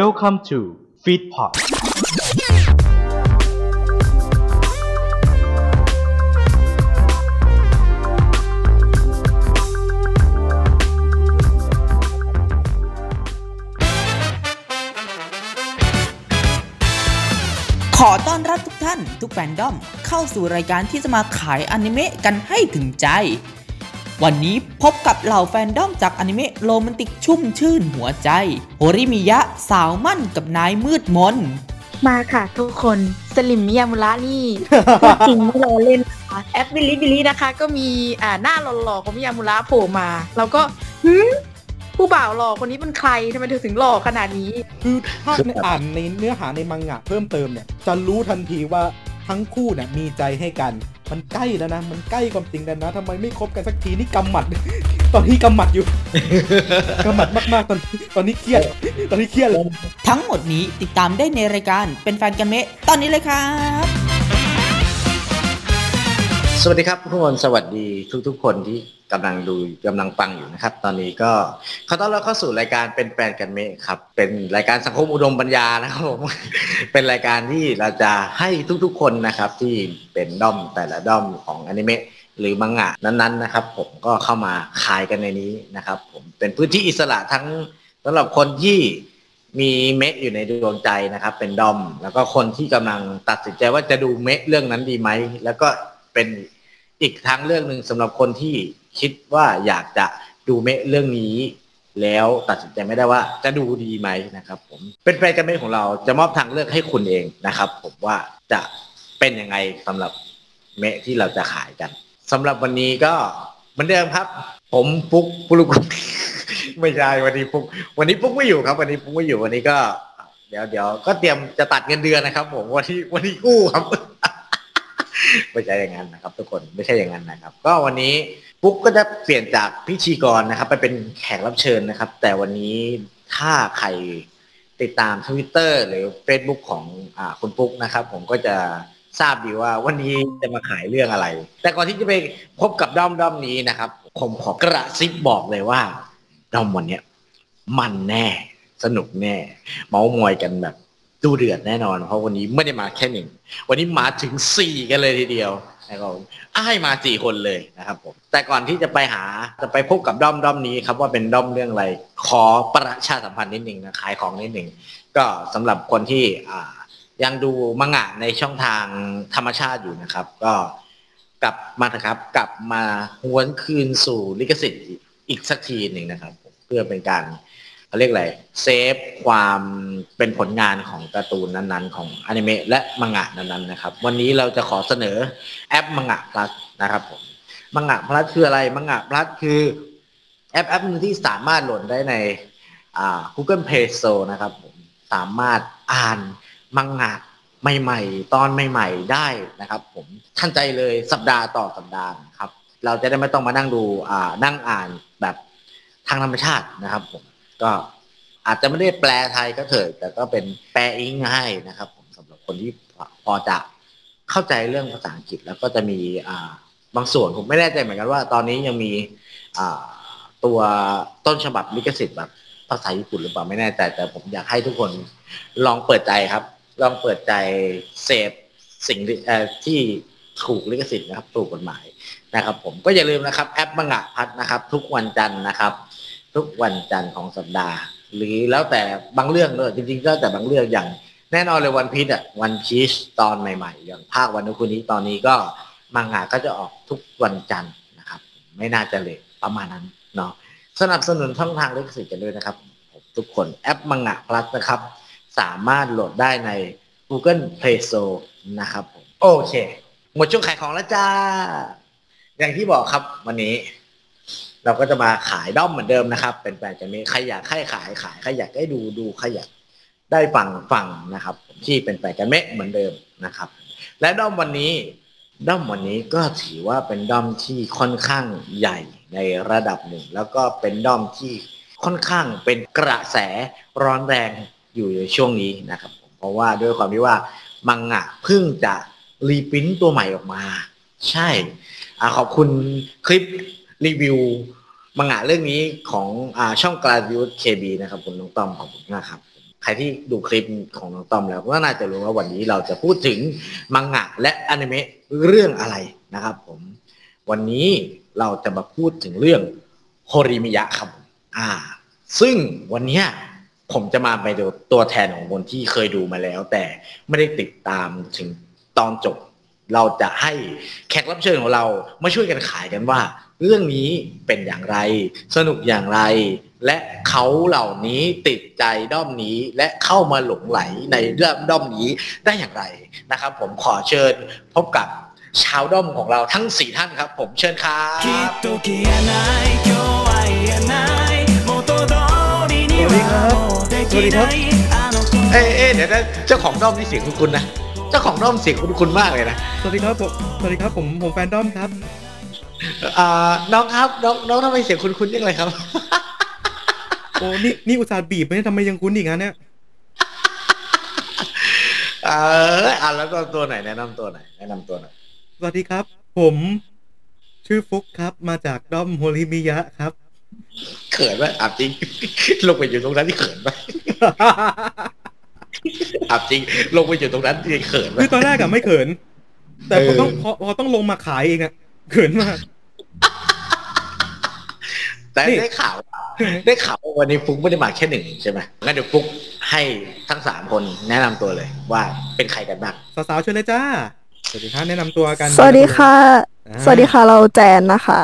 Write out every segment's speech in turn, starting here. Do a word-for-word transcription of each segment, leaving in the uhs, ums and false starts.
Welcome to Fitpot ขอต้อนรับทุกท่านทุกแฟนดอมเข้าสู่รายการที่จะมาขายอนิเมะกันให้ถึงใจวันนี้พบกับเหล่าแฟนดอมจากอนิเมะโรแมนติกชุ่มชื่นหัวใจ Horimiya สาวมั่นกับนายมืดมนมาค่ะทุกคนสลิมมิยามุระนี่ จริงไม่รอเล่นนะคะแอป Bilibili นะคะก็มีอ่าหน้าหล่อๆของมิยามุระโผล่มาแล้วก็หึผู้บ่าวหล่อคนนี้เป็นใครทำไมเธอถึงหล่อขนาดนี้คือถ้าอ่านในเนื้อหาในมังงะเพิ่มเติมเนี่ยจะรู้ทันทีว่าทั้งคู่เนี่ยมีใจให้กันมันใกล้แล้วนะมันใกล้ความจริงแล้วนะทำไมไม่คบกันสักทีนี่กำหมัดตอนนี้กำหมัดอยู่ กำหมัดมากๆตอนตอนนี้เครียดตอนนี้เครียดเลยทั้งหมดนี้ติดตามได้ในรายการเป็นแฟนกันเมะตอนนี้เลยครับสวัสดีครับทุกคนสวัสดีทุกๆคนที่กำลังดูกำลังฟังอยู่นะครับตอนนี้ก็ขอต้อนรับเข้าสู่รายการเป็นแฟนกันเมะครับเป็นรายการสังคมอุดมปัญญานะครับผมเป็นรายการที่เราจะให้ทุกๆคนนะครับที่เป็นด้อมแต่ละด้อมของอนิเมะหรือมังงะนั้นๆนะครับผมก็เข้ามาขายกันในนี้นะครับผมเป็นพื้นที่อิสระทั้งสำหรับคนที่มีเมะอยู่ในดวงใจนะครับเป็นด้อมแล้วก็คนที่กำลังตัดสินใจว่าจะดูเมะเรื่องนั้นดีไหมแล้วก็เป็นอีกทางเรื่องนึงสำหรับคนที่คิดว่าอยากจะดูเมะเรื่องนี้แล้วตัดสินใจไม่ได้ว่าจะดูดีไหมนะครับผมเป็นแฟนกันเมะของเราจะมอบทางเลือกให้คุณเองนะครับผมว่าจะเป็นยังไงสำหรับเมะที่เราจะขายกันสำหรับวันนี้ก็เหมือนเดิมครับผมฟุกปุรุกุลไม่ใช่วันนี้ฟุกวันนี้ฟุกไม่อยู่ครับวันนี้ฟุกไม่อยู่วันนี้ก็เดี๋ยวเดี๋ยวก็เตรียมจะตัดเงินเดือนนะครับผมวันที่วันที่กู้ครับไม่ใช่อย่างนั้นนะครับทุกคนไม่ใช่อย่างนั้นนะครับก็วันนี้ปุ๊บก็จะเปลี่ยนจากพิธีกรนะครับไปเป็นแขกรับเชิญนะครับแต่วันนี้ถ้าใครติดตาม Twitter หรือ Facebook ของอ่าคุณปุ๊บนะครับผมก็จะทราบดีว่าวันนี้จะมาขายเรื่องอะไรแต่ก่อนที่จะไปพบกับด้อมด้อมนี้นะครับผมขอกระซิบบอกเลยว่าด้อมวันนี้มันแน่สนุกแน่เม้ามอยกันแบบดูเดือดแน่นอนเพราะวันนี้ไม่ได้มาแค่หนึ่งวันนี้มาถึงสี่กันเลยทีเดียวนะครับอ้ายมาสี่คนเลยนะครับผมแต่ก่อนที่จะไปหาจะไปพบกับด้อมด้อมนี้ครับว่าเป็นด้อมเรื่องอะไรขอประชาสัมพันธ์นิดนึงนะขายของนิดนึงก็สำหรับคนที่อ่ายังดูมังงะในช่องทางธรรมชาติอยู่นะครับก็กลับมานะครับกลับมาหวนคืนสู่ลิขสิทธิ์อีกสักทีนึงนะครับเพื่อเป็นการเรียกอะไรเซฟความเป็นผลงานของการ์ตูนนั้นๆของอนิเมะและมังงะนั้นๆนะครับวันนี้เราจะขอเสนอแอปมังงะ plus นะครับผมมังงะ plus คืออะไรมังงะ plus คือแอปแอปนึงที่สามารถโหลดได้ในอ่า Google Play Store นะครับผมสามารถอ่านมังงะใหม่ๆตอนใหม่ๆได้นะครับผมทันใจเลยสัปดาห์ต่อสัปดาห์ครับเราจะได้ไม่ต้องมานั่งดูอ่านั่งอ่านแบบทางธรรมชาตินะครับผมก็อาจจะไม่ได้แปลไทยก็เถิดแต่ก็เป็นแปลอิงให้นะครับผมสำหรับคนที่พอจะเข้าใจเรื่องภาษาอังกฤษแล้วก็จะมีอ่าบางส่วนผมไม่แน่ใจเหมือนกันว่าตอนนี้ยังมีอ่าตัวต้นฉบับลิขสิทธิ์แบบภาษาญี่ปุ่นหรือเปล่าไม่แน่ใจแต่ผมอยากให้ทุกคนลองเปิดใจครับลองเปิดใจเสพสิ่งเอ่อที่ถูกลิขสิทธิ์นะครับถูกกฎหมายนะครับผมก็อย่าลืมนะครับแอปมังงะพัดนะครับทุกวันจันทร์นะครับทุกวันจันทร์ของสัปดาห์หรือแล้วแต่บางเรื่องเลยจริงๆก็แต่บางเรื่องอย่างแน่นอนเลยวันพีชอ่ะวันพีชตอนใหม่ๆอย่างภาควันนู้นคนนี้ตอนนี้ก็มังงะก็จะออกทุกวันจันทร์นะครับไม่น่าจะเลยประมาณนั้นเนาะสนับสนุนช่องทางลิขสิทธิ์กันด้วยนะครับทุกคนแอปมังงะ plus นะครับสามารถโหลดได้ใน Google Play Store นะครับโอเคหมดช่วงขายของแล้วจ้าอย่างที่บอกครับวันนี้เราก็จะมาขายด้อมเหมือนเดิมนะครับเป็นแฟนกันเมะใครอยากให้ขายขายใครอยากได้ดูดูใครอยากได้ฟังฟังนะครับที่เป็นแฟนกันเมะเหมือนเดิมนะครับและด้อมวันนี้ด้อมวันนี้ก็ถือว่าเป็นด้อมที่ค่อนข้างใหญ่ในระดับหนึ่งแล้วก็เป็นด้อมที่ค่อนข้างเป็นกระแสร้อนแรงอยู่ในช่วงนี้นะครับเพราะว่าด้วยความที่ว่ามังงะเพิ่งจะรีพรินต์ตัวใหม่ออกมาใช่ขอบคุณคลิปรีวิวมังงะเรื่องนี้ของอ่าช่อง Gray Visual เค บี นะครับคุณน้องต้อมขอบคุณมากครับ ใครที่ดูคลิปของน้องต้อมแล้วก็น่าจะรู้ว่าวันนี้เราจะพูดถึงมังงะและอนิเมะเรื่องอะไรนะครับผมวันนี้เราจะมาพูดถึงเรื่อง Horimiya ครับอ่าซึ่งวันนี้ผมจะมาไปดูตัวแทนของคนที่เคยดูมาแล้วแต่ไม่ได้ติดตามถึงตอนจบเราจะให้แขกรับเชิญของเรามาช่วยกันขายกันว่าเรื่องนี้เป็นอย่างไรสนุกอย่างไรและเขาเหล่านี้ติดใจด้อมนี้และเข้ามาหลงไหลในเรื่องด้อมนี้ได้อย่างไรนะครับผมขอเชิญพบกับชาวด้อมของเราทั้งสี่ท่านครับผมเชิญครับสวัสดีครับสวัสดีครับเอ๊ะเดี๋ยวนะเจ้าของด้อมนี่เสียงคุณคุณนะเจ้าของด้อมเสียงคุณคุณมากเลยนะสวัสดีครับผมสวัสดีครับผมผมแฟนด้อมครับอ่าน้องครับน้องน้องทำไมเสียงคุณคุณยังไงครับโอ้นี่นี่อุตส่าห์บีบเนี่ยทำไมยังคุ้นอีกฮะเนี่ยเอออ่ะแล้วก็ตัวไหนแนะนำตัวไหนแนะนำตัวไหนสวัสดีครับผมชื่อฟุกครับมาจากด้อมโฮริมิยะครับเขินป่ะอับจริงลงไปอยู่ตรงนั้นที่เขินป่ะอับจริงลงไปอยู่ตรงนั้นที่เขินป่ะคือตอนแรกอะไม่เขินแต่พอต้องพอพอต้องลงมาขายเองอะเขินมากแต่ได้ข่าวได้ข่าววันนี้ฟุกไม่ได้มาแค่หนึ่งใช่ไหมงั้นเดี๋ยวฟุกให้ทั้งสามคนแนะนำตัวเลยว่าเป็นใครกันบ้างสาวๆช่วยเลยจ้าสวัสดีค่ะแนะนำตัวกันสวัสดีค่ะสวัสดีค่ะเราแจนนะคะ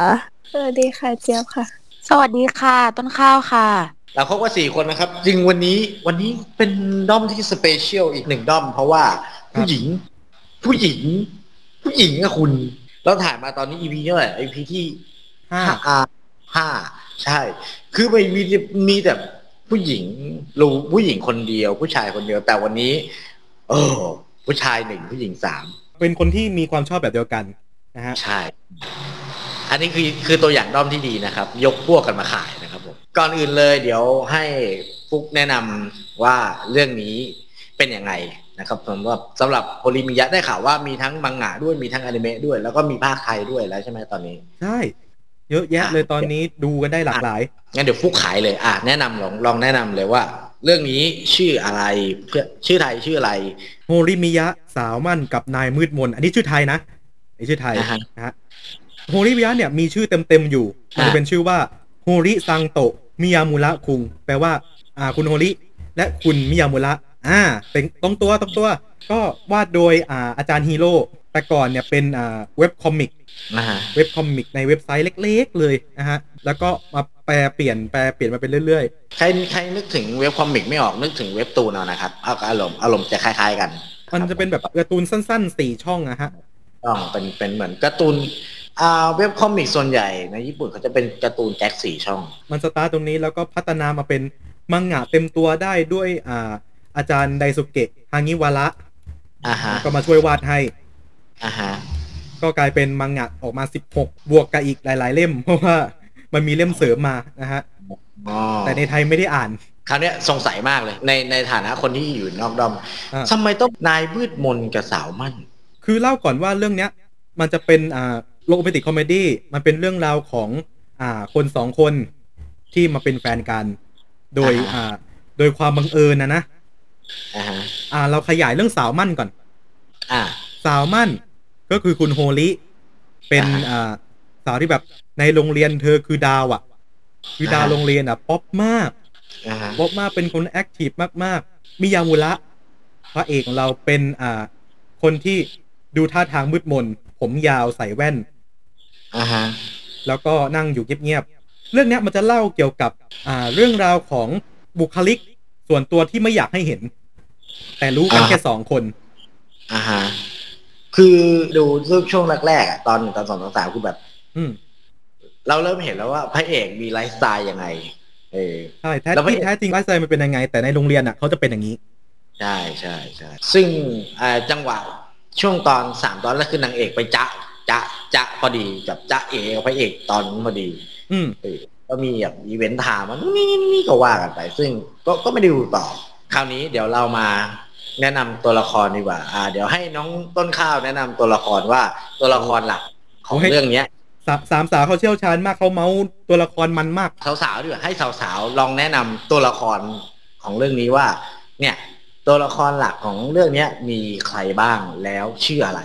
สวัสดีค่ะเจี๊ยบค่ะสวัสดีค่ะต้นข้าวค่ะเราครบว่าสี่คนนะครับจริงวันนี้วันนี้เป็นด้อมที่สเปเชียลอีกหนึ่งด้อมเพราะว่าผู้หญิงผู้หญิงผู้หญิงอะคุณเราถ่ายมาตอนนี้ อี พี เท่าไหร่ อี พี ที่ห้า ห้าใช่คือไม่มีมีแต่ผู้หญิงรูผู้หญิงคนเดียวผู้ชายคนเดียวแต่วันนี้เออผู้ชายหนึ่งผู้หญิงสามเป็นคนที่มีความชอบแบบเดียวกันนะฮะใช่อันนี้คือคือตัวอย่างด้อมที่ดีนะครับยกพวกกันมาขายนะครับผมก่อนอื่นเลยเดี๋ยวให้ฟุกแนะนำว่าเรื่องนี้เป็นยังไงนะครับผมว่าสำหรับโฮริมิยะได้ข่าวว่ามีทั้งมังงะด้วยมีทั้งอนิเมะด้วยแล้วก็มีภาคไทยด้วยแล้วใช่ไหมตอนนี้ใช่เยอะแยะเลยตอนนี้ดูกันได้หลากหลายงั้นเดี๋ยวฟุกขายเลยอ่ะแนะนำลองลองแนะนำเลยว่าเรื่องนี้ชื่ออะไรเพื่อชื่อไทยชื่ออะไรโฮริมิยะสาวมั่นกับนายมืดมนอันนี้ชื่อไทยนะไอชื่อไทยนะฮะโฮริมิยะเนี่ยมีชื่อเต็มๆอยู่มันจะเป็นชื่อว่าโฮริซังโตะมิยามุระคุงแปลว่าอ่าคุณโฮริและคุณมิยามุระอ่าเป็นตรงตัวตรงตัวก็วาดโดยอ่าอาจารย์ฮีโร่แต่ก่อนเนี่ยเป็นอ่าเว็บคอมิกนะฮะเว็บคอมิกในเว็บไซต์เล็กๆเลยนะฮะแล้วก็มาแปลเปลี่ยนแปลเปลี่ยนมาเป็นเรื่อยๆใครใครนึกถึงเว็บคอมิกไม่ออกนึกถึงเว็บตูนเอานะครับเอาอารมณ์อารมณ์จะคล้ายๆกันมันจะเป็นแบบการ์ตูนสั้นๆสี่ช่องนะฮะอ๋อเป็นเป็นเหมือนการ์ตูนอ่าเว็บคอมิกส่วนใหญ่ในญี่ปุ่นเขาจะเป็นการ์ตูนแจ็คสี่ช่องมันสตาร์ตตรงนี้แล้วก็พัฒนามาเป็นมังงะเต็มตัวได้ด้วยอ่าอาจารย์ไดสุเกะฮางิวาระอ่าฮะก็มาช่วยวาดให้อ่าฮะก็กลายเป็นมังงะออกมาสิบหกบวกกับอีกหลายๆเล่มเพราะว่ามันมีเล่มเสริมมานะฮะอ๋อแต่ในไทยไม่ได้อ่านคราวเนี้ยสงสัยมากเลยในในฐานะคนที่อยู่นอกด้อมทำไมต้องนายมืดมนกับสาวมั่นคือเล่าก่อนว่าเรื่องเนี้ยมันจะเป็นอ่าโรแมนติกคอมเมดี้มันเป็นเรื่องราวของอ่าคนสองคนที่มาเป็นแฟนกันโดยอ่าโดยความบังเอิญนะนะUh-huh. อ่าเราขยายเรื่องสาวมั่นก่อนอ่า uh-huh. สาวมั่นก็คือคุณโฮลิเป็นอ่า uh-huh. สาวที่แบบในโรงเรียนเธอคือดาวอ่ะคือ uh-huh. ดาวโรงเรียนอ่ะป๊อปมากอ่า uh-huh. ป๊อปมากเป็นคนแอคทีฟมากๆมิยามุระพระเอกของเราเป็นอ่าคนที่ดูท่าทางมืดมนผมยาวใส่แว่นอ่า uh-huh. แล้วก็นั่งอยู่เงียบๆเรื่องเนี้ยมันจะเล่าเกี่ยวกับอ่าเรื่องราวของบุคลิกส่วนตัวที่ไม่อยากให้เห็นแต่รู้กันแค่สองคนอ่าฮะคือดูช่วงแรกๆตอนตอนสองตอนสามคือแบบเราเริ่มเห็นแล้วว่าพระเอกมีไลฟ์สไตล์ยังไงเออใช่แท้ที่แท้จริงไลฟ์สไตล์มันเป็นยังไงแต่ในโรงเรียนอ่ะเขาจะเป็นอย่างนี้ใช่ใช่ใช่ซึ่งจังหวะช่วงตอนสามตอนแรกคือนางเอกไปจ๊ะจ๊ะจ๊ะพอดีกับจ๊ะเอกพระเอกตอนพอดีอืมก็มีแบบอีเวนต์ถามมันนี่ๆก็ว่ากันไปซึ่งก็ก็ไม่ได้ดูต่อคราวนี้เดี๋ยวเรามาแนะนำตัวละครดีกว่าอ่าเดี๋ยวให้น้องต้นข้าวแนะนำตัวละครว่าตัวละครหลักของเรื่องนี้สามสาวเขาเชี่ยวชาญมากเขาเมาตัวละครมันมากสาวๆดีกว่าให้สาวๆลองแนะนำตัวละครของเรื่องนี้ว่า เนี่ยตัวละครหลักของเรื่องนี้มีใครบ้างแล้วชื่ออะไร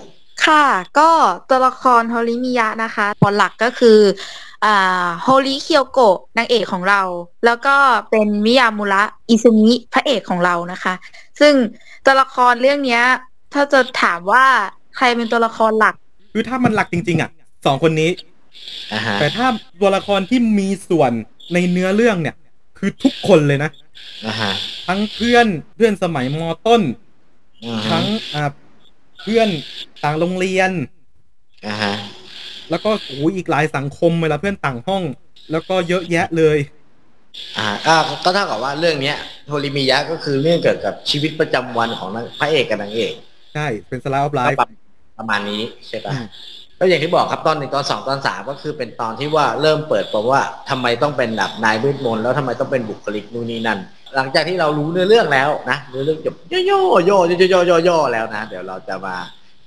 ค่ะก็ตัวละครโฮริมิยะนะคะตัวหลักก็คืออ่าโฮริเคียวโกะนางเอกของเราแล้วก็เป็นมิยามุระอิซุมิพระเอกของเรานะคะซึ่งตัวละครเรื่องนี้ถ้าจะถามว่าใครเป็นตัวละครหลักคือถ้ามันหลักจริงๆอ่ะสองคนนี้ uh-huh. แต่ถ้าตัวละครที่มีส่วนในเนื้อเรื่องเนี่ยคือทุกคนเลยนะ uh-huh. ทั้งเพื่อนเพื่อนสมัยม.ต้น uh-huh. ทั้งเพื่อนต่างโรงเรียน uh-huh. แล้วก็โอ้ยอีกหลายสังคมเวลาเพื่อนต่างห้องแล้วก็เยอะแยะเลยอ่าก็เท่ากับว่าเรื่องเนี้ยโฮริมิยะก็คือเรื่องเกี่ยวกับชีวิตประจำวันของพระเอกกับนางเอกใช่เป็นสไลด์ออฟไลน์ประมาณนี้ใช่ป่ะก็อย่างที่บอกครับตอนหนึ่งตอนสองตอนสามก็คือเป็นตอนที่ว่าเริ่มเปิดบอกว่าทำไมต้องเป็นแบบนายเวทมนต์แล้วทำไมต้องเป็นบุคลิกนู่นนี่นั่นหลังจากที่เรารู้เนื้อเรื่องแล้วนะเนื้อเรื่องจบย่อยๆย่อยๆๆๆแล้วนะเดี๋ยวเราจะมา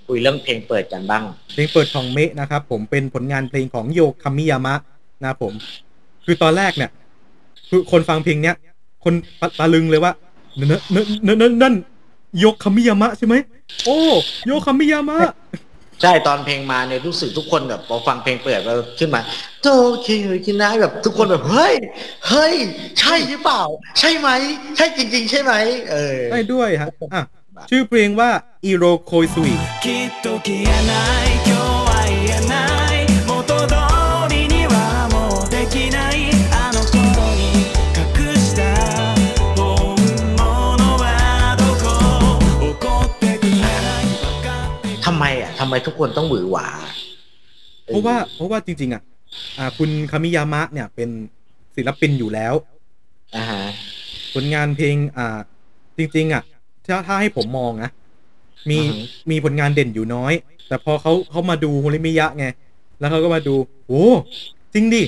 คุยเรื่องเพลงเปิดกันบ้างเพลงเปิดของเมะนะครับผมเป็นผลงานเพลงของโยคัมมิยามะนะผมคือตอนแรกเนี่ยคือคนฟังเพลงเนี้ยคนตะลึงเลยว่านั่นโยคัมมิยามะใช่ไหมโอ้โยคัมมิยามะใช่ตอนเพลงมาเนี่ยรู้สึกทุกคนแบบพอฟังเพลงเปิดแล้วขึ้นมาโตเกียวคินายแบบทุกคนแบบเฮ้ยเฮ้ยใช่หรือเปล่าใช่ไหมใช่จริงๆใช่ไหมเออได้ด้วยฮะอ่ะชื่อเพลงว่าอิโรโคซุยทำไมอ่ะทำไมทุกคนต้องหวือหวาเพราะว่าเพราะว่าจริงๆอ่ะอ่าคุณคามิยามะเนี่ยเป็นศิลปินอยู่แล้วอ่าฮะผลงานเพลงอ่าจริงๆอ่ะถ้าถ้าให้ผมมองนะมี uh-huh. มีผลงานเด่นอยู่น้อยแต่พอเขาเขามาดูโฮริมิยะไงแล้วเขาก็มาดูโอ้จริงดิ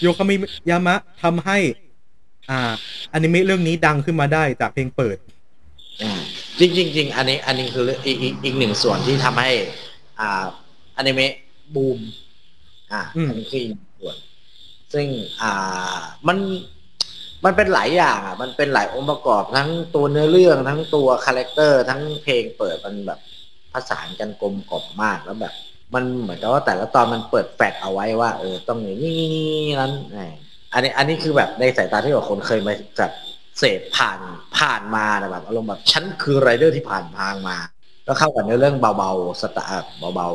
โยคามิยามะทำให้อ่าอนิเมะเรื่องนี้ดังขึ้นมาได้จากเพลงเปิดจริงจริงจริงอันนี้อันนี้คืออีกอีกอีกหนึ่งส่วนที่ทำให้อ่าอนิเมะบูมอ่าอันนี้คืออีกส่วนซึ่งอ่ามันมันเป็นหลายอย่างอ่ะมันเป็นหลายองค์ประกอบทั้งตัวเนื้อเรื่องทั้งตัวคาแรคเตอร์ทั้งเพลงเปิดมันแบบผสานกันกลมกล่อมมากแล้วแบบมันเหมือนกับว่าแต่ละตอนมันเปิดแฟลชเอาไว้ว่าเออต้องอย่างนี้นั้นอันนี้อันนี้คือแบบในสายตาที่แบบคนเคยมาจากเสพผ่านผ่านมาแบบอารมณ์แบบฉันคือไรเดอร์ที่ผ่านทางมาแล้วเข้ากับในเรื่องเบาๆสไตล์เบา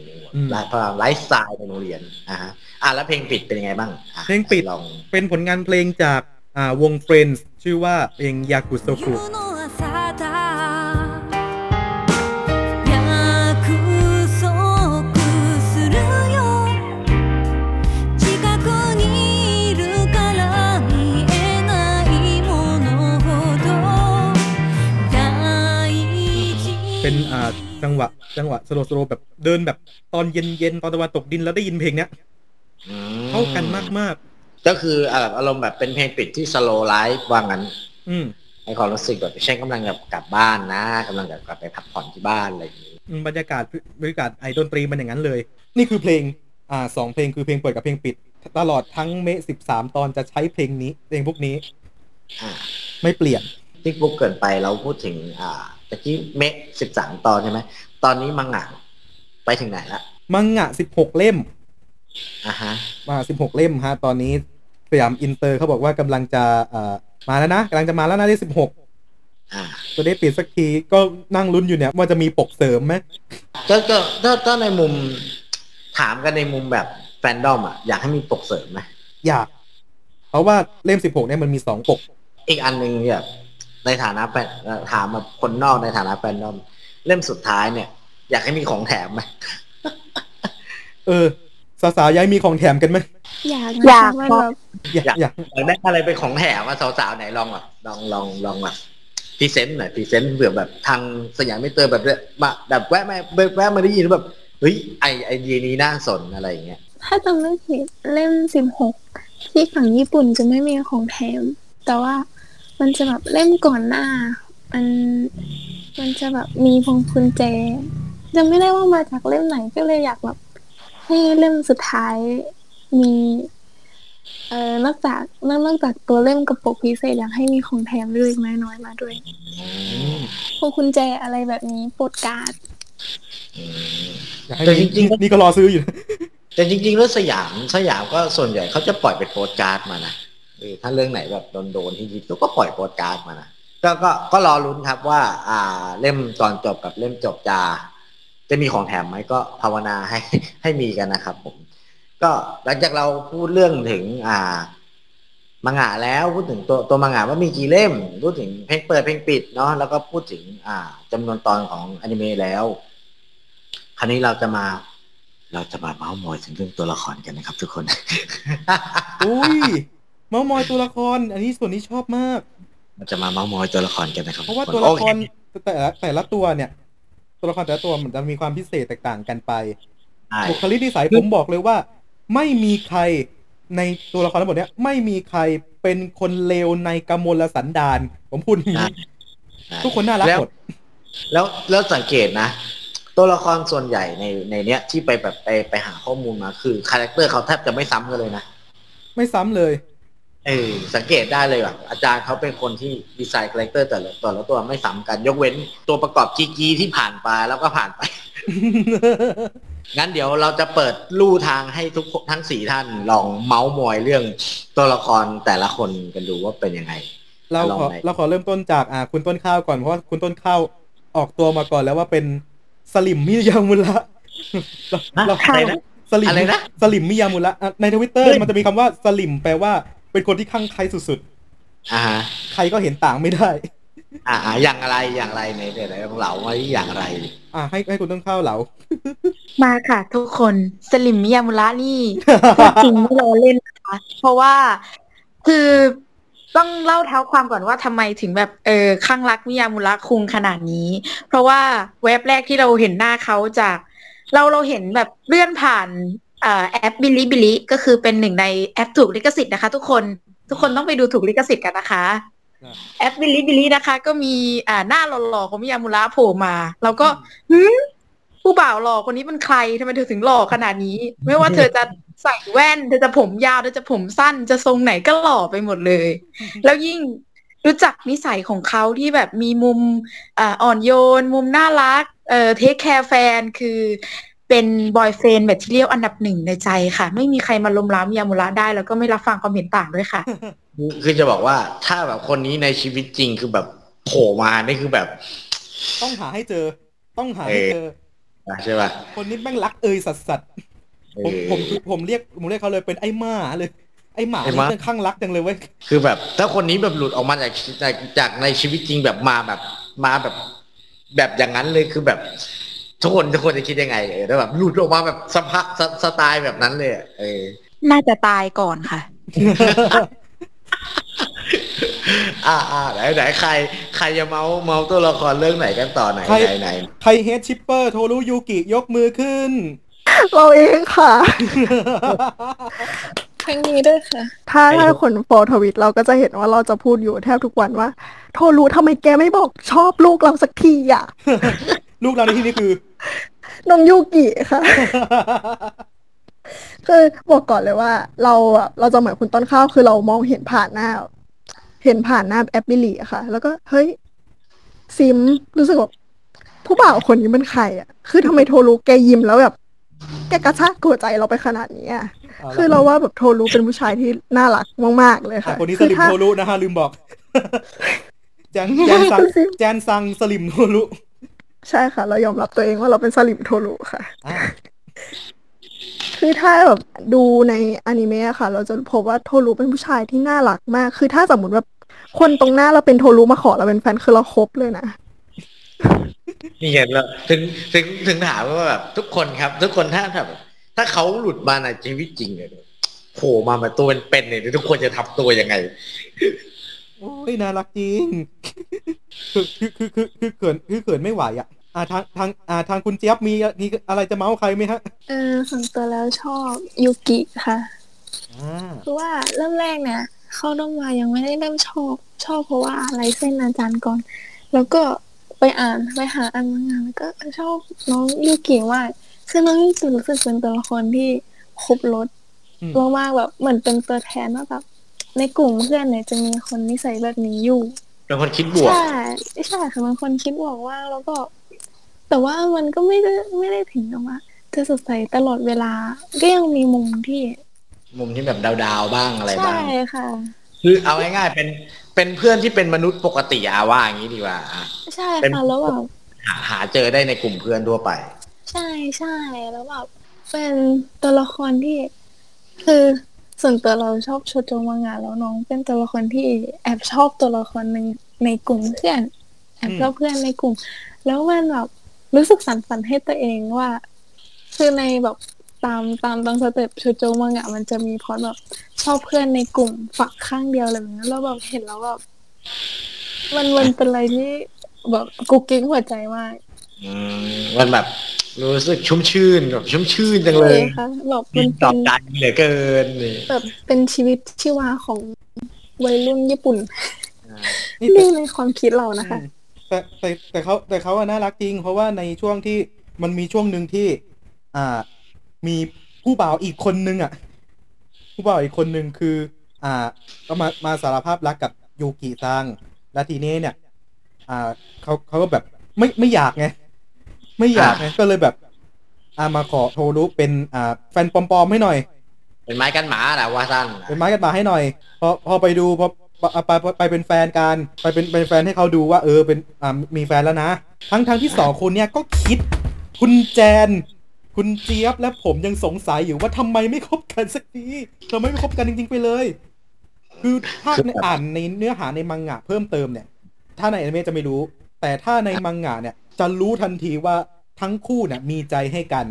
ๆและพลังไลฟ์สไตล์ในโรงเรียนอ่ะฮะอ่ะแล้วเพลงปิดเป็นยังไงบ้างเพลงปิดเป็นผลงานเพลงจากอ่าวง Friends ชื่อว่าเพลงยากุโซคุเป็นอ่าจังหวะจังหวะสโลสโลแบบเดินแบบตอนเย็นๆตอนตะวันตกดินแล้วได้ยินเพลงเนี้ยเข้ากันมากๆก็คืออารมณ์แบบเป็นเพลงปิดที่สโลไลฟ์ว่างั้นอืมไอ้ความรู้สึกแบบเช่นกำลังแบบกลับบ้านนะกำลังแบบกลับไปพักผ่อนที่บ้านอะไรอย่างงี้บรรยากาศบรรยากาศไอดนตรีมันอย่างนั้นเลยนี่คือเพลงอ่าสองเพลงคือเพลงเปิดกับเพลงปิดตลอดทั้งเมะสิบสามตอนจะใช้เพลงนี้เพลงพวกนี้อ่าไม่เปลี่ยนที่พวกเกินไปเราพูดถึงอ่าตะกี้เมะสิบสามตอนใช่ไหมตอนนี้มังงะไปถึงไหนละมังงะสิบหกเล่มอ่าฮะมาสิบหกเล่มฮะตอนนี้สยามอินเตอร์เขาบอกว่ากำลังจะอ่ามาแล้วนะกำลังจะมาแล้วนะที่สิบหกอ่าจะได้ปิดสักทีก็นั่งลุ้นอยู่เนี่ยว่าจะมีปกเสริมไหมก็ก็ถ้าในมุมถามกันในมุมแบบแฟนดอมอ่ะอยากให้มีปกเสริมไหมอยากเพราะว่าเล่มสิบหกเนี่ยมันมีสองปกอีกอันนึงเนี่ยในฐานะแฟนถามแบบคนนอกในฐานะแฟนดอมเล่มสุดท้ายเนี่ยอยากให้มีของแถมไหมเออสาวๆอยากมีของแถมกันไหมอยากอยากอยากอยากได้อะไรเป็นของแถมว่าสาวๆไหนลองอ่ะลองลองลองอ่ะพรีเซนต์หน่อยพรีเซนต์เผื่อแบบทางสยามไม่เจอแบบแบบแบบแวะมาแวะมาได้ยินแบบเฮ้ยไอไอเดียนี้น่าสนอะไรอย่างเงี้ยถ้าจำไม่ผิดเล่มสิบหกที่ฝั่งญี่ปุ่นจะไม่มีของแถมแต่ว่ามันจะแบบเล่มก่อนหน้ามันมันจะแบบมีพวงกุญแจจะไม่ได้ว่ามาจากเล่มไหนก็เลยอยากแบบให้เล่มสุดท้ายมี เออนอกจากนอกจากตัวเล่มกระปุกพิเศษอยากให้มีของแถมเล็กๆน้อยๆมาด้วยพวกกุญแจอะไรแบบนี้โปสการ์ดแต่จริงๆนี่ก็รอซื้ออยู่แต่จริงๆแล้วสยามสยามก็ส่วนใหญ่เขาจะปล่อยเป็นโปสการ์ดมานะเออถ้าเรื่องไหนแบบโดนๆที่ยิบก็ปล่อยโปสการ์ดมานะก็ก็ก็รอลุ้นครับว่าอ่าเล่มตอนจบกับเล่มจบจะจะมีของแถมไหมก็ภาวนาให้ให้มีกันนะครับผมก็หลังจากเราพูดเรื่องถึงอ่ามังงะแล้วพูดถึงตัวตัวมังงะว่ามีกี่เล่มพูดถึงเพลงเปิดเพลงปิดเนาะแล้วก็พูดถึงอ่าจำนวนตอนของอนิเมะแล้วคราวนี้เราจะมาเราจะมาเม้ามอยถึงเรื่องตัวละครกันนะครับทุกคน อุ้ยเม้ามอยตัวละครอันนี้ส่วนนี้ชอบมากมันจะมาเม้ามอยตัวละครกันนะครับเพราะว่าตัวละครแต่ละแต่ละตัวเนี่ยตัวละครแต่ละตัวมันจะมีความพิเศษแตกต่างกันไปบุคลิกนิสัยผมบอกเลยว่าไม่มีใครในตัวละครทั้งหมดเนี้ยไม่มีใครเป็นคนเลวในกมลสันดานผมพูดอย่างนี้ทุกคนน่ารักหมดแล้วแล้วสังเกตนะตัวละครส่วนใหญ่ในในเนี้ยที่ไปแบบไปไปหาข้อมูลมาคือคาแรคเตอร์เขาแทบจะไม่ซ้ำกันเลยนะไม่ซ้ำเลยเออสังเกตได้เลยแบบอาจารย์เขาเป็นคนที่ดีไซน์คาแรคเตอร์แต่ละตัวแล้วตัวไม่ซ้ำกันยกเว้นตัวประกอบจีจีที่ผ่านไปแล้วก็ผ่านไปงั้นเดี๋ยวเราจะเปิดลู่ทางให้ทุกทั้งสี่ท่านลองเม้ามอยเรื่องตัวละครแต่ละคนกันดูว่าเป็นยังไงเราขอเราขอเริ่มต้นจากอ่าคุณต้นข้าวก่อนเพราะคุณต้นข้าวออกตัวมาก่อนแล้วว่าเป็นสลิมมิยามุระเราใครนะสลิมอะไรนะสลิมมิยามุระใน Twitter มันจะมีคำว่าสลิมแปลว่าเป็นคนที่คลั่งไคล้สุดๆอ่าใครก็เห็นต่างไม่ได้อ่าอย่างไรอย่างไรในแต่ละของเราว่าอย่างไรอ่าให้ให้คุณต้องเข้าเรามาค่ะทุกคนสลิมมิยามุระนี่พูดจริงไม่ล้อเล่นนะคะเพราะว่าคือต้องเล่าเท้าความก่อนว่าทำไมถึงแบบเออคลั่งรักมิยามุระคุงขนาดนี้เพราะว่าเว็บแรกที่เราเห็นหน้าเขาจากเราเราเห็นแบบเลื่อนผ่านอ่าแอป Bilibili ก็คือเป็นหนึ่งในแอปถูกลิขสิทธิ์นะคะทุกคนทุกคนต้องไปดูถูกลิขสิทธิ์กันนะคะแอป Bilibili นะคะก็มีอ่าหน้าหล่อๆของมิยามุระโผล่มาเราก็หือผู้บ่าวหล่อคนนี้เป็นใครทำไมเธอถึงหล่อขนาดนี้ไม่ว่าเธอจะใส่แว่นเธอจะผมยาวเธอจะผมสั้นจะทรงไหนก็หล่อไปหมดเลยแล้วยิ่งรู้จักนิสัยของเขาที่แบบมีมุมอ่าอ่อนโยนมุมน่ารักเอ่อเทคแคร์แฟนคือเป็นบอยเฟรนด์แบบที่เรียกอันดับหนึ่งในใจค่ะไม่มีใครมาล้มล้างมิยามุระได้แล้วก็ไม่รับฟังความเห็นต่างด้วยค่ะคือจะบอกว่าถ้าแบบคนนี้ในชีวิตจริงคือแบบโผล่มานี่คือแบบต้องหาให้เจอต้องหาให้เจอใช่ป่ะคนนี้แม่งรักเอ่ยสัสๆผมผมผมเรียกผมเรียกเขาเลยเป็นไอ้หมาเลยไอ้หมานี่เป็นข้างรักจังเลยเว้ยคือแบบถ้าคนนี้แบบหลุดออกมาจากจากในชีวิตจริงแบบมาแบบมาแบบแบบอย่างนั้นเลยคือแบบทุกคนทุกคนจะคิดยังไงเออแล้วแบบหลุดออกมาแบบสภาพสไตล์แบบนั้นเลยเออน่าจะตายก่อนค่ะอ่าๆไหนๆใครใครจะเมาเมาตัวละครเรื่องไหนกันต่อไหนไหนใครเฮดชิปเปอร์โทรุยูกิยกมือขึ้นเราเองค่ะทั้งนี้ด้วยค่ะถ้าถ้าคนฟอลทวิตเราก็จะเห็นว่าเราจะพูดอยู่แทบทุกวันว่าโทรุทำไมแกไม่บอกชอบลูกเราสักทีอ่ะลูกเราในที่นี้คือน้องยูกิค่ะคือบอกก่อนเลยว่าเราเราจะเหมือนคุณต้นข้าวคือเรามองเห็นผ่านหน้าเห็นผ่านหน้าแอปบิลลี่อะค่ะแล้วก็เฮ้ยซิมรู้สึกแบบผู้บ่าวคนนี้มันใครอะคือทำไมโทรุแกยิ้มแล้วแบบแกกระชากหัวใจเราไปขนาดนี้อะคือเราว่าแบบโทรุเป็นผู้ชายที่น่ารักมากๆเลยค่ะคนนี้สลิมโทรุนะฮะลืมบอกแจนซังแจนซังสลิมโทรุใช่ค่ะเรายอมรับตัวเองว่าเราเป็นสลิมโทรุค่ะคือถ้าแบบดูในอนิเมะค่ะเราจะพบว่าโทรุเป็นผู้ชายที่น่ารักมากคือถ้าสมมุติแบบคนตรงหน้าเราเป็นโทรุมาขอเราเป็นแฟนคือเราคบเลยนะนี่ไงเราถึงถึงถึงถามว่าแบบทุกคนครับทุกคนถ้าแบบถ้าเขาหลุดมาในชีวิตจริงเนี่ยโผล่มาแบบตัวเป็นๆเนี่ยทุกคนจะทำตัวยังไงโอ้ยน่ารักจริงคือคือคือคือเกินคือเกินไม่ไหวอ่ะอ่าทางทางอ่าทางคุณเจี๊ยบมีนี่อะไรจะเมาส์ใครไหมฮะเออส่วนตัวแล้วชอบยูกิค่ะเพราะว่าเริ่มแรกเนี่ยเข้าต้องมายังไม่ได้เริ่มชอบชอบเพราะว่าอะไรเส้นอาจารย์ก่อนแล้วก็ไปอ่านไปหาอ่านมางานแล้วก็ชอบน้องยูกิมากคือน้องยูกิรู้สึกเป็นตัวละครที่ครบรส มากๆแบบเหมือนเป็นตัวแทนว่าแบบในกลุ่มเพื่อนเนี่ยจะมีคนนิสัยแบบนี้อยู่เป็นคนคิดบวกใช่ใช่ค่ะเป็นคนคิดบวกว่าแล้วก็แต่ว่ามันก็ไม่ได้ไม่ได้ถึงกับว่าจะสดใสตลอดเวลาก็ยังมีมุมที่มุมที่แบบดาวๆบ้างอะไรบ้างใช่ค่ะคือเอาง่ายๆเป็นเป็นเพื่อนที่เป็นมนุษย์ปกติอาว่าอย่างนี้ดีกว่าใช่ค่ะแล้วแบบหาหาเจอได้ในกลุ่มเพื่อนทั่วไปใช่ใช่แล้วแบบเป็นตัวละครที่คือส่วนตัวเราชอบโชโจมังงะแล้วน้องเป็นตัวละครที่แอบชอบตัวละครนึงในกลุ่มเพื่อนแอบชอบเพื่อนในกลุ่มแล้วมันแบบรู้สึกสั่นฝันให้ตัวเองว่าคือในแบบตามตามตามสเต็ปโชโจมังงะมันจะมีพอแบบชอบเพื่อนในกลุ่มฝักข้างเดียวอะไรแบบนี้แล้วแบบเห็นแล้วแบบมันมันเป็นอะไรที่แบบกุ๊กกิ๊กหัวใจมากมันแบบรู้สึกชุ่มชื่นแบบชุ่มชื่นจังเลยค่ะแบบมันตอบใจเหลือเกินแบบเป็นชีวิตชีวาของวัยรุ่นญี่ปุ่นนี่ในความคิดเรานะคะแต่แต่แต่เขาแต่เขาน่ารักจริงเพราะว่าในช่วงที่มันมีช่วงนึงที่อ่ามีผู้บ่าวอีกคนนึงอ่ะผู้บ่าวอีกคนนึงคืออ่าก็มามาสารภาพรักกับยูกิซังและทีนี้เนี่ยอ่าเขาเขาก็แบบไม่ไม่อยากไงไม่อยากไงก็เลยแบบอ่ามาขอโทรุเป็นอ่าแฟนปลอมๆให้หน่อยเป็นไม้กันหมาน่ะว่าซั่นเป็นไม้กันหมาให้หน่อยพอพอไปดูพอไปไปเป็นแฟนกันไปเป็นเป็นแฟนให้เขาดูว่าเออเป็นอ่ามีแฟนแล้วนะทั้งทั้งที่สองคนเนี่ยก็คิดคุณแจนคุณเจี๊ยบและผมยังสงสัยอยู่ว่าทำไมไม่คบกันสักทีทำไมไม่คบกันจริงๆไปเลยคือถ้าอ่านในเนื้อหาในมังงะเพิ่มเติมเนี่ยถ้าในอนิเมะจะไม่รู้แต่ถ้าในมังงะเนี่ยจะรู้ทันทีว่าทั้งคู่เนี่ยมีใจให้กัน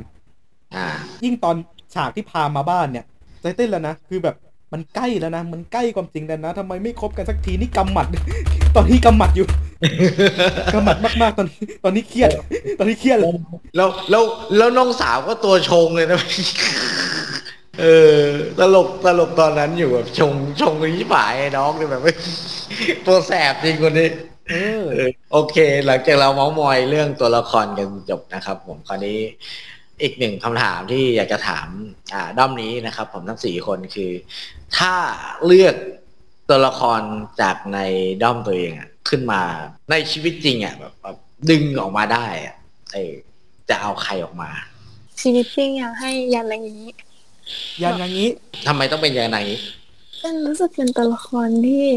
ยิ่งตอนฉากที่พามาบ้านเนี่ยใจเต้นแล้วนะคือแบบมันใกล้แล้วนะมันใกล้ความจริงแล้วนะทำไมไม่คบกันสักทีนี่กำหมัดตอนที่กำหมัดอยู่กำหมัดมากๆตอนนี้ตอนนี้เครียดตอนนี้เครียดแล้วแล้วแล้วแล้วน้องสาวก็ตัวชงเลยนะเออตลกตลกตอนนั้นอยู่แบบชงชงนี้ป่ายไอ้น้องเลยแบบตัวแสบจริงคนนี้เออโอเคหลังจากเราเม้ามอยเรื่องตัวละครกันจบนะครับผมคราวนี้อีกหนึ่งคำถามที่อยากจะถามอ่าด้อมนี้นะครับผมทั้งสี่คนคือถ้าเลือกตัวละครจากในด้อมตัวเองอ่ะขึ้นมาในชีวิตจริงอ่ะแบบแบบดึงออกมาได้อ่ะเออจะเอาใครออกมาชีวิตจริงอยากให้ยันนางงี้ยันนางงี้ทำไมต้องเป็นยันนางงี้เป็นรู้สึกเป็นตัวละครที่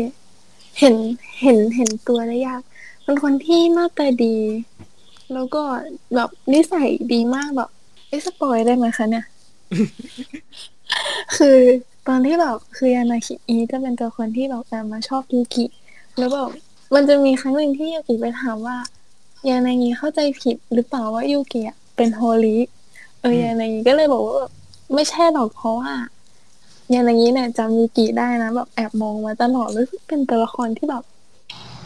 เห็นเห็นเห็นตัวได้ยากเป็นคนที่หน้าตาดีแล้วก็แบบนิสัยดีมากแบบไอ้สปอยได้ไหมคะเนี่ย คือตอนที่แบบคือยานาคิอีจะเป็นตัวคนที่แบบตามมาชอบยูกิแล้วแบบมันจะมีครั้งหนึ่งที่ยูกิไปถามว่ายานางิเข้าใจผิดหรือเปล่าว่ายูกิอ่ะเป็นโฮลิเออยานางิก็เลยบอกว่าไม่ใช่หรอกเพราะว่ายานางิเนี่ยจำยูกิได้นะแบบแอบมองมาตลอดรู้สึกเป็นตัวละครที่แบบ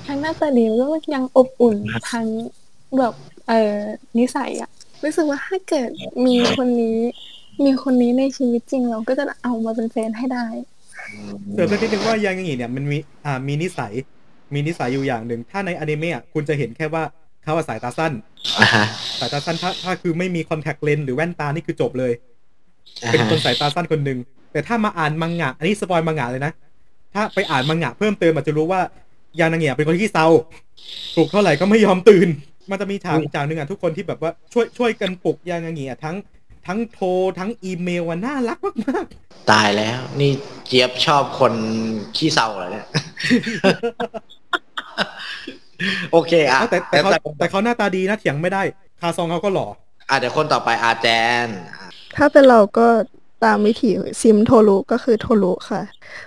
ทั้งหน้าตาดีแล้วก็ยังอบอุ่นทั้งแบบเออนิสัยอ่ะรู้สึกว่าถ้าเกิดมีคนนี้มีคนนี้ในชีวิตจริงเราก็จะเอามาเป็นแฟนให้ได้เดี๋ยวเพิ่งคิดถึงว่ายางงี้เนี่ยมันมีอ่ามีนิสัยมีนิสัยอยู่อย่างหนึ่งถ้าในอนิเมะคุณจะเห็นแค่ว่าเขาสายตาสั้นสายตาสั้นถ้าถ้าคือไม่มีคอนแทคเลนส์หรือแว่นตานี่คือจบเลยเป็นคนสายตาสั้นคนนึงแต่ถ้ามาอ่านมังงะอันนี้สปอยมังงะเลยนะถ้าไปอ่านมังงะเพิ่มเติมอาจจะรู้ว่ายางงี้เป็นคนขี้เซาปลุกเท่าไหร่ก็ไม่ยอมตื่นมันจะมีฉากฉากนึงอ่ะทุกคนที่แบบว่าช่วยช่วยกันปลุกยางงี้อ่ะทั้งทั้งโทรทั้งอีเมลน่ารักมากๆตายแล้วนี่เจี๊ยบชอบคนขี้เศร้าเหรอเนี่ย โอเคอ่ะแต่แต่เขาแต่เขาหน้าตาดีนะเถียงไม่ได้คาซองเขาก็หล่ออ่ะเดี๋ยวคนต่อไปอาแจนถ้าเป็นเราก็ตามวิถีซิมโทรุก็คือโทรุค่ะ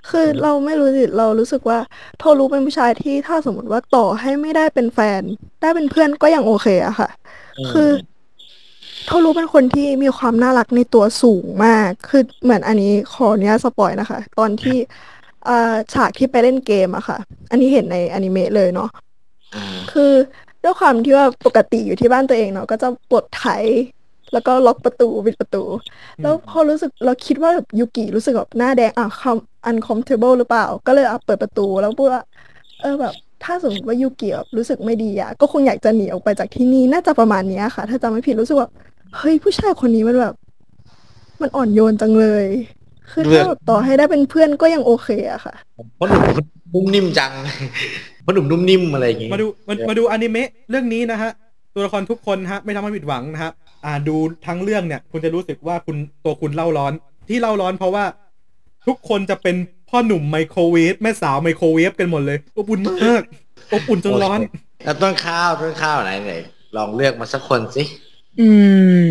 คือเราไม่รู้สิเรารู้สึกว่าโทรุเป็นผู้ชายที่ถ้าสมมติว่าต่อให้ไม่ได้เป็นแฟนได้เป็นเพื่อนก็ยังโอเคอะค่ะคือโทรุเป็นคนที่มีความน่ารักในตัวสูงมากคือเหมือนอันนี้ขออนุญาตสปอยนะคะตอนที่ฉากที่ไปเล่นเกมอะค่ะอันนี้เห็นในอนิเมะเลยเนาะคือด้วยความที่ว่าปกติอยู่ที่บ้านตัวเองเนาะก็จะปวดไถแล้วก็ล็อกประตูปิดประตูแล้วพอรู้สึกเราคิดว่าแบบยูกิรู้สึกแบบหน้าแดงอ่ะ uncomfortable หรือเปล่าก็เลยเปิดประตูแล้วพูดว่าเออแบบถ้าสมมติว่ายูกิแบบรู้สึกไม่ดีอ่ะก็คงอยากจะหนีออกไปจากที่นี่น่าจะประมาณนี้ค่ะถ้าจำไม่ผิดรู้สึกว่าเฮ้ยผู้ชายคนนี้มันแบบมันอ่อนโยนจังเลย คือถ้าต่อให้ได้เป็นเพื่อนก็ยังโอเคอะค่ะเพราะหนุ่มนุ่มนิ่มจังเพราะหนุ่มนุ่มนิ่มอะไรอย่างงี้มาดูมาดูอนิเมะเรื่องนี้นะฮะตัวละครทุกคนฮะไม่ทำให้ผิดหวังนะฮะอ่าดูทั้งเรื่องเนี่ยคุณจะรู้สึกว่าคุณตัวคุณเล่าร้อนที่เล่าร้อนเพราะว่าทุกคนจะเป็นพ่อหนุ่มไมโครเวฟแม่สาวไมโครเวฟกันหมดเลยอบอุ่นมากอบอุ่นจนร้อนแล้วต้นข้าวต้นข้าวไหนไหนลองเลือกมาสักคนสิอืม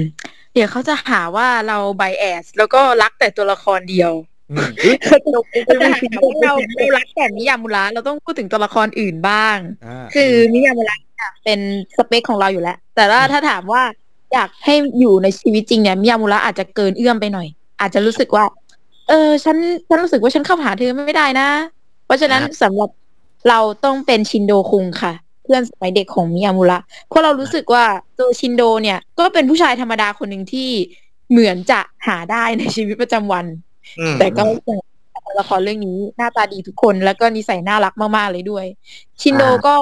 เดี๋ยวเขาจะหาว่าเราไบแอสแล้วก็รักแต่ตัวละครเดียวเขาจะหาว่าเรารักแต่มิยามุระเราต้องพูดถึงตัวละครอื่นบ้างคือมิยามุระเป็นสเปคของเราอยู่แล้วแต่ว่าถ้าถามว่าอยากให้อยู่ในชีวิตจริงเนี่ยมิยามุระอาจจะเกินเอื้อมไปหน่อยอาจจะรู้สึกว่าเออฉันฉันรู้สึกว่าฉันเข้าหาเธอไม่ได้นะเพราะฉะนั้นสำหรับเราต้องเป็นชินโดคุงค่ะเพื่อนสมัยเด็กของมิยามุระเพราะเรารู้สึกว่าตัวชินโดเนี่ยก็เป็นผู้ชายธรรมดาคนหนึ่งที่เหมือนจะหาได้ในชีวิตประจำวันแต่ก็ละครเรื่องนี้หน้าตาดีทุกคนแล้วก็นิสัยน่ารักมากๆเลยด้วยชินโดก็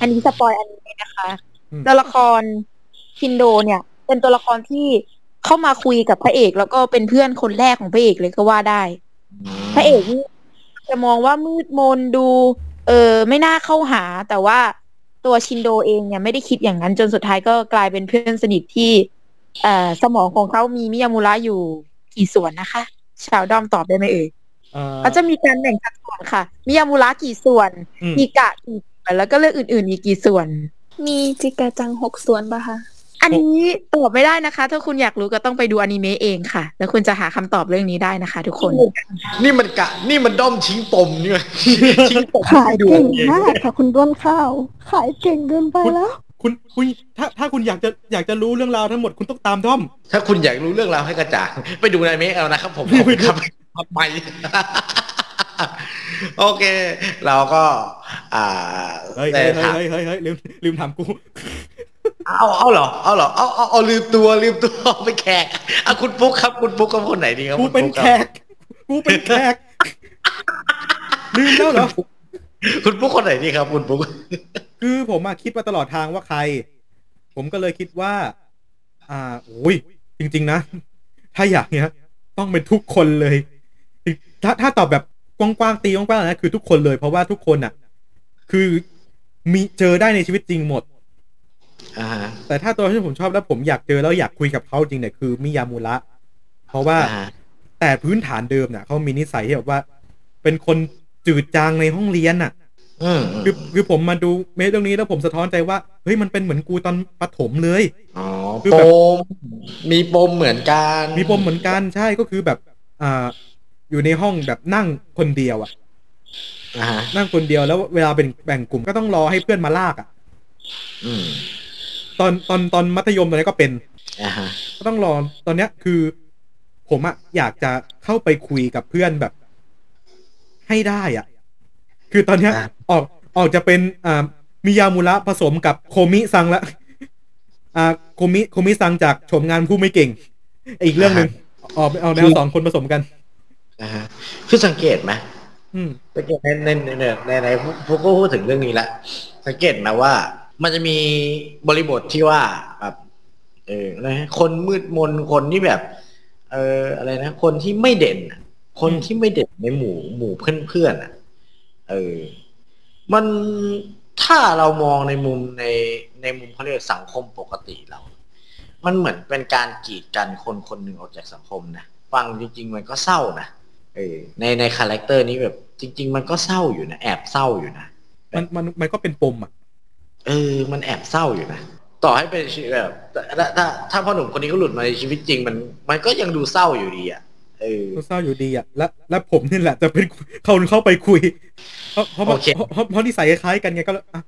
อันนี้สปอยอันนี้นะคะตัวละครชินโดเนี่ยเป็นตัวละครที่เข้ามาคุยกับพระเอกแล้วก็เป็นเพื่อนคนแรกของพระเอกเลยก็ว่าได้พระเอกนี่จะมองว่ามืดมนดูเออไม่น่าเข้าหาแต่ว่าตัวชินโดเองเนี่ยไม่ได้คิดอย่างนั้นจนสุดท้ายก็กลายเป็นเพื่อนสนิทที่เอ่อสมองของเขามีมิยามุระอยู่กี่ส่วนนะคะชาวดอมตอบได้ไหมเอ่ยเขาจะมีการแบ่งสัดส่วนค่ะมิยามุระกี่ส่วนมีกะกี่ส่วนแล้วก็เรื่องอื่นๆอีกกี่ส่วนมีจิกะจังหกส่วนป่ะคะอันนี้ตอบไม่ได้นะคะถ้าคุณอยากรู้ก็ต้องไปดูอนิเมะเองค่ะแล้วคุณจะหาคำตอบเรื่องนี้ได้นะคะทุกคนนี่มันกะนี่มันด้อมชิงปมนี่มันชิงปมขายเก่งมากค่ะคุณต้นข้าวขายเก่งเกินไปแล้วคุณคุณถ้าถ้าคุณอยากจะอยากจะรู้เรื่องราวทั้งหมดคุณต้องตามด้อมถ้าคุณอยากรู้เรื่องราวให้กระจ่างไปดูอนิเมะเอานะครับผมครับไปโอเคเราก็อ่าเฮ้ยเฮ้ยเฮ้ยเฮ้ยลืมลืมถามกูเอาเอาเหรอเอาเหรอเอาเอาเอาลืมตัวลืมตัวไปแขกเอาคุณปุ๊กครับคุณปุ๊กกับคนไหนดีครับกูเป็นแขกกูเป็นแขกลืมแล้วเหรอคุณปุ๊กคนไหนดีครับคุณปุ๊กคือผมอ่ะคิดมาตลอดทางว่าใครผมก็เลยคิดว่าอ่าโอ้ยจริงๆนะถ้าอยากเนี้ยต้องเป็นทุกคนเลยถ้าถ้าตอบแบบกว้างๆตีกว้างๆนะคือทุกคนเลยเพราะว่าทุกคนอ่ะคือมีเจอได้ในชีวิตจริงหมดUh-huh. แต่ถ้าตัวที่ผมชอบแล้วผมอยากเจอแล้วอยากคุยกับเขาจริงเนี่ยคือมิยามุระเพราะว่า uh-huh. แต่พื้นฐานเดิมเนี่ยเขามีนิสัยที่แบบว่าเป็นคนจืดจางในห้องเรียนน่ะ uh-huh. คือคือผมมาดูเมเรื่องนี้แล้วผมสะท้อนใจว่าเฮ้ยมันเป็นเหมือนกูตอนประถมเลยอ๋อปมมีปมเหมือนกันมีปมเหมือนกันใช่ก็คือแบบอ่าอยู่ในห้องแบบนั่งคนเดียวอ่ะ uh-huh. นั่งคนเดียวแล้วเวลาเป็นแบ่งกลุ่มก็ต้องรอให้เพื่อนมาลากอ่ะ uh-huh.ตอนตอนตอนมัธยมตอนนี้ก็เป็นก็ต้องรอตอนเนี้ยคือผมอะอยากจะเข้าไปคุยกับเพื่อนแบบให้ได้อ่ะคือตอนเนี้ยออกออกจะเป็นอ่ามิยามุระผสมกับโคมิซังละอ่าโคมิโคมิซังจากชมงานผู้ไม่เก่งอีกเรื่องนึงออกเอาแนวสองคนผสมกันอ่าคือสังเกตไหมอืมสังเกตในในในในในพวกก็พูดถึงเรื่องนี้ละสังเกตนะว่ามันจะมีบริบทที่ว่าแบบเออนะคนมืดมนคนที่แบบเอออะไรนะคนที่ไม่เด่นคนที่ไม่เด่นในหมู่หมู่เพื่อนๆอ่ะเออมันถ้าเรามองในมุมในในมุมเขาเรียกสังคมปกติเรามันเหมือนเป็นการกีดกันคนคนหนึ่งออกจากสังคมนะฟังจริงๆมันก็เศร้านะเออในในคาแรคเตอร์นี้แบบจริงๆมันก็เศร้าอยู่นะแอบเศร้าอยู่นะมันมันมันก็เป็นปมอ่ะเออมันแอบเศร้าอยู่นะต่อให้เป็นแบบถ้าถ้าถ้าพ่อหนุ่มคนนี้ก็หลุดมาในชีวิตจริงมันมันก็ยังดูเศร้าอยู่ดีอ่ะเออดูเศร้าอยู่ดีอ่ะและและผมนี่แหละจะเป็นคนเข้าไปคุยเพราะเพราะเพราะเพราะนิสัยคล้ายกันไงก็อ่ะ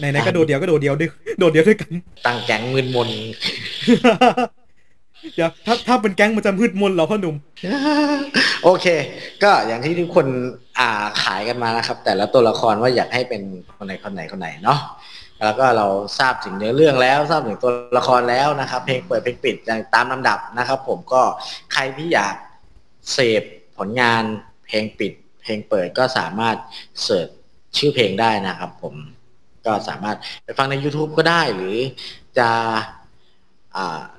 ไหนไหนก็โดดเดียวก็โดดเดียวด้วยโดดเดียวด้วยกันตั้งแก๊งมืดมนเดี๋ยวถ้าถ้าเป็นแก๊งมันจะมืดมนเหรอพ่อหนุ่มโอเคก็อย่างที่ทุกคนอ่าขายกันมานะครับแต่ละตัวละครว่าอยากให้เป็นคนไหนคนไหนคนไหนเนาะแล้วก็เราทราบถึงเนื้อเรื่องแล้วทราบถึงตัวละครแล้วนะครับเพลงเปิดเพลงปิดตามลำดับนะครับผมก็ใครที่อยากเสพผลงานเพลงปิดเพลงเปิดก็สามารถเสิร์ชชื่อเพลงได้นะครับผมก็สามารถไปฟังใน YouTube ก็ได้หรือจะ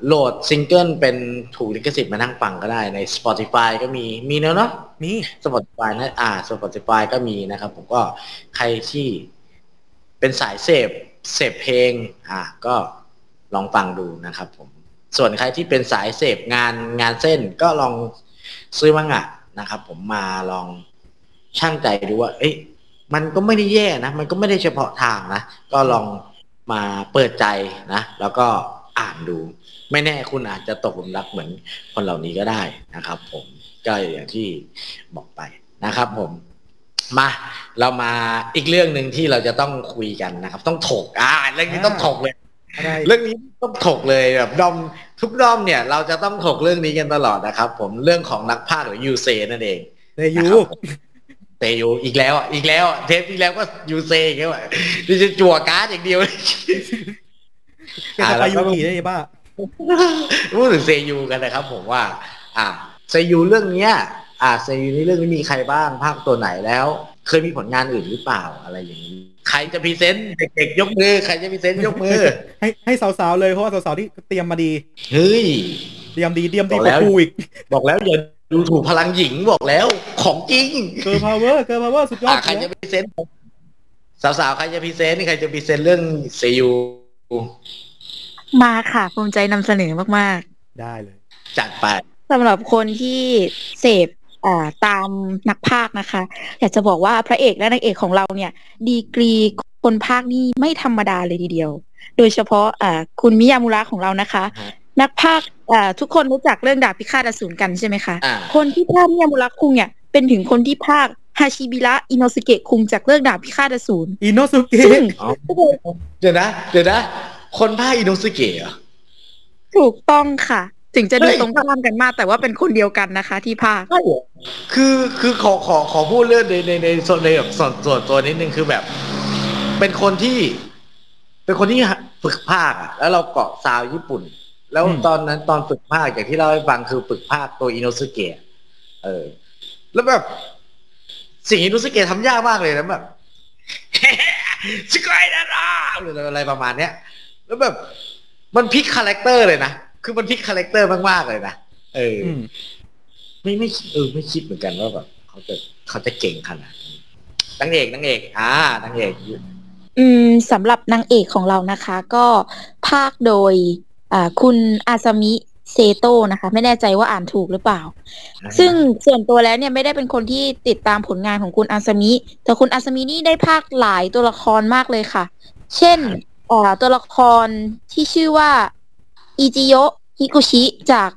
โหลดซิงเกิลเป็นถูกลิขสิทธิ์มานั่งฟังก็ได้ใน Spotify ก็มีมีเนอะเนาะมี Spotify นะอ่า Spotify ก็มีนะครับผมก็ใครที่เป็นสายเสพเสพเพลงอ่าก็ลองฟังดูนะครับผมส่วนใครที่เป็นสายเสพงานงานเส้นก็ลองซื้อมังงะนะครับผมมาลองชั่งใจดูว่าเอ๊ะมันก็ไม่ได้แย่นะมันก็ไม่ได้เฉพาะทางนะก็ลองมาเปิดใจนะแล้วก็อ่านดูไม่แน่คุณอาจจะตกหลุมรักเหมือนคนเหล่านี้ก็ได้นะครับผมก็อย่างที่บอกไปนะครับผมมาเรามาอีกเรื่องนึงที่เราจะต้องคุยกันนะครับต้องถกอ่าเรื่องนี้ต้องถกเลยเรื่องนี้ต้องถกเลยแบบดอมทุกดอมเนี่ยเราจะต้องถกเรื่องนี้กันตลอดนะครับผมเรื่องของนักพากย์หรือยูเซนั่นเองเตยูเตยูอีกแล้วอีกแล้วเทปที่แล้วก็ยูเซอีกแล้วนี่จะจั่วการ์ดอย่างเดียวจะไปยูกีได้บ้ารู้ถึงเซยูกันนะครับผมว่าอ่าเซยูเรื่องเนี้ยอ่าเซยูนี่เรื่องนี้มีใครบ้างภาคตัวไหนแล้วเคยมีผลงานอื่นหรือเปล่าอะไรอย่างนี้ใครจะพรีเซนต์เด็กๆยกมือใครจะพรีเซนต์ยกมือให้ให้สาวๆเลยเพราะว่าสาวๆที่เตรียมมาดีเฮ้ยเตรียมดีเตรียมดีกว่ากูอีกบอกแล้วอย่าดูถูกพลังหญิงบอกแล้วของจริงเกิร์ลพาวเวอร์เกิร์ลพาวเวอร์สุดยอดใครจะพรีเซนต์สาวๆใครจะพรีเซนต์ใครจะพรีเซนต์เรื่องเซยูมาค่ะภูมิใจนำเสนอมากๆได้เลยจัดไปสำหรับคนที่เสพอ่าตามนักพากย์นะคะอยากจะบอกว่าพระเอกและนางเอกของเราเนี่ยดีกรีคนพากย์นี่ไม่ธรรมดาเลยทีเดียวโดยเฉพาะอ่าคุณมิยามุระของเรานะคะนักพากย์อ่าทุกคนรู้จักเรื่องดาบพิฆาตอสูรกันใช่ไหมคะคนที่พากย์มิยามุระคุงเนี่ยเป็นถึงคนที่พากย์ฮาชิบิระอิโนสุเกะคุงจากเรื่องดาบพิฆาตอสูรอิโนสุเกะเดี๋ยวนะเดี๋ยวนะคนพากย์อิโนสุเกะเหรอถูกต้องค่ะถึงจะดูตรงข้ามกันมากแต่ว่าเป็นคนเดียวกันนะคะที่พากย์คือคือขอขอขอพูดเรื่องในในในส่วนในแบบส่วนส่วนตัวนิดนึงคือแบบเป็นคนที่เป็นคนที่ฝึกพากย์อ่ะแล้วเราเกาะซาวญี่ปุ่นแล้วตอนนั้นตอนฝึกพากย์อย่างที่เล่าให้ฟังคือฝึกพากย์ตัวอิโนสุเกะเออแล้วแบบสิ่งอิโนสุเกะทำยากมากเลยนะแบบชิคกี้พายหรืออะไรประมาณเนี้ยแล้วแบบมันพลิกคาแรคเตอร์เลยนะคือมันพลิกคาแรคเตอร์มากๆเลยนะเออไม่ไม่เออไม่คิดเหมือนกันว่าแบบเขาจะเขาจะเก่งขนาดนี้นางเอกนางเอกอ่านางเอกอืมสำหรับนางเอกของเรานะคะก็พากย์โดยอ่าคุณอาซามิเซโตะนะคะไม่แน่ใจว่าอ่านถูกหรือเปล่าซึ่งส่วนตัวแล้วเนี่ยไม่ได้เป็นคนที่ติดตามผลงานของคุณอาซามิแต่คุณอาซามินี่ได้พากย์หลายตัวละครมากเลยค่ะเช่นอ่าตัวละครที่ชื่อว่าอิจิโยะฮิกุชิจาก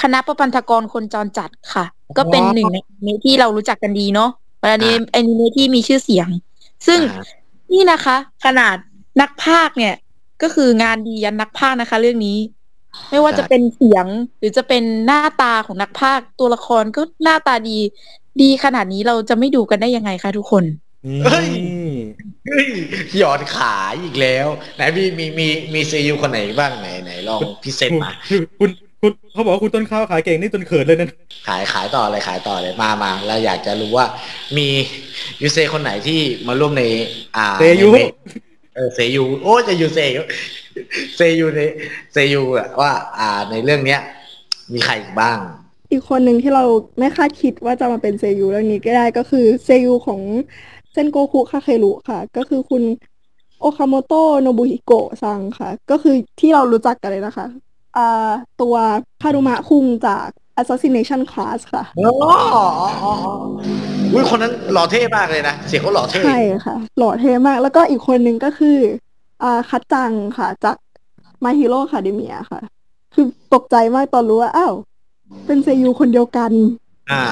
คณะประพันธกรคนจรจัดค่ะก็เป็นหนึ่งในอนิเมะที่เรารู้จักกันดีเนาะเป็นอนิเมะที่มีชื่อเสียงซึ่งนี่นะคะขนาดนักพากย์เนี่ยก็คืองานดียันนักพากย์นะคะเรื่องนี้ไม่ว่าจะเป็นเสียงหรือจะเป็นหน้าตาของนักพากย์ตัวละครก็หน้าตาดีดีขนาดนี้เราจะไม่ดูกันได้ยังไงคะทุกคนเฮ้ยหยอดขาอีกแล้วไหนมีมีมีมีซียูคนไหนบ้างไหนไหนลองพิเศษมาคุณคุณเขาบอกว่าคุณต้นข้าวขายเก่งนี่จนเขินเลยนั่นขายขายต่อเลยขายต่อเลยมามาแล้วอยากจะรู้ว่ามียูเซคนไหนที่มาร่วมในอ่าเซยูเออเซยูโอ้จะยูเซเซยูในเซยูอะว่าอ่าในเรื่องเนี้ยมีใครอีกบ้างอีกคนหนึ่งที่เราไม่คาดคิดว่าจะมาเป็นเซยูเรื่องนี้ก็ได้ก็คือเซยูของเซนโกคุคาเครุค่ะก็คือคุณโอคาโมโตะโนบุฮิโกะซังค่ะก็คือที่เรารู้จักกันเลยนะคะอ่าตัวคารุมะคุงจาก Assassination Class ค่ะโอ้อุ๊ยคนนั้นหล่อเท่มากเลยนะเสียงเขาหล่อเท่ใช่ค่ะหล่อเท่มากแล้วก็อีกคนนึงก็คืออ่าคัตจังค่ะจาก My Hero Academia ค่ะคือตกใจมากตอนรู้ว่าอ้าวเป็นเซยูคนเดียวกันอ่า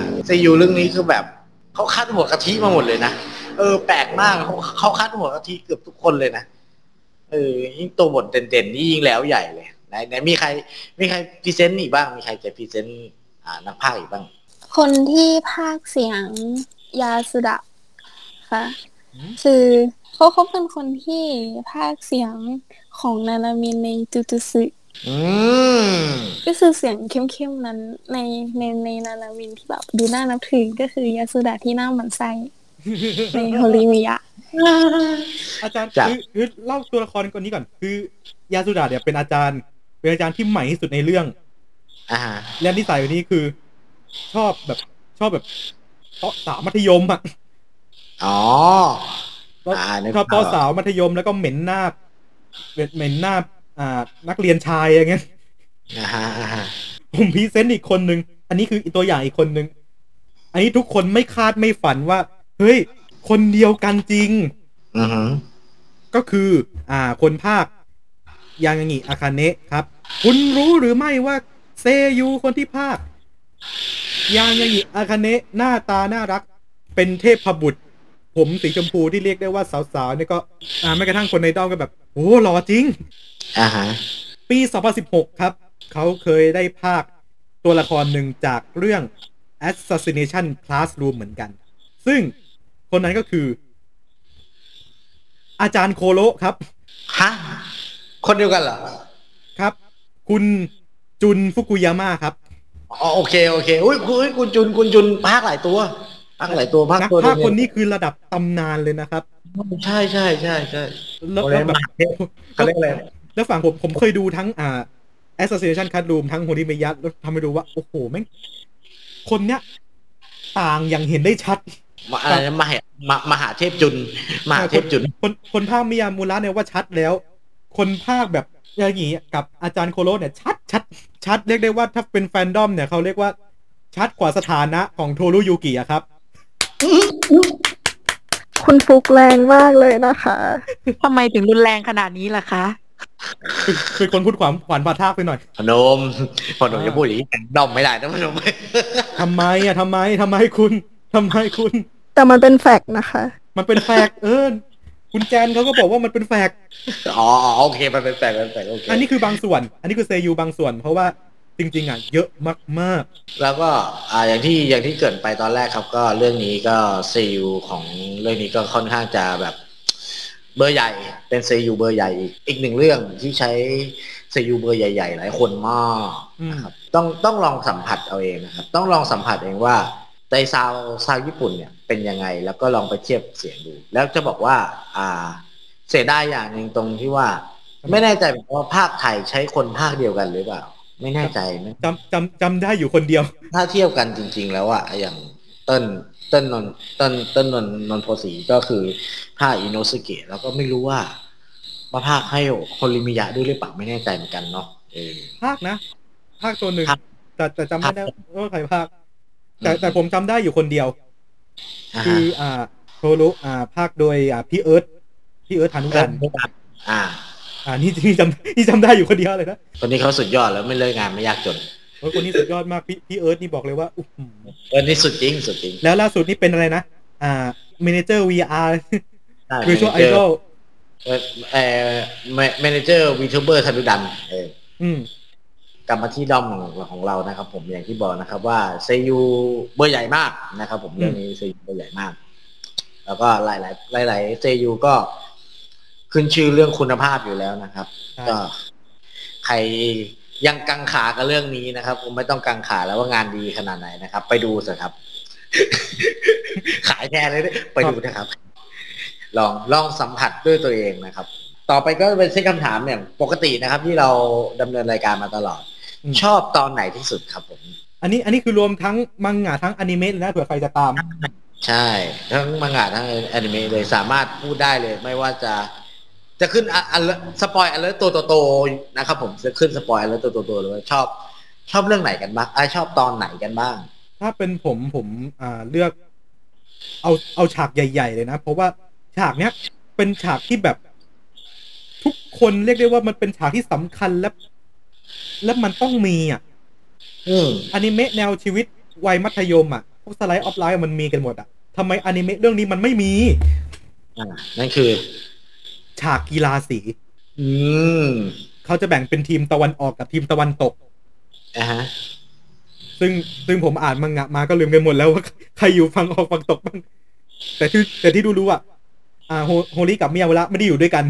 ๆเซยูเรื่องนี้คือแบบเขาคัดหัวกะทิมาหมดเลยนะเออแปลกมากเขาเขาคัดหัวกะทิเกือบทุกคนเลยนะเออยิ่งตัวบทเด่นๆนี่ยิ่งแล้วใหญ่เลยไหนไหนมีใครมีใครพรีเซนต์อีกบ้างมีใครจะพรีเซนต์อ่านักพากย์อีกบ้างคนที่พากย์เสียงยาสุดะค่ะคือเขาเขาเป็นคนที่พากย์เสียงของนานามิในจูจูซึอืมก็คือเสียงเข้มๆนั้นในในในนานาวินที่แบบดูน่านับถือก็คือยาสุดะที่หน้าหมันไส้ใน Horimiya อาจารย์คือเล่าตัวละครคนนี้ก่อนคือยาสุดะเนี่ยเป็นอาจารย์ เป็นอาจารย์ที่ใหม่ที่สุดในเรื่องอ่าและนิสัยแบบนี้คือชอบแบบชอบแบบเตาะสาวมัธยมอ่ะอ๋อชอบเตาะสาวมัธยมแล้วก็เหม็นหน้าเหม็นหน้าอ่านักเรียนชายอย่างเงี้ยอ่าผมพรีเซนต์อีกคนนึงอันนี้คือตัวอย่างอีกคนนึงอันนี้ทุกคนไม่คาดไม่ฝันว่าเฮ้ยคนเดียวกันจริงอือฮึก็คืออ่าคนภาคยางางิอาคาเนะครับคุณรู้หรือไม่ว่าเซยูคนที่ภาคยางางิอาคาเนะหน้าตาน่ารักเป็นเทพบุตรผมสีชมพูที่เรียกได้ว่าสาวๆเนี่ยก็อ่าแม้กระทั่งคนในด้อมก็แบบโอ้หล่อจริงอ่าฮะปีสองพันสิบหกครับเขาเคยได้ภาคตัวละครหนึ่งจากเรื่อง Assassination Classroom เหมือนกันซึ่งคนนั้นก็คืออาจารย์โคโละครับฮะคนเดียวกันเหรอครับคุณจุนฟุกุยาม่าครับอ๋อโอเคโอเคอุ้ยอุ้ยคุณจุนคุณจุนภาคหลายตัวภาคหลายตัวภาคตัวนักภาคคนนี้คือระดับตำนานเลยนะครับใช่ใช่ใช่ใช่แล้วแบบเขาเรียกอะไรแล้วฝั่งผมผมเคยดูทั้งอ่า Assassination Classroom ทั้ง Horimiya แล้วทำให้ดูว่าโอ้โหแม่งคนเนี้ยต่างอย่างเห็นได้ชัดมาอะไรมหามหาเทพจุนมหาเทพจุนคนคนภาคมิยามูระเนี่ยว่าชัดแล้วคนภาคแบบอย่างงี้กับอาจารย์โคโลเนี่ยชัดชัดชัดเรียกได้ว่าถ้าเป็นแฟนดอมเนี่ยเขาเรียกว่าชัดกว่าสถานะของโทรุยูกิอะครับคุณฟุกแรงมากเลยนะคะทำไมถึงรุนแรงขนาดนี้ล่ะคะเป็นคนพูดความหวานบาดทากไปหน่อยพนมพนมจะพูดอย่างนี้แฟนดอมไม่ได้นะพนมทำไมอะทำไมทำไมคุณทำไมคุณแต่มันเป็นแฟกนะคะมันเป็นแฟกเออคุณแจนเขาก็บอกว่ามันเป็นแฟกอ๋อโอเคมันเป็นแฟกเป็นแฟกโอเคอันนี้คือบางส่วนอันนี้คือเซยูบางส่วนเพราะว่าจริงๆอ่ะเยอะมากๆแล้วก็อ่าอย่างที่อย่างที่เกริ่นไปตอนแรกครับก็เรื่องนี้ก็เซยูของเรื่องนี้ก็ค่อนข้างจะแบบเบอร์ใหญ่เป็นเซยูเบอร์ใหญ่อีกอีกหนึ่งเรื่องที่ใช้เซยูเบอร์ใหญ่ๆหลายคนมากนะครับต้องต้องลองสัมผัสเอาเองนะครับต้องลองสัมผัสเองว่าในซาวซาวญี่ปุ่นเนี่ยเป็นยังไงแล้วก็ลองไปเทียบเสียงดูแล้วจะบอกว่าอ่าเสียดายอย่างนึงตรงที่ว่าไม่แน่ใจว่าภาคไทยใช้คนภาคเดียวกันหรือเปล่าไม่แน่ใจจำจำจำได้อยู่คนเดียวถ้าเทียบกันจริงๆแล้วอะอย่างเติ้นเติ้นนนเติ้นเติ้นนนนนโพสีก็คือภาคอิโนสุเกะแล้วก็ไม่รู้ว่ามาภาคให้โฮริมิยะด้วยหรือเปล่าไม่แน่ใจเหมือนกันเนาะเออภาคนะภาคตัวหนึ่งแต่แต่จำไม่ได้ว่าใครภาคแต่แต่ผมจำได้อยู่คนเดียวคืออ่าโทรุอ่าภาคโดยอ่าพี่เอิร์ธพี่เอิร์ธธานุกันอ่าอ่านี่นี่จำนี่จำได้อยู่คนเดียวเลยนะคนนี้เขาสุดยอดแล้วไม่เลิกงานไม่ยากจนโอ้คนนี้สุดยอดมากพี่พี่เอิร์ธนี่บอกเลยว่าอุ้มเอิร์ธนี่สุดจริงสุดจริงแล้วล่าสุดนี่เป็นอะไรนะอ่าเมเนเจอร์ วี อาร์ Virtual Idol เอ่อเอ่อเมเนเจอร์ VTuber ธานุกันเอออืมกลับมาที่ดอมของเรานะครับผมอย่างที่บอกนะครับว่าเซยูเบอร์ใหญ่มากนะครับผมเรื่องนี้เซยูเบอร์ใหญ่มากแล้วก็หลายๆหลายๆเซยูก็ขึ้นชื่อเรื่องคุณภาพอยู่แล้วนะครับก็ใครยังกังขากับเรื่องนี้นะครับผมไม่ต้องกังขาแล้วว่างานดีขนาดไหนนะครับไปดูสิครับ ขายแทนเลยไปดูนะครับลองลองสัมผัสด้วยตัวเองนะครับต่อไปก็เป็นเช่นคำถามเนี่ยปกตินะครับที่เราดำเนินรายการมาตลอดชอบตอนไหนที่สุดครับผมอันนี้อันนี้คือรวมทั้งมังงะทั้งอนิเมะนะเผื่อใครจะตามใช่ทั้งมังงะทั้งอนิเมะเลยสามารถพูดได้เลยไม่ว่าจะจะขึ้นสปอยล์อะไรตัวโตๆนะครับผมจะขึ้นสปอยล์อะไรตัวโตๆเลยชอบชอบเรื่องไหนกันบ้างชอบตอนไหนกันบ้างถ้าเป็นผมผมอ่าเลือกเอาเอาฉากใหญ่ๆเลยนะเพราะว่าฉากเนี้ยเป็นฉากที่แบบทุกคนเรียกได้ว่ามันเป็นฉากที่สำคัญและแล้วมันต้องมีอ่ะอืมอนิเมะแนวชีวิตวัยมัธยมอ่ะพวกสไลด์ออฟไลน์มันมีกันหมดอ่ะทำไมอนิเมะเรื่องนี้มันไม่มีอ่านั่นคือฉากกีฬาสีอืมเขาจะแบ่งเป็นทีมตะวันออกกับทีมตะวันตกอ่าฮะซึ่งซึ่งผมอ่านมังงะมาก็ลืมกันหมดแล้วว่าใครอยู่ฝั่งออกฝั่งตกบ้างแต่ที่แต่ที่ดูรู้อ่ะอ่าโฮโฮริกับมิยามุระไม่ได้อยู่ด้วยกัน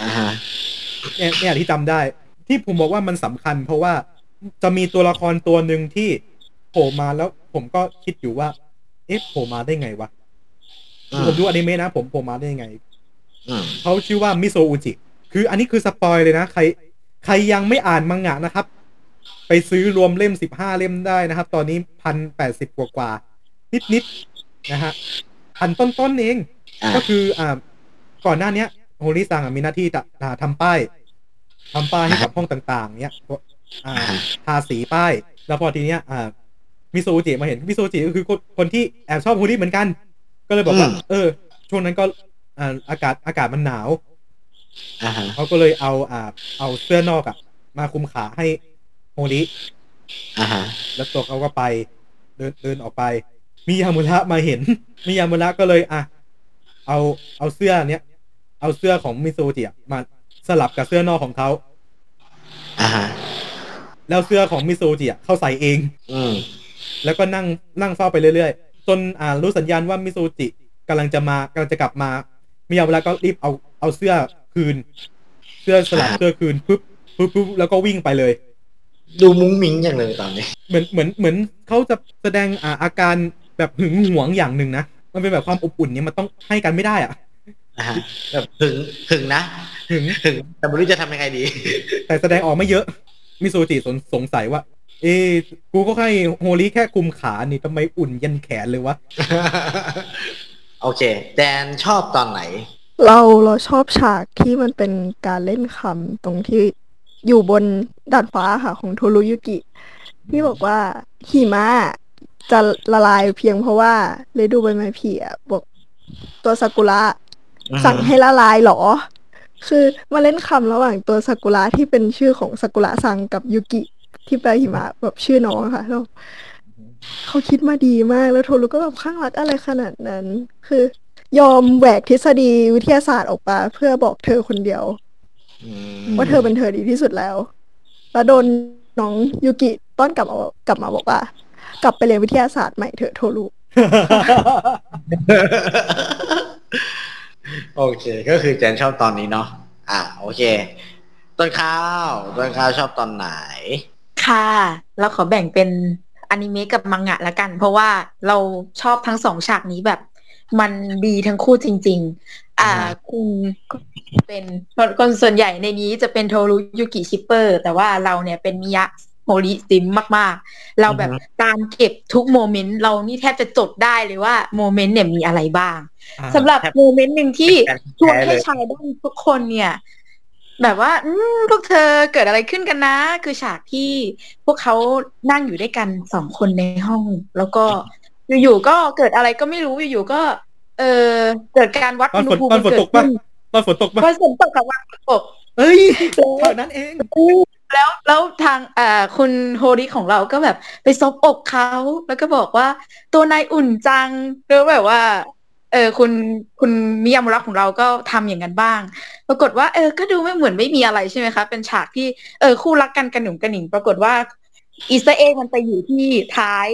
อ่าฮะเนี่ยเนี่ยที่จำได้ที่ผมบอกว่ามันสำคัญเพราะว่าจะมีตัวละครตัวหนึ่งที่โผล่มาแล้วผมก็คิดอยู่ว่าเอ๊ะโผล่มาได้ไงวะผมดูอนิเมะนะผมโผล่มาได้ไงเขาชื่อว่ามิโซอุจิคืออันนี้คือสปอยเลยนะใคร ใครยังไม่อ่านมังงะนะครับไปซื้อรวมเล่มสิบห้าเล่มได้นะครับตอนนี้ หนึ่งพันแปดสิบ กว่ากว่านิดๆนะฮะพันต้นๆเองก็คืออ่าก่อนหน้านี้โฮริซังมีหน้าที่จะทำป้ายทำป้ายให้กับห้องต่างๆเนี้ยอ่าทาสีป้ายแล้วพอทีเนี้ยอ่ามิโซจิมาเห็นมิโซจิก็คือคนที่แอบชอบโฮริเหมือนกันก็เลยบอกว่าเออช่วงนั้นก็อ่าอากาศอากาศมันหนาวเขาก็เลยเอาอ่าเอาเสื้อนอกอ่ะมาคลุมขาให้โฮริแล้วตัวเขาก็ไปเดินเดินออกไปมิยามุระมาเห็นมิยามุระก็เลยอ่ะเอาเอาเสื้อเนี้ยเอาเสื้อของมิโซจิมาสลับกับเสื้อนอกของเขาแล้วเสื้อของมิโซจิเขาใส่เองแล้วก็นั่งนั่งเฝ้าไปเรื่อยๆจนอ่ารู้สัญญาณว่ามิโซจิกำลังจะมากำลังจะกลับมามิยามุระก็รีบเอาเอาเสื้อคืนเสื้อสลับเสื้อคืนปึ๊บปึ๊บปึ๊บแล้วก็วิ่งไปเลยดูมุ้งมิ้งอย่างเลยตอนนี้เหมือนเหมือนเหมือนเขาจะแสดงอ่าอาการแบบหึงหวงอย่างหนึ่งนะมันเป็นแบบความอบอุ่นเนี่ยมันต้องให้กันไม่ได้อ่ะแบบหึงหึงนะหึงหึงแต่ไม่รู้จะทำยังไงดีแต่แสดงออกไม่เยอะมิโซจิสงสัยว่าเอ้กูก็ให้โฮริแค่คุมขานี่ทำไมอุ่นยันแขนเลยวะโอเคแดนชอบตอนไหนเราเราชอบฉากที่มันเป็นการเล่นคำตรงที่อยู่บนดาดฟ้าค่ะของโทรุยุกิที่บอกว่าหิมะจะละลายเพียงเพราะว่าฤดูใบไม้ผลิบอกตัวซากุระสั่งให้ละลายหรอคือมาเล่นคำระหว่างตัวซากุระที่เป็นชื่อของซากุระซังกับยุกิที่แปลหิมะแบบชื่อน้องค่ะแล้วเขาคิดมาดีมากแล้วโทรุก็แบบข้างรักอะไรขนาดนั้นคือยอมแหวกทฤษฎีวิทยาศาสตร์ออกมาเพื่อบอกเธอคนเดียวว่าเธอเป็นเธอดีที่สุดแล้วแล้วโดนน้องยุกิต้อนกลับกลับมาบอกว่ากลับไปเรียนวิทยาศาสตร์ใหม่เถอะโทรุโอเคก็คือแจนชอบตอนนี้เนาะอ่ะโอเคต้นข้าวต้นข้าวชอบตอนไหนค่ะเราขอแบ่งเป็นอนิเมะกับมังงะละกันเพราะว่าเราชอบทั้งสองฉากนี้แบบมันดีทั้งคู่จริงๆอ่าคุณเป็นคนส่วนใหญ่ในนี้จะเป็นโทรุยุกิชิปเปอร์แต่ว่าเราเนี่ยเป็นมิยะโฮริซิมมากๆเราแบบตามเก็บทุกโมเมนต์เรานี่แทบจะจดได้เลยว่าโมเมนต์เนี่ยมีอะไรบ้างสำหรับโมเมนต์หนึ่งที่ชวนให้ชายด้อมทุกคนเนี่ยแบบว่าพวกเธอเกิดอะไรขึ้นกันนะคือฉากที่พวกเขานั่งอยู่ด้วยกันสองคนในห้องแล้วก็อยู่ๆก็เกิดอะไรก็ไม่รู้อยู่ๆก็เออเกิดการวัดอุณหภูมิตอนฝนตกป่ะตอนฝนตกป่ะตอนฝนตกกับวันตกเอ้ยเท่านั้นเองแล้วแล้วทางอ่าคุณโฮริของเราก็แบบไปซบอกเขาแล้วก็บอกว่าตัวนายอุ่นจังหรือแบบว่าเออคุณคุณมิยามุระของเราก็ทำอย่างนั้นบ้างปรากฏว่าเออก็ดูไม่เหมือนไม่มีอะไรใช่ไหมคะเป็นฉากที่เออคู่รักกันกระหนุ่มกระหนิงปรากฏว่าอีสเตอร์เอ็กมันไปอยู่ที่ท้าย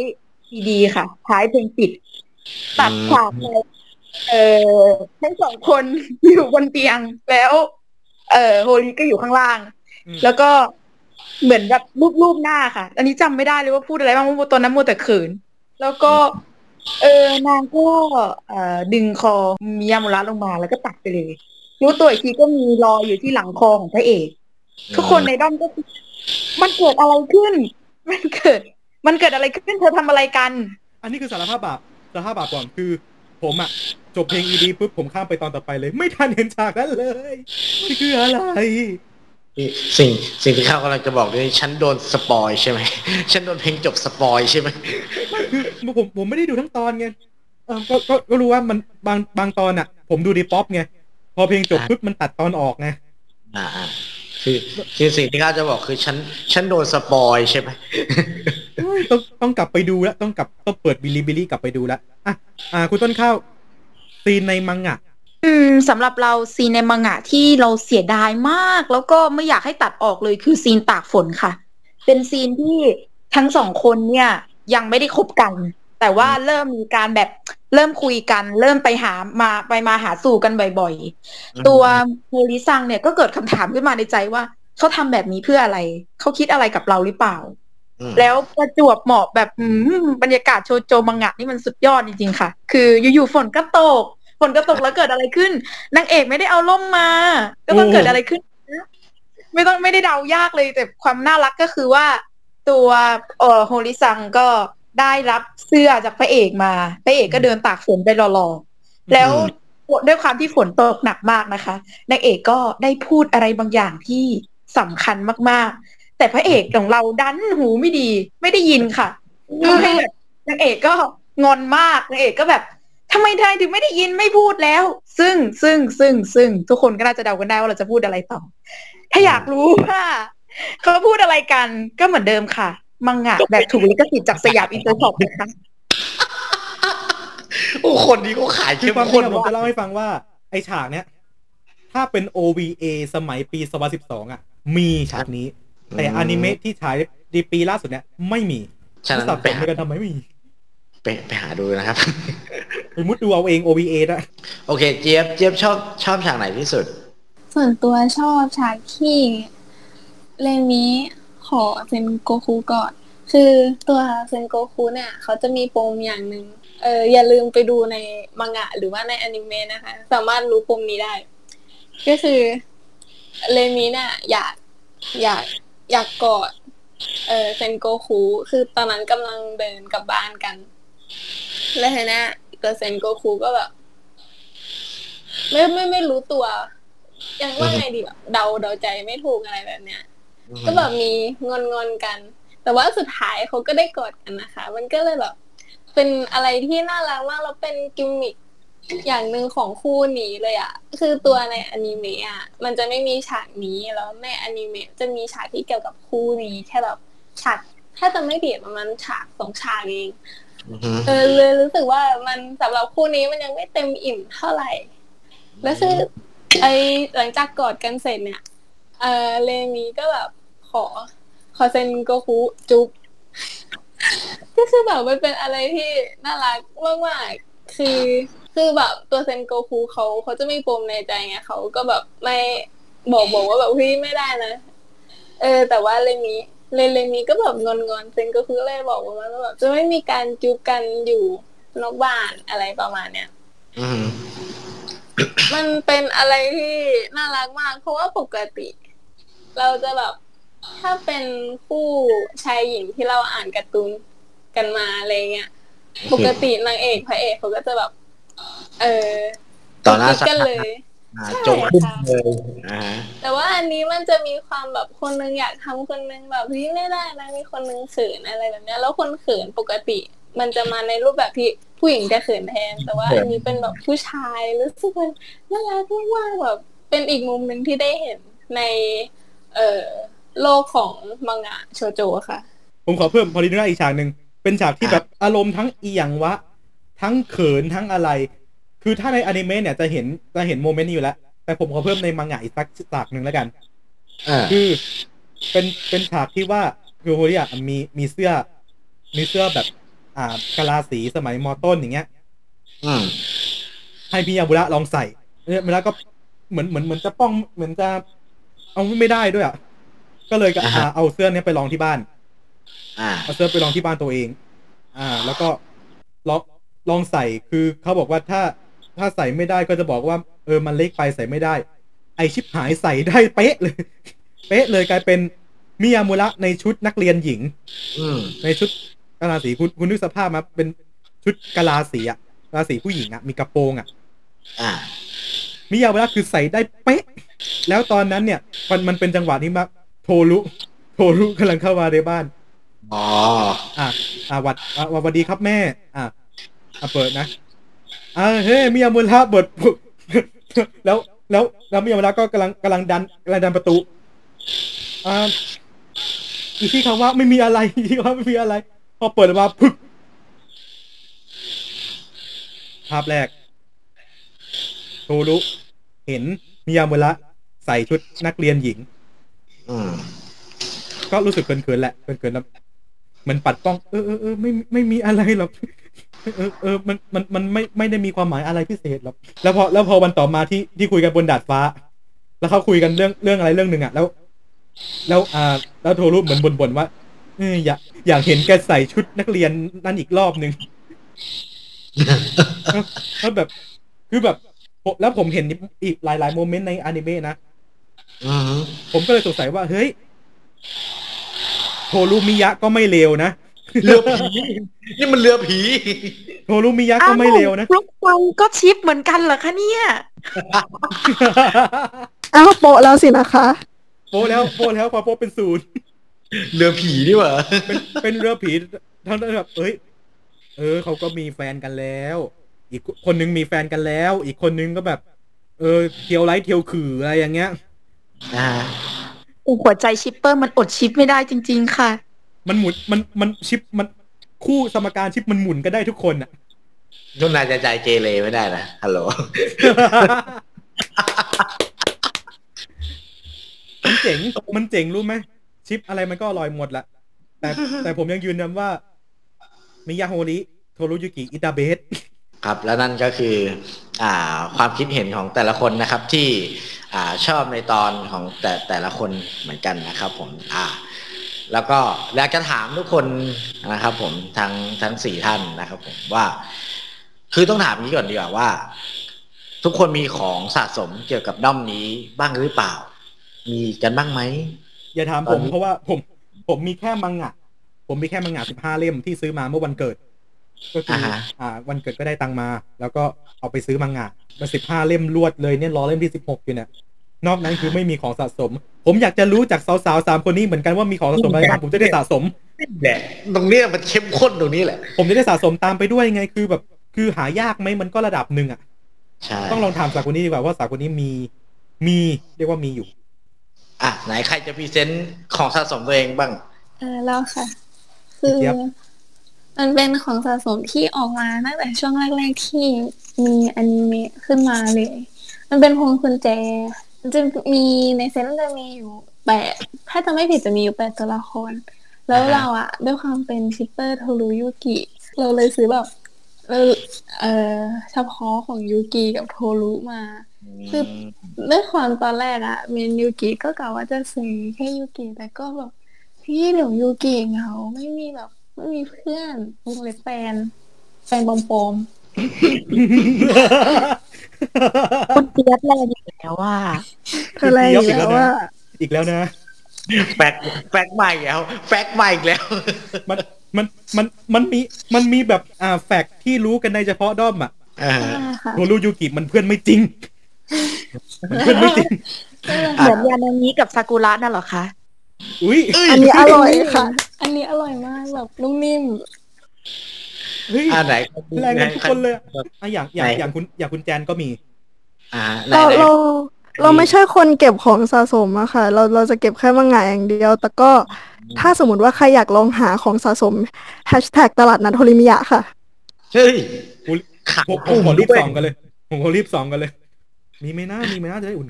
ซีดีค่ะท้ายเพลงปิดตัดฉากเลยเออทั้งสองคนอยู่บนเตียงแล้วเออโฮริก็อยู่ข้างล่างแล้วก็เหมือนกับรูปๆหน้าค่ะอันนี้จำไม่ได้เลยว่าพูดอะไรบ้างว่าตอนนั้นมัวแต่เขินแล้วก็เออนางก็ดึงคอมิยามุระลงมาแล้วก็ตัดไปเลยรู้ตัวอีกทีก็มีรอยอยู่ที่หลังคอของพระเอกทุกคนในด้อมก็มันเกิดอะไรขึ้นมันเกิดมันเกิดอะไรขึ้นเธอทำอะไรกันอันนี้คือสารภาพบาปสารภาพบาปก่อนคือผมอะจบเพลงอีดีปุ๊บผมข้ามไปตอนต่อไปเลยไม่ทันเห็นฉากนั้นเลยนี่คืออะไรสิ่งสิ่งที่เขากำลังจะบอกด้วยฉันโดนสปอยใช่ไหมฉันโดนเพลงจบสปอยใช่ไหมคือผมผมไม่ได้ดูทั้งตอนไงเออก็ก็ก็รู้ว่ามันบางบางตอนอ่ะผมดูดีป๊อปไงพอเพลงจบปุ๊บมันตัดตอนออกไงอ่าคือคือสิ่งที่เขาจะบอกคือฉันฉันโดนสปอยใช่ไหมต้องต้องกลับไปดูแล้วต้องกลับต้องเปิดBilibiliกลับไปดูแล้วอ่ะอ่าคุณต้นข้าวซีนในมังงะอืมสำหรับเราซีนในมังงะที่เราเสียดายมากแล้วก็ไม่อยากให้ตัดออกเลยคือซีนตากฝนค่ะเป็นซีนที่ทั้งสองคนเนี่ยยังไม่ได้คบกันแต่ว่าเริ่มมีการแบบเริ่มคุยกันเริ่มไปหามาไปมาหาสู่กันบ่อยๆตัวโฮริซังเนี่ยก็เกิดคำถามขึ้นมาในใจว่าเขาทำแบบนี้เพื่ออะไรเขาคิดอะไรกับเราหรือเปล่าแล้วประจวบเหมาะแบบบรรยากาศโชโจมังงะนี่มันสุดยอดจริงๆค่ะคืออยู่ๆฝนก็ตกฝนก็ตกแล้วเกิดอะไรขึ้นนางเอกไม่ได้เอาล่มมาก็ต้องเกิดอะไรขึ้น ไม่ต้องไม่ได้เดายากเลยแต่ความน่ารักก็คือว่าตัวเอ่อโฮริซังก็ได้รับเสื้อจากพระเอกมาพระเอกก็เดินตากฝนไปรอๆแล้วด้วยความที่ฝนตกหนักมากนะคะนางเอกก็ได้พูดอะไรบางอย่างที่สำคัญมากๆแต่พระเอกของเราดันหูไม่ดีไม่ได้ยินค่ะทำให้แบบนางเอกก็งอนมากนางเอกก็แบบทำไมไทยถึงไม่ได้ยินไม่พูดแล้วซึ่งซึ่งซึ่งซึ่งทุกคนก็น่าจะเดากันได้ว่าเราจะพูดอะไรต่อถ้าอยากรู้ว่าเขาพูดอะไรกันก็เหมือนเดิมค่ะมังงะแบบถูกลิขสิทธิ์จากสยามอินเตอร์ช็อปนะคะโอ้คนนี้เขาขายคือคนผมจะเล่าให้ฟังว่าไอ้ฉากเนี้ยถ้าเป็น โอ วี เอ สมัยปีสองพันสิบสองอ่ะมีฉากนี้แต่อนิเมะที่ฉายในปีล่าสุดเนี้ยไม่มีฉะนั้นไปหากันทำไมไม่มีไปไปหาดูนะครับไปมุดดูเอาเอง โอ วี เอ ได้โอเคเจี๊ยบเจี๊ยบชอบชอบฉากไหนที่สุดส่วนตัวชอบฉากที่เรมิขอเซนโกคุก่อนคือตัวเซนโกคุเนี่ยเขาจะมีปมอย่างนึงเอออย่าลืมไปดูในมังงะหรือว่าในอนิเมะนะคะสามารถรู้ปมนี้ได้ก็คือเรมิเนี่ยอยากอยากอยากกอดเออเซนโกคุคือตอนนั้นกำลังเดินกลับบ้านกันแล้วทีนี้ตัวเซนโกคุก็แบบไม่ไม่ไม่รู้ตัวยังว่าไงดีแบบเดาเดาใจไม่ถูกอะไรแบบเนี้ยก็แบบมีงอนๆกันแต่ว่าสุดท้ายเขาก็ได้กอดกันนะคะมันก็เลยแบบเป็นอะไรที่น่ารักมากแล้วเป็นกิมมิคอย่างนึงของคู่นี้เลยอ่ะคือตัวในอนิเมะอ่ะมันจะไม่มีฉากนี้แล้วในอนิเมะจะมีฉากที่เกี่ยวกับคู่นี้แค่แบบฉากถ้าจะไม่ผิดประมาณฉากสองฉากเองเออเลยรู้สึกว่ามันสำหรับคู่นี้มันยังไม่เต็มอิ่มเท่าไหร่แล้วคือไอหลังจากกอดกันเสร็จเนี่ยเออเรมิก็แบบขอขอเซ็นโกคุจุ๊บก็คือแบบมันเป็นอะไรที่น่ารักมากๆคือคือแบบตัวเซนโกคุเขาเขาจะมีปมในใจไงเขาก็แบบไม่บอกบอกว่าแบบเฮ้ยไม่ได้นะเออแต่ว่าเรมิเรนเรมิก็แบบงอนๆเซนโกคุเลยบอกว่ามันแบบจะไม่มีการจูบกันอยู่นอกบ้านอะไรประมาณเนี้ยมันเป็นอะไรที่น่ารักมากเพราะว่าปกติเราจะแบบถ้าเป็นคู่ชายหญิงที่เราอ่านการ์ตูนกันมาอะไรเงี้ยปกตินางเอกพระเอกเขาก็จะแบบเออต่อหน้ากันเลยจบเลยแต่ว่าอันนี้มันจะมีความแบบคนนึงอยากทำคนนึงแบบพี่ไม่ได้นะมีคนนึงเขินอะไรแบบนี้แล้วคนเขินปกติมันจะมาในรูปแบบที่ผู้หญิงจะเขินแทนแต่ว่าอันนี้เป็นแบบผู้ชายรู้สึกมันน่ารักมากแบบเป็นอีกมุมนึงที่ได้เห็นในเอ่อโลกของมังงะโชโจค่ะผมขอเพิ่มพอดีด้วยอีกฉากนึงเป็นฉากที่แบบอารมณ์ทั้งเอียงวะทั้งเขินทั้งอะไรคือถ้าในอนิเมะเนี่ยจะเห็นจะเห็นโมเมนต์นี้อยู่แล้วแต่ผมขอเพิ่มในมังงะอีกสักฉากนึงแล้วกันคือเป็นเป็นฉากที่ว่าคือโฮริอ่ะมีมีเสื้อมีเสื้อแบบอ่ากะลาสีสมัยม.ต้นอย่างเงี้ยอืมให้พี่ยาบุระลองใส่เวลาก็เหมือนเหมือนเหมือนจะป้องเหมือนจะเอาไม่ได้ด้วยอ่ะก็เลยก็เอาเสื้อเนี้ยไปลองที่บ้านอ่าเอาเสื้อไปลองที่บ้านตัวเองอ่าแล้วก็ลองลองใส่คือเขาบอกว่าถ้าถ้าใส่ไม่ได้ก็จะบอกว่าเออมันเล็กไปใส่ไม่ได้ไอชิบหายใส่ได้เป๊ะเลยเป๊ะเลยกลายเป็นมิยามุระในชุดนักเรียนหญิงอืมในชุดกะลาสีคุณคุณนึกสภาพมาเป็นชุดกะลาสีอ่ะกะลาสีผู้หญิงอ่ะมีกระโปรงอ่ะอ่ามิยามุระคือใส่ได้เป๊ะแล้วตอนนั้นเนี่ยมันมันเป็นจังหวะนี้มากโทรุโทรุกำลังเข้ามาในบ้านอ๋ออ่ะอ่ะวัดวัดวัดดีครับแม่อ่ะอ่ะเปิดนะอ่ะเฮ้ยมิยามุระเปิดปุ๊บแล้วแล้วแล้วมิยามุระก็กำลังกำลังดันกำลังดันประตูอ่าอีที่เขาว่าไม่มีอะไรอีที่เขาไม่มีอะไรพอเปิดมาปึ๊บภาพแรกโทรุเห็นมิยามุระใส่ชุดนักเรียนหญิงก็รู้สึกเขินๆแหละเขินๆแล้วมันปัดป้องเออๆๆไม่ไม่มีอะไรหรอกเออเออมันมันมันไม่ไม่ได้มีความหมายอะไรพิเศษหรอกแล้วพอแล้วพอวันต่อมาที่ที่คุยกันบนดาดฟ้าแล้วเขาคุยกันเรื่องเรื่องอะไรเรื่องนึงอ่ะแล้วแล้วอ่าแล้วโทรุเหมือนบ่นๆว่าอยากอยากเห็นแกใส่ชุดนักเรียนนั่นอีกรอบนึงแล้วแบบคือแบบแล้วผมเห็นอีกหลายๆโมเมนต์ในอนิเมะนะ ผมก็เลยสงสัยว่าเฮ้ยโทรุมิยะก็ไม่เลวนะเรือผีนี่มันเรือผีโทรุมิยะก็ไม่เลวนะพวกเราก็ชิปเหมือนกันเหรอคะเนี่ยอ้าวโปะแล้วสินะคะโปะแล้วโปะแล้วพอโปะเป็นศูนย์เรือผีนี่หว่าเป็นเป็นเรือผีทั้งนั้นแบบเอ้ยเออเขาก็มีแฟนกันแล้วอีกคนนึงมีแฟนกันแล้วอีกคนนึงก็แบบเออเที่ยวไลท์เที่ยวขื่ออะไรอย่างเงี้ยอ่าอูหัวใจชิปเปอร์มันอดชิปไม่ได้จริงๆค่ะมันหมุนมันมันชิปมันคู่สมการชิปมันหมุนก็ได้ทุกคนน่ะทุกนายจะใจเกเรไม่ได้นะฮัลโหล มันเจ๋งมันเจ๋งรู้ไหมชิปอะไรมันก็อร่อยหมดละแต่แต่ผมยังยืนยันว่ามิยาโฮริโทรุยุกิอิตาเบะครับแล้วนั่นก็คืออ่าความคิดเห็นของแต่ละคนนะครับที่อ่าชอบในตอนของแต่แต่ละคนเหมือนกันนะครับผมอ่าแล้วก็อยากจะถามทุกคนนะครับผมทั้งทั้งสี่ท่านนะครับผมว่าคือต้องถามนี้ก่อนดีกว่าว่าทุกคนมีของสะสมเกี่ยวกับด้อมนี้บ้างหรือเปล่ามีกันบ้างไหมอย่าถามผมเพราะว่าผมผมมีแค่มังงะผมมีแค่มังงะสิบห้าเล่มที่ซื้อมาเมื่อวันเกิดก็คืออ่าวันเกิดก็ได้ตังมาแล้วก็เอาไปซื้อมังงะมาสิบห้าเล่มรวดเลยเนี่ยรอเล่มที่สิบหกอยู่เนี่ยนอกนั้นคือไม่มีของสะสมผมอยากจะรู้จากสาวๆสามคนนี้เหมือนกันว่ามีของสะสมอะไรบ้างผมจะได้สะสมแหละตรงนี้มันเข้มข้นตรงนี้แหละผมจะได้สะสมตามไปด้วยไงคือแบบคือหายากมั้ยมันก็ระดับนึงอ่ะใช่ต้องลองถามสาวคนนี้ดีกว่าว่าสาวคนนี้มีมีเรียกว่ามีอยู่อ่ะไหนใครจะพรีเซนต์ของสะสมตัวเองบ้างเออแล้วค่ะคือมันเป็นของสะสมที่ออกมาตั้งแต่ช่วงแรกๆที่มีอนิเมะขึ้นมาเลยมันเป็นพวงกุญแจมันจะมีในเซตมันจะมีอยู่แปดถ้าจะไม่ผิดจะมีอยู่แปดตัวละครแล้วเราอะด้วยความเป็นชิปเปอร์โทรุยุกิเราเลยซื้อแบบเออเออเฉพาะของยูกิกับโทรุมาคือด้วยความตอนแรกอะเมนยูกิก็กะว่าจะซื้อแค่ยูกิแต่ก็แบบพี่หนูยูกิเหงาไม่มีแบบไม่มีเพื่อนวงเล็บแฟนแฟนปลอมๆคนเตี้ยแรงอีกแล้วว่าเธอแรงอีกแล้วว่าอีกแล้วนะแฟกแฟกใหม่แล้วแฟกใหม่อีกแล้วมันมันมันมันมีมันมีแบบอ่าแฟกที่รู้กันในเฉพาะด้อมอ่ะโทรุยูกิมันเพื่อนไม่จริงมันเพื่อนไม่จริงเหมือนยานามิกับซากุระนั่นหรอคะอุ้ยอันนี้อร่อยค่ะอันนี้อร่อยมากแบบนุ่มนิ่มเฮ้ยอะไรแรงทุกคนเลยอ่ะอย่างอย่างอย่างคุณอย่างคุณแจนก็มีอ่าเราเราเราไม่ใช่คนเก็บของสะสมอะค่ะเราเราจะเก็บแค่บางอย่างอย่างเดียวแต่ก็ถ้าสมมติว่าใครอยากลองหาของสะสมตลาดนัดโฮริมิยะค่ะเฮ้ยผมผมขอรีบสองกันเลยผมขอรีบสองกันเลยมีไหมนะมีไหมนะจะได้อุ่น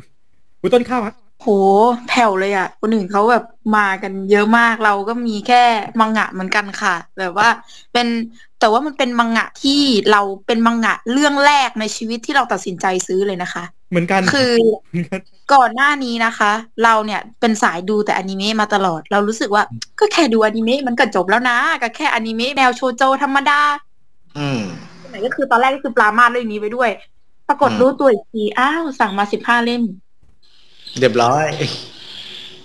อุ่นต้นข้าวฮะโหแผ่วเลยอ่ะคนอื่นเขาแบบมากันเยอะมากเราก็มีแค่มังงะเหมือนกันค่ะแบบว่าเป็นแต่ว่ามันเป็นมังงะที่เราเป็นมังงะเรื่องแรกในชีวิตที่เราตัดสินใจซื้อเลยนะคะเหมือนกันคือ ก่อนหน้านี้นะคะเราเนี่ยเป็นสายดูแต่อนิเมะมาตลอดเรารู้สึกว่าก็แค่ดูอนิเมะมันก็จบแล้วนะก็แค่อนิเมะแนวโชโจธรรมดาอืมไหนก็คือตอนแรกก็คือปรามาสเรื่องนี้ไปด้วยปรากฏรู้ตัวอีกทีอ้าวสั่งมาสิบห้าเล่มเรียบร้อย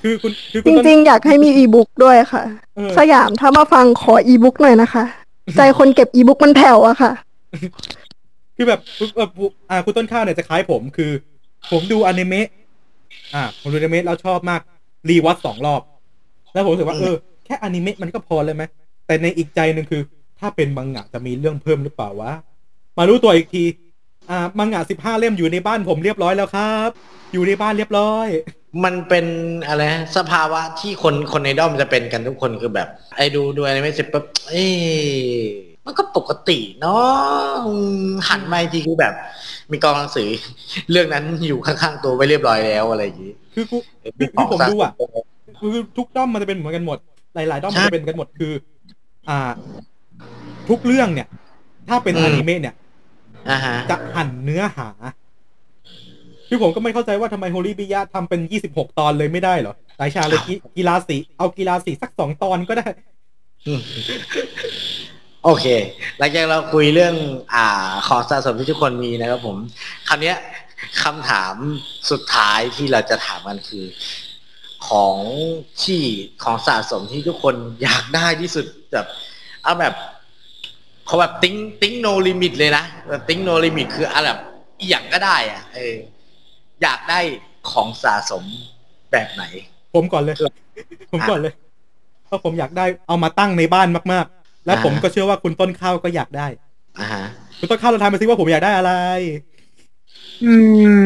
คือคุณคือคุณจริงๆอยากให้มีอีบุ๊กด้วยค่ะสยามถ้ามาฟังขออีบุ๊กหน่อยนะคะใจคนเก็บอีบุ๊กมันแผ่วอะค่ะคือแบบอ่าคุณต้นข้าวเนี่ยจะคล้ายผมคือผมดูอนิเมะอ่าผมดูอนิเมะแล้วชอบมากรีวอทสองรอบแล้วผมรู้สึกว่าเออแค่อนิเมะมันก็พอเลยมั้ยแต่ในอีกใจนึงคือถ้าเป็นมังงะจะมีเรื่องเพิ่มหรือเปล่าวะมารู้ตัวอีกทีอ่ามังงะสิบห้าเล่มอยู่ในบ้านผมเรียบร้อยแล้วครับอยู่ในบ้านเรียบร้อยมันเป็นอะไรสภาวะที่คนคนในด้อมจะเป็นกันทุกคนคือแบบไอ้ดูดูอะไรไม่เสร็จปั๊บเอ้ยมันก็ปกติเนาะหันมาอีกทีคือแบบมีกองหนังสือเรื่องนั้นอยู่ข้างๆตัวไว้เรียบร้อยแล้วอะไรอย่างงี้คือกูที่ผมดูอ่ะคือทุกด้อมมันจะเป็นเหมือนกันหมดหลายๆด้อมมันจะเป็นกันหมดคืออ่าทุกเรื่องเนี่ยถ้าเป็นอนิเมะเนี่ยจะหั่นเนื้อหาคือผมก็ไม่เข้าใจว่าทำไมโฮริมิยะทำเป็นยี่สิบหกตอนเลยไม่ได้เหรอหลายชาเลยกีฬาสีเอากีฬาสีสักสองตอนก็ได้โอเคหลังจากเราคุยเรื่องอ่าของสะสมที่ทุกคนมีนะครับผมคราวนี้ คำถามสุดท้ายที่เราจะถามกันคือของที่ของสะสมที่ทุกคนอยากได้ที่สุดแบบเอาแบบเขาแบบติ้งติ้งโนลิมิตเลยนะแบบติ้งโนลิมิตคือเอาแบบอย่างก็ได้อ่ะเอออยากได้ของสะสมแบบไหนผมก่อนเลยผมก่อนเลยเพราะผมอยากได้เอามาตั้งในบ้านมากๆและผมก็เชื่อว่าคุณต้นข้าวก็อยากได้อ่าฮะคุณต้นข้าวลองทายมาสิว่าผมอยากได้อะไรอื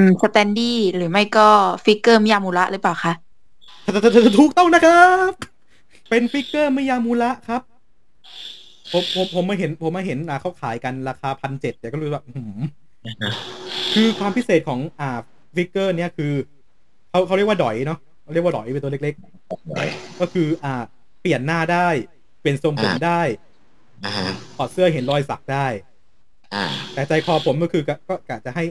มสแตนดี้หรือไม่ก็ฟิกเกอร์มิยามุระหรือเปล่าคะถูกต้องนะครับเป็นฟิกเกอร์มิยามุระครับผมผมผมมาเห็นผมมาเห็นอ่ะเขาขายกันราคา หนึ่งพันเจ็ดร้อย แต่ก็รู้ว่าหืมคือความพิเศษของอ่าฟิกเกอร์เนี้ยคือเขาเขาเรียกว่าดอยเนาะเรียกว่าดอยเป็นตัวเล็กๆก็คืออ่าเปลี่ยนหน้าได้เปลี่ยนทรงผมได้ถอดเสื้อเห็นรอยสักได้แต่ใจคอผมก็คือก็กะจะให้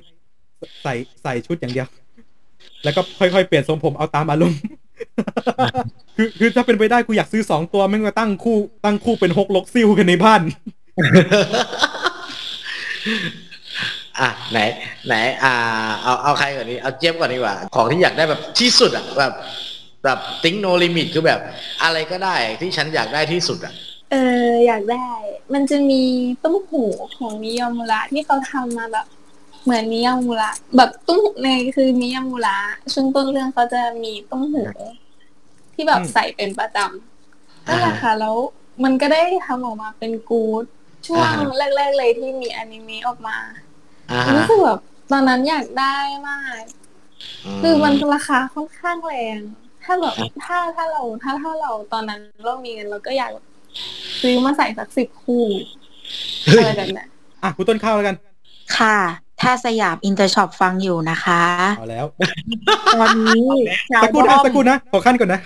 ใส่ใส่ชุดอย่างเดียวแล้วก็ค่อยๆเปลี่ยนทรงผมเอาตามอารมณ์คือคือถ้าเป็นไปได้กูอยากซื้อสองตัวแม่งมาตั้งคู่ตั้งคู่เป็นหกลกซิ่วกันในบ้านอ่ะไหนไหนอ่าเอาเอาใครก่อนดีเอาเจี๊ยบก่อนดีกว่าของที่อยากได้แบบที่สุดอ่ะแบบแบบติ้งโนลิมิตคือแบบอะไรก็ได้ที่ฉันอยากได้ที่สุดอ่ะเอออยากได้มันจะมีตุ้มหูของมิยามุระที่เขาทำมาแบบเหมือนมิยามุระแบบตุ้มในคือมิยามุระช่วงต้นเรื่องเขาจะมีตุ้มหูที่แบบใส่เป็นประจำนั่นแหละค่ะแล้วมันก็ได้ทำออกมาเป็นกู๊ดช่วงแรกๆเลยที่มีอนิเมะออกมารู้สึกแบบตอนนั้นอยากได้มากคือมันราคาค่อนข้างแรงถ้าแบบถ้าถ้าเราถ้าถ้าเราตอนนั้นเรามีเงินเราก็อยากซื้อมาใส่สักสิบคู่อะไรแบบนั้นอ่ะคุณต้นข้าวแล้วกันค่ะถ้าสยามอินเตอร์ช็อปฟังอยู่นะคะเอาแล้วตอนนี้สักครู่นะสักครู่นะขอขั้นก่อนนะ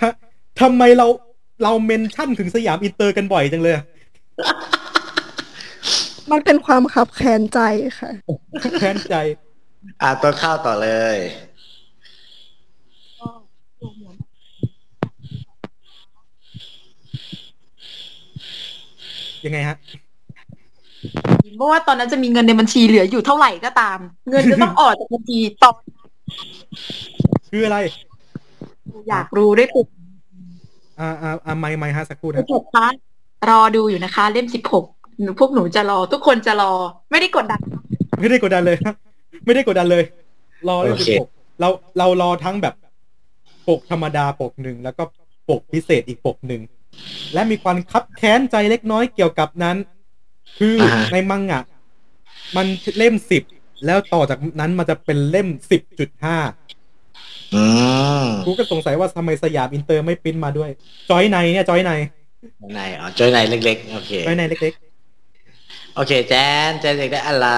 ทำไมเราเราเมนชั่นถึงสยามอินเตอร์กันบ่อยจังเลยมันเป็นความขับแค้นใจค่ะแค้นใจอ่ะต้นข้าวต่อเลยยังไงฮะเพราะว่าตอนนั้นจะมีเงินในบัญชีเหลืออยู่เท่าไหร่ก็ตามเงินจะต้องออกจากบัญชีต่อคืออะไรอยากรู้ได้ถูกอ่าอ่าอ่าไม่ไม่ฮะสักครู่นะสิบหกคะรอดูอยู่นะคะเล่มสิบหกหนูพวกหนูจะรอทุกคนจะรอไม่ได้กดดันไม่ได้กดดันเลยไม่ได้กดดันเลยรอเล่มสิบหกเราเรารอทั้งแบบปกธรรมดาปกหนึ่งแล้วก็ปกพิเศษอีกปกหนึ่งและมีความคับแค้นใจเล็กน้อยเกี่ยวกับนั้นคือ uh-huh. ในมังงะมันเล่มสิบแล้วต่อจากนั้นมันจะเป็นเล่ม สิบจุดห้า อือกูก็สงสัยว่าทำไมสยามอินเตอร์ไม่ปริ้นมาด้วยจอยในเนี่ยจอยในในอ๋อจอยในเล็กๆโอเคจอยในเล็กๆโอเคแจนแจนอยากได้อะไร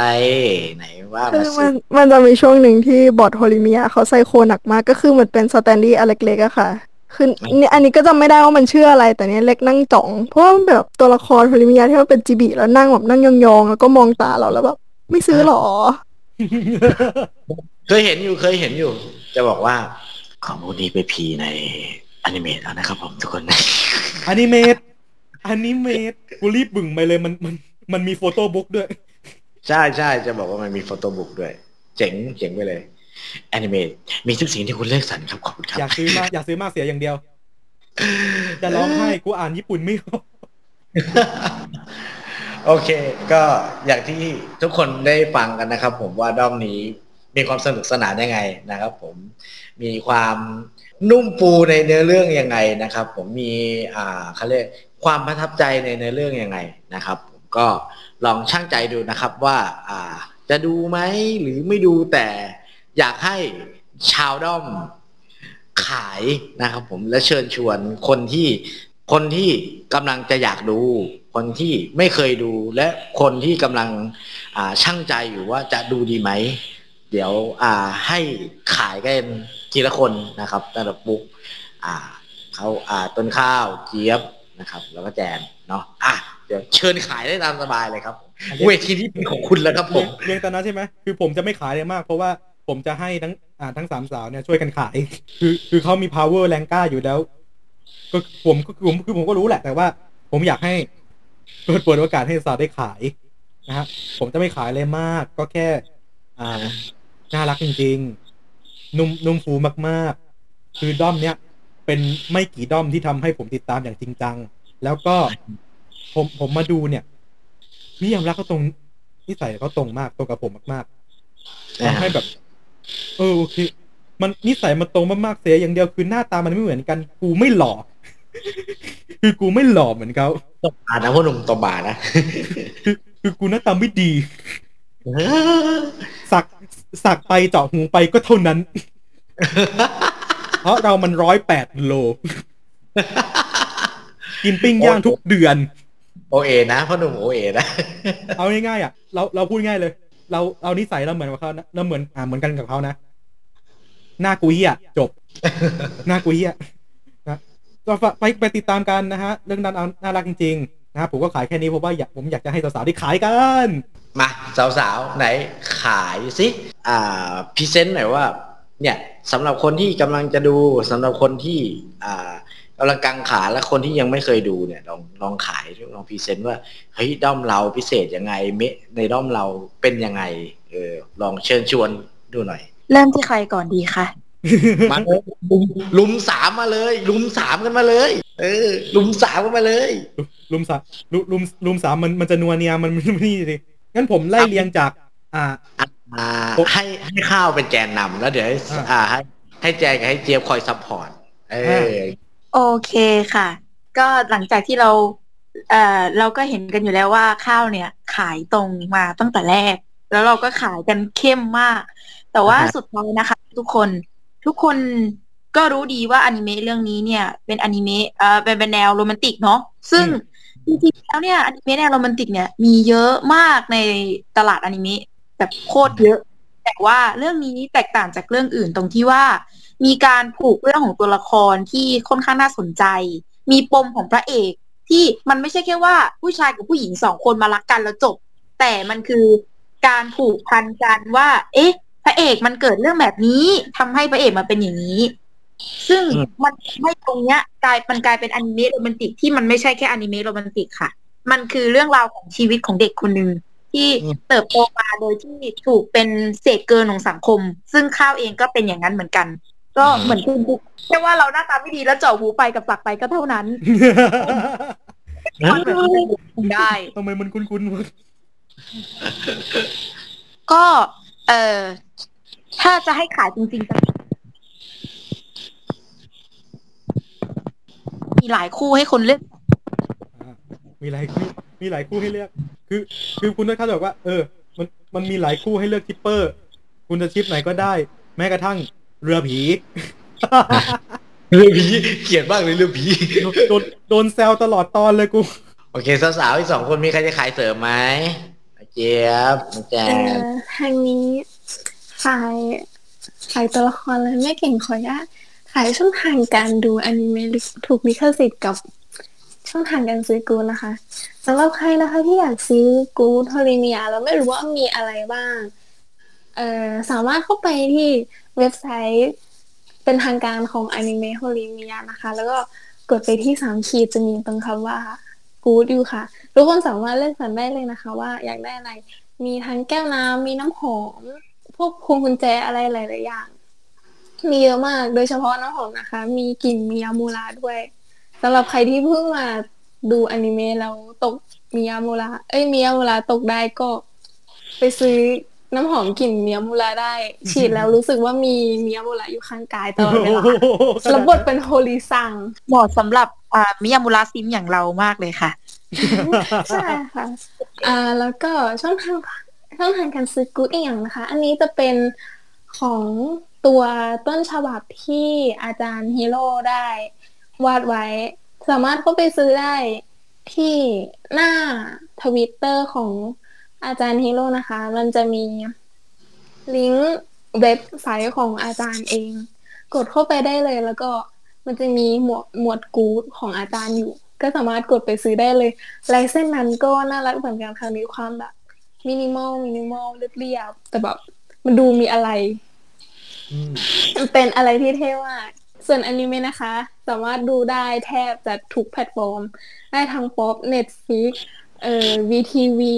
ไหนว่ามาสิมันมันจะมีช่วงหนึ่งที่บอทโฮริมิยะเขาไซโคหนักมากก็คือเหมือนเป็นสแตนดี้อันเล็กๆอะค่ะคือเนี่ยอันนี้ก็จำไม่ได้ว่ามันชื่ออะไรแต่เนี่ยเล็กนั่งจ่องเพราะว่าแบบตัวละครพลิมิยาที่มันเป็นจิบิแล้วนั่งแบบนั่งยองๆแล้วก็มองตาเราแล้วแบบไม่ซื้อหรอเคยเห็นอยู่เคยเห็นอยู่จะบอกว่าของพวกนี้ไปพีในอนิเมะแล้วนะครับผมทุกคนอนิเมะอนิเมะกูรีบบึ่งไปเลยมันมันมันมีโฟโต้บุ๊กด้วยใช่ใช่จะบอกว่ามันมีโฟโต้บุ๊กด้วยเจ๋งเจ๋งไปเลยแอนิเมตมีทุกสิ่งที่คุณเลือกสรรครับขอบคุณครับอยากซื้อมากอยากซื้อมากเสียอย่างเดียวจะร้องไห้กูอ่านญี่ปุ่นไม่ออกโอเคก็อย่างที่ทุกคนได้ฟังกันนะครับผมว่าด้อมนี้มีความสนุกสนานยังไงนะครับผมมีความนุ่มปูในเนื้อเรื่องยังไงนะครับผมมีอ่าเขาเรียกความประทับใจในเนื้อเรื่องยังไงนะครับผมก็ลองชั่งใจดูนะครับว่าอ่าจะดูไหมหรือไม่ดูแต่อยากให้ชาวด้อมขายนะครับผมและเชิญชวนคนที่คนที่กำลังจะอยากดูคนที่ไม่เคยดูและคนที่กำลังอ่าชั่งใจอยู่ว่าจะดูดีไหมเดี๋ยวอ่าให้ขายกันทีละคนนะครับตั้งแต่ปุ๊กอ่าเขาอ่าต้นข้าวเจี๊ยบนะครับแล้วก็แจนเนาะอ่ะเดี๋ยวเชิญขายได้ตามสบายเลยครับเวทีนี้เป็นของคุณแล้วครับผมเรื่องตอนนั้นใช่ไหมคือผมจะไม่ขายเลยมากเพราะว่าผมจะให้ทั้งอ่าทั้งสามสาวเนี่ยช่วยกันขายคือคือเขามี power แรงกล้าอยู่แล้วก็ผมก็ผมคือผมก็รู้แหละแต่ว่าผมอยากให้เปิดเปิดโอกาสให้สาวได้ขายนะฮะผมจะไม่ขายอะไรมากก็แค่อ่า น่ารักจริงๆนุ่มนุ่มฟูมากๆคือด้อมเนี้ยเป็นไม่กี่ด้อมที่ทำให้ผมติดตามอย่างจริงจังแล้วก็ผมผมมาดูเนี่ยนิยามรักเขาตรงนิสัยเขาตรงมากตรงกับผมมากๆทำให้แบบเออโอเคมันนิสัยมันตรงมากๆเสียอย่างเดียวคือหน้าตามันไม่เหมือนกันกูไม่หล่อคือกูไม่หล่อเหมือนเขาตบบานะพวกหนุ่มตบบานะคือกูหน้าตาไม่ดีสักสักไปเจาะหูไปก็เท่านั้นเพราะเรามันหนึ่งร้อยแปดโลกินปิ้งย่างทุกเดือนโอเอนะพ่อหนุ่มโอเอนะเอาง่ายๆอ่ะเราเราพูดง่ายเลยเราเอานิสัยเราเหมือนกับเขานะเราเหมือนอ่าเหมือนกันกับเขานะหน้ากูเหี้ยจบหน้ากูเหี้ยนะก็ไปไปติดตามกันนะฮะเรื่องนั้นเอาน่ารักจริงๆนะครับผมก็ขายแค่นี้เพราะว่าอยากผมอยากจะให้สาวๆได้ขายกันมาสาวๆไหนขายสิอ่าพรีเซนต์หน่อยว่าเนี่ยสำหรับคนที่กำลังจะดูสำหรับคนที่อ่ากำลังกังขาและคนที่ยังไม่เคยดูเนี่ยลองลองขายลองพรีเซนต์ว่าเฮ้ยด้อมเราพิเศษยังไงเมะในด้อมเราเป็นยังไงเออลองเชิญชวนดูหน่อยเริ่มที่ใครก่อนดีคะมาเลยลุมสามมาเลยลุมสามกันมาเลยเออลุมสามกันมาเลยลุมสามลุมลุมสามมันมันจะนัวเนียมันนี่สิงั้นผมไล่เรียงจากอ่าอ่าให้ให้ข้าวเป็นแกนนำแล้วเดี๋ยวอ่าให้ให้แจกับให้เจี๊ยบคอยซัพพอร์ตเออโอเคค่ะก็หลังจากที่เราเอ่อเราก็เห็นกันอยู่แล้วว่าข้าวเนี่ยขายตรงมาตั้งแต่แรกแล้วเราก็ขายกันเข้มมากแต่ว่าสุดท้ายนะคะทุกคนทุกคนก็รู้ดีว่าอนิเมะเรื่องนี้เนี่ยเป็นอนิเมะเอ่อเป็นเป็นแนวโรแมนติกเนาะซึ่งจริงๆแล้วเนี่ยอนิเมะแนวโรแมนติกเนี่ยมีเยอะมากในตลาดอนิเมะแบบโคตรเยอะแต่ว่าเรื่องนี้แตกต่างจากเรื่องอื่นตรงที่ว่ามีการผูกเรื่องของตัวละครที่ค่อนข้างน่าสนใจมีปมของพระเอกที่มันไม่ใช่แค่ว่าผู้ชายกับผู้หญิงสองคนมารักกันแล้วจบแต่มันคือการผูกพันกันว่าเอ๊ะพระเอกมันเกิดเรื่องแบบนี้ทำให้พระเอกมาเป็นอย่างนี้ซึ่งมันไม่ตรงเนี้ยกลายมันกลายเป็นอนิเมะโรแมนติกที่มันไม่ใช่แค่อนิเมะโรแมนติกค่ะมันคือเรื่องราวของชีวิตของเด็กคนนึงที่เติบโตมาโดยที่ถูกเป็นเศษเกินของสังคมซึ่งข้าวเองก็เป็นอย่างนั้นเหมือนกันก็เหมือนคุณบุ๊กแค่ว่าเราหน้าตาไม่ดีแล้วเจาะหูไปกับสักไปก็เท่านั้นได้ทำไมมันคุ้นๆก็เอ่อถ้าจะให้ขายจริงๆมีหลายคู่ให้คนเลือกมีหลายคู่มีหลายคู่ให้เลือกคือคือคุณด้วยครับบอกว่าเออมันมันมีหลายคู่ให้เลือกทิปเปอร์คุณจะชิปไหนก็ได้แม้กระทั่งเรือผีเรือผีเกลียดมากเลยเรือผีโดนโดนแซวตลอดตอนเลยกูโอเคสาวๆอีกสองคนมีใครจะขายเสริมไหมเจี๊ยบแจนทางนี้ขายขายตัวละครเลยไม่เก่งขออนุญาตขายช่องทางการดูอนิเมะถูกลิขสิทธิ์กับช่องทางการซื้อกูนะคะสำหรับใครนะคะที่อยากซื้อกูโฮริมิยะแล้วไม่รู้ว่ามีอะไรบ้างเอ่อสามารถเข้าไปที่เว็บไซต์เป็นทางการของอนิเมะโฮริมิยะนะคะแล้วก็กดไปที่สามขีดจะมีตรงคำว่ากู๊ดอยู่ค่ะทุกคนสามารถเลือกสรรได้เลยนะคะว่าอยากได้อะไรมีทั้งแก้วน้ำมีน้ำหอมพวกพวงกุญแจอะไรหลายๆอย่างมีเยอะมากโดยเฉพาะน้ำหอมนะคะมีกลิ่นมิยามูระด้วยสำหรับใครที่เพิ่งมาดูอนิเมะแล้วตกมิยามูระเอ้ยมิยามูระตกได้ก็ไปซื้อน้ำหอมกลิ่นมิยามูระได้ฉีดแล้วรู้สึกว่ามีมิยามูระอยู่ข้างกายตลอดเวลารับบทเป็นโฮริซังเหมาะสำหรับอ่ามิยามูระซิมอย่างเรามากเลยค่ะใช่ค่ะอ่าแล้วก็ช่องทางช่องทางการซื้อกู๊ดอีกอย่างนะคะอันนี้จะเป็นของตัวต้นฉบับที่อาจารย์ฮิโร่ได้วาดไว้สามารถเข้าไปซื้อได้ที่หน้า Twitter ของอาจารย์ฮิโร่นะคะมันจะมีลิงก์เว็บไซต์ของอาจารย์เองกดเข้าไปได้เลยแล้วก็มันจะมีหมวดหมวดกู๊ดของอาจารย์อยู่ก็สามารถกดไปซื้อได้เลยลายเส้นนั้นก็น่ารักเหมือนกันค่ะมีความแบบมินิมอลมินิมอลเรียบๆแต่แบบมันดูมีอะไรเป็นอะไรที่เท่มากส่วนอนิเมะนะคะสามารถดูได้แทบจะทุกแพลตฟอร์มได้ทั้ง ป๊อป Netflix เอ่อ วี ที วี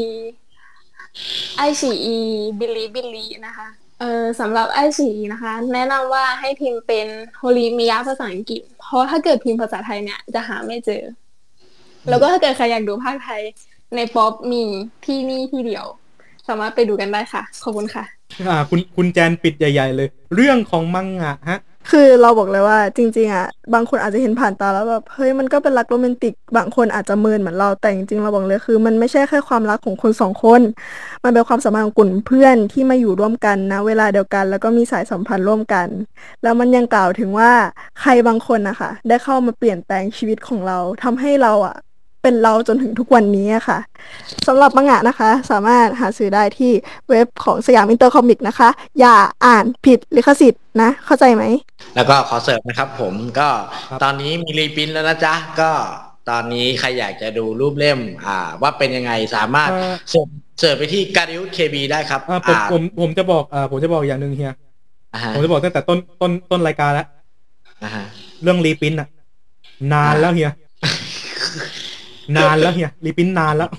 ไอ ซี อี Bilibili นะคะ เอ่อสำหรับไอฉีนะคะแนะนำว่าให้พิมพ์เป็น Horimiya ภาษาอังกฤษเพราะถ้าเกิดพิมพ์ภาษาไทยเนี่ยจะหาไม่เจอแล้วก็ถ้าเกิดใครอยากดูภาคไทยในป๊อปมีที่นี่ที่เดียวสามารถไปดูกันได้ค่ะขอบคุณค่ะอ่าคุณคุณแจนปิดใหญ่ๆเลยเรื่องของมังงะฮะคือเราบอกเลยว่าจริงๆอ่ะบางคนอาจจะเห็นผ่านตาแล้วแบบเฮ้ยมันก็เป็นรักโรแมนติกบางคนอาจจะเมินเหมือนเราแต่จริงๆเราบอกเลยคือมันไม่ใช่แค่ความรักของคนสองคนมันเป็นความสัมพันธ์ของกลุ่มเพื่อนที่มาอยู่ร่วมกันนะเวลาเดียวกันแล้วก็มีสายสัมพันธ์ร่วมกันแล้วมันยังกล่าวถึงว่าใครบางคนนะคะได้เข้ามาเปลี่ยนแปลงชีวิตของเราทำให้เราอ่ะเป็นเราจนถึงทุกวันนี้ค่ะสำหรับมังงะนะคะสามารถหาซื้อได้ที่เว็บของสยามอินเตอร์คอมิกนะคะอย่าอ่านผิดลิขสิทธิ์นะเข้าใจไหมแล้วก็ขอเสริมนะครับผมก็ตอนนี้มีรีพริ้นท์แล้วนะจ๊ะก็ตอนนี้ใครอยากจะดูรูปเล่มอ่าว่าเป็นยังไงสามารถเสิร์ชเสิร์ชไปที่ Gray Visual เค บี ได้ครับผมผมผมจะบอกอ่าผมจะบอกอย่างนึงเฮียผมจะบอกตั้งแต่ต้นต้นต้นรายการแล้วเรื่องรีพริ้นท์น่ะนานแล้วเฮียนานแล้วเนี่ยรีพิ้นนานแล้ว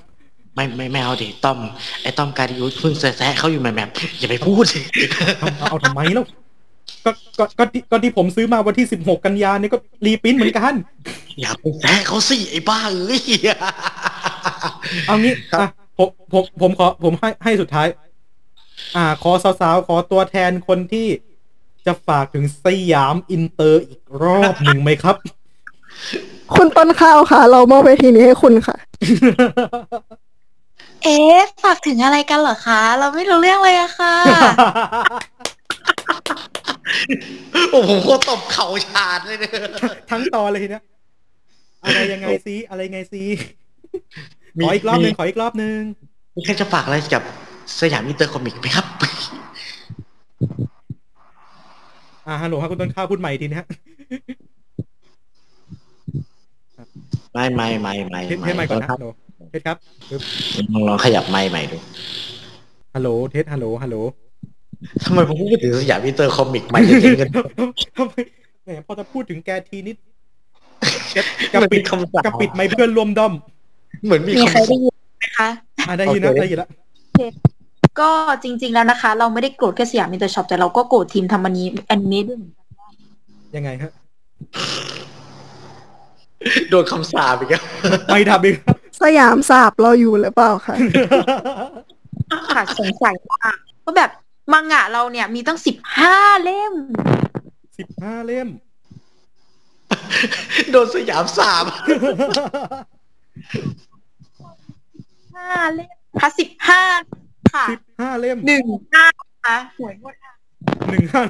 ไม่ไม่ไม่เอาดิต้อมไอ้ต้อมการิยุเพิ่งแซะเขาอยู่แม่ๆอย่าไปพูดสิเอาทำไมแล้วก็ก็ก็ก็ที่ผมซื้อมาวันที่สิบหกกันยานี่ก็รีพิ้นเหมือนกันอย่าไปแซะเขาสิไอ้บ้าเอ้ยเอางี้อ่ะผมผมผมขอผมให้ให้สุดท้ายอ่าขอสาวๆขอตัวแทนคนที่จะฝากถึงสยามอินเตอร์อีกรอบนึงไหมครับคุณต้นข้าวค่ะเรามอบเวทีนี้ให้คุณค่ะเอ๊ะฝากถึงอะไรกันเหรอคะเราไม่รู้เรื่องเลยอะค่ะโอ้โหโคตรตบเข่าชาดเลยเนี่ยทั้งตอนเลยทีเนี้ยอะไรยังไงซีอะไรไงซีขออีกรอบนึงขออีกรอบนึงมีใครจะฝากอะไรกับสยามอินเตอร์คอมิกไหมครับอ่าฮัลโหลครับคุณต้นข้าวพูดใหม่ทีนะไม่ไม่ไม่ไม่เทสใหม่ก่อนนะครับเทสครับลองลองขยับไมค์ใหม่ดูฮัลโหลเทสฮัลโหลฮัลโหลทำไมผมพูดถึงอยากวิเตอร์คอมิกใหม่จริงๆกันทำไมไหนพอจะพูดถึงแกทีนิดกระปิดกระปิดไมค์เพื่อนรวมด้อมเหมือนมีใครได้ยินไหมคะอ่ะได้ยินนะได้ยินละก็จริงๆแล้วนะคะเราไม่ได้โกรธแค่สยามอินเตอร์ช็อปแต่เราก็โกรธทีมทำอันนี้อันนี้ด้วยยังไงฮะโดนคำสาบอีกแล้วไม่ทำอีกสยามสาบเราอยู่หรือเปล่าคะค่ะสงสัยมากเพราะแบบมังงะเราเนี่ยมีตั้งสิบห้าเล่มสิบห้าเล่มโดนสยามสาบห้าเล่มค่ะสิบห้าค่ะสิบห้าเล่มหนึ่งห้าค่ะหวยงวดหนึ่งห้า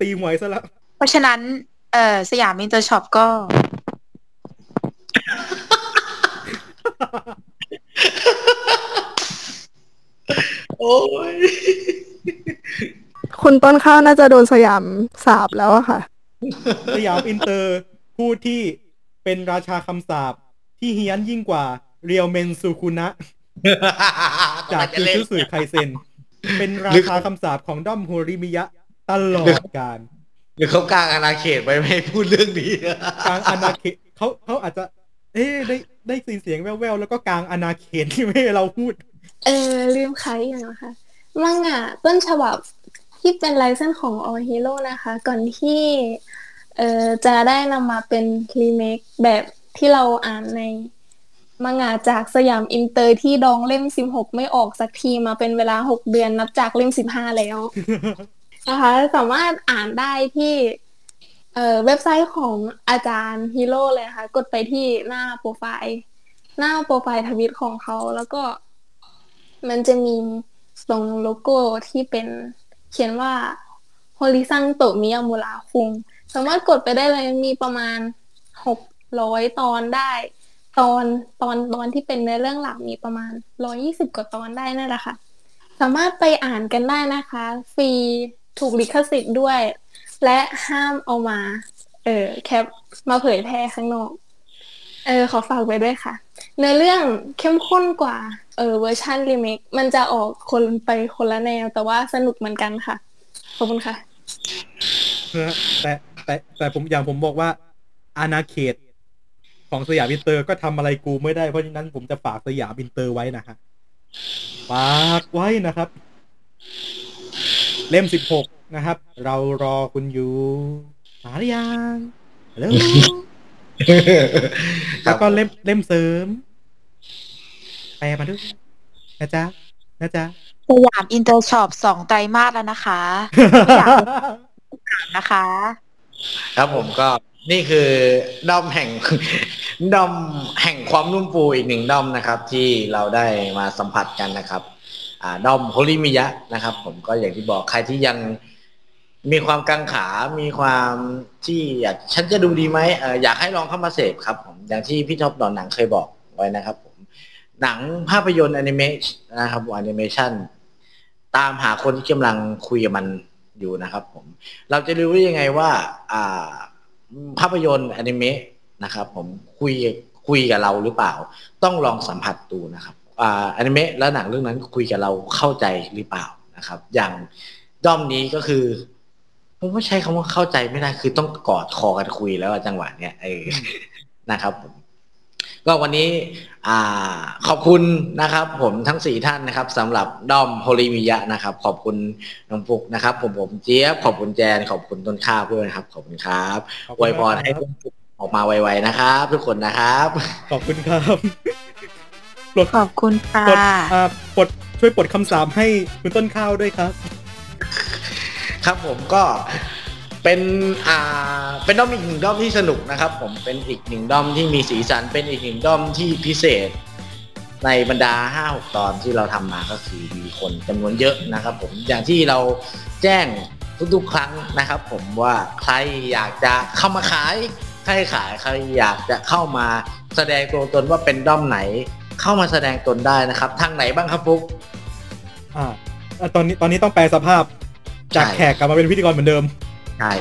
ตีหวยซะแล้วเพราะฉะนั้นเออสยามอินเตอร์ช็อปก็โอ้ยคุณต้นข้าวน่าจะโดนสยามสาบแล้วอะค่ะสยามอินเตอร์ผู้ที่เป็นราชาคำสาบที่เฮี้ยนยิ่งกว่าเรียวเมนซูคุนะจากจูจูสึไคเซ็นเป็นราชาคำสาบของด้อมโฮริมิยะตลอดกาลหรือเขากลางอาณาเขตไปไม่พูดเรื่องนี้กลางอาณาเขตเขาเขาอาจจะเอ๊ะได้ได้ยินเสียงแว่วๆแล้วก็กลางอาณาเขตที่ไม่ให้เราพูดเออลืมใครอย่างนะคะมังงะต้นฉบับที่เป็นไลเซนส์ของ All Hero นะคะก่อนที่เอ่อจะได้นำมาเป็นรีเมคแบบที่เราอ่านในมังงะจากสยามอินเตอร์ที่ดองเล่มสิบหกไม่ออกสักทีมาเป็นเวลาหกเดือนนับจากเล่มสิบห้าแล้ว นะคะสามารถอ่านได้ที่เอ่อเว็บไซต์ของอาจารย์ฮีโร่เลยนะคะกดไปที่หน้าโปรไฟล์หน้าโปรไฟล์ทวิตของเขาแล้วก็มันจะมีตรงโลโก้ที่เป็นเขียนว่าโฮริซังโตะมิยามุระคุงสามารถกดไปได้เลยมีประมาณหกร้อยตอนได้ตอนตอนตอนที่เป็นในเรื่องหลักมีประมาณหนึ่งร้อยยี่สิบกว่าตอนได้นั่นแหละค่ะสามารถไปอ่านกันได้นะคะฟรีถูกลิขสิทธิ์ด้วยและห้ามเอามาเออแคปมาเผยแพร่ข้างนอกเออขอฝากไว้ด้วยค่ะเนื้อเรื่องเข้มข้นกว่าเออเวอร์ชันรีเมคมันจะออกคนไปคนละแนวแต่ว่าสนุกเหมือนกันค่ะขอบคุณค่ะแต่แต่แต่ผมอย่างผมบอกว่าอาณาเขตของสยามอินเตอร์ก็ทำอะไรกูไม่ได้เพราะฉะนั้นผมจะฝากสยามอินเตอร์ไว้นะฮะฝากไว้นะครับ เล่มสิบหกนะครับเรารอคุณอยู่มาหรือยังฮัลโหลแล้วก็เล่มเล่มเสริมแปลมาด้วยนะจ๊ะนะจ๊ะสยามอินเตอร์ช็อปสองไตรมาสแล้วนะคะอยากนะคะครับผมก็นี่คือด้อมแห่งด้อมแห่งความนุ่มฟูอีกหนึ่งด้อมนะครับที่เราได้มาสัมผัสกันนะครับอ่าด้อมโฮริมิยะนะครับผมก็อย่างที่บอกใครที่ยังมีความกังขามีความที่อยากฉันจะดูดีไหมเอ่ออยากให้ลองเข้ามาเสพครับผมอย่างที่พี่ท็อปดอนหนังเคยบอกไว้นะครับผมหนังภาพยนตร์แอนิเมชั่นนะครับแอนิเมชั่นตามหาคนที่กำลังคุยกับมันอยู่นะครับผมเราจะรู้ได้ยังไงว่าอ่าภาพยนตร์อนิเมะนะครับผมคุยคุยกับเราหรือเปล่าต้องลองสัมผัสดูนะครับอ่าอนิเมะและหนังเรื่องนั้นคุยกับเราเข้าใจหรือเปล่านะครับอย่างด้อมนี้ก็คือผมไม่ใช้คำว่าเข้าใจไม่ได้คือต้องกอดคอกันคุยแล้วจังหวะเนี้ยเออนะครับผมก็วันนี้อ่าขอบคุณนะครับผมทั้งสี่ท่านนะครับสำหรับด้อมโฮริมิยะนะครับขอบคุณน้องฟุกนะครับผมผมเจี๊ยบขอบคุณแจนขอบคุณต้นข้าวด้วยนะครับขอบคุณครับอวยพรให้ทุกคนออกมาไวๆนะครับทุกคนนะครับขอบคุณครับปลดขอบคุณค่ะอ่าปลดช่วยปลดคำสาปให้คุณต้นข้าวด้วยครับครับผมก็เป็นอ่าเป็นด้อมอีกหนึ่งด้อมที่สนุกนะครับผมเป็นอีกหนึ่งด้อมที่มีสีสันเป็นอีกหนึ่งด้อมที่พิเศษในบรรดา ห้าหก ตอนที่เราทำมาก็คือมีคนจำนวนเยอะนะครับผมอย่างที่เราแจ้งทุกๆครั้งนะครับผมว่าใครอยากจะเข้ามาขายใครขายใครอยากจะเข้ามาแสดงตัวตนว่าเป็นด้อมไหนเข้ามาแสดงตนได้นะครับทางไหนบ้างครับฟุ๊กอ่าตอนนี้ตอนนี้ต้องแปลสภาพจากแขกกลับมาเป็นพิธีกรเหมือนเดิมใช่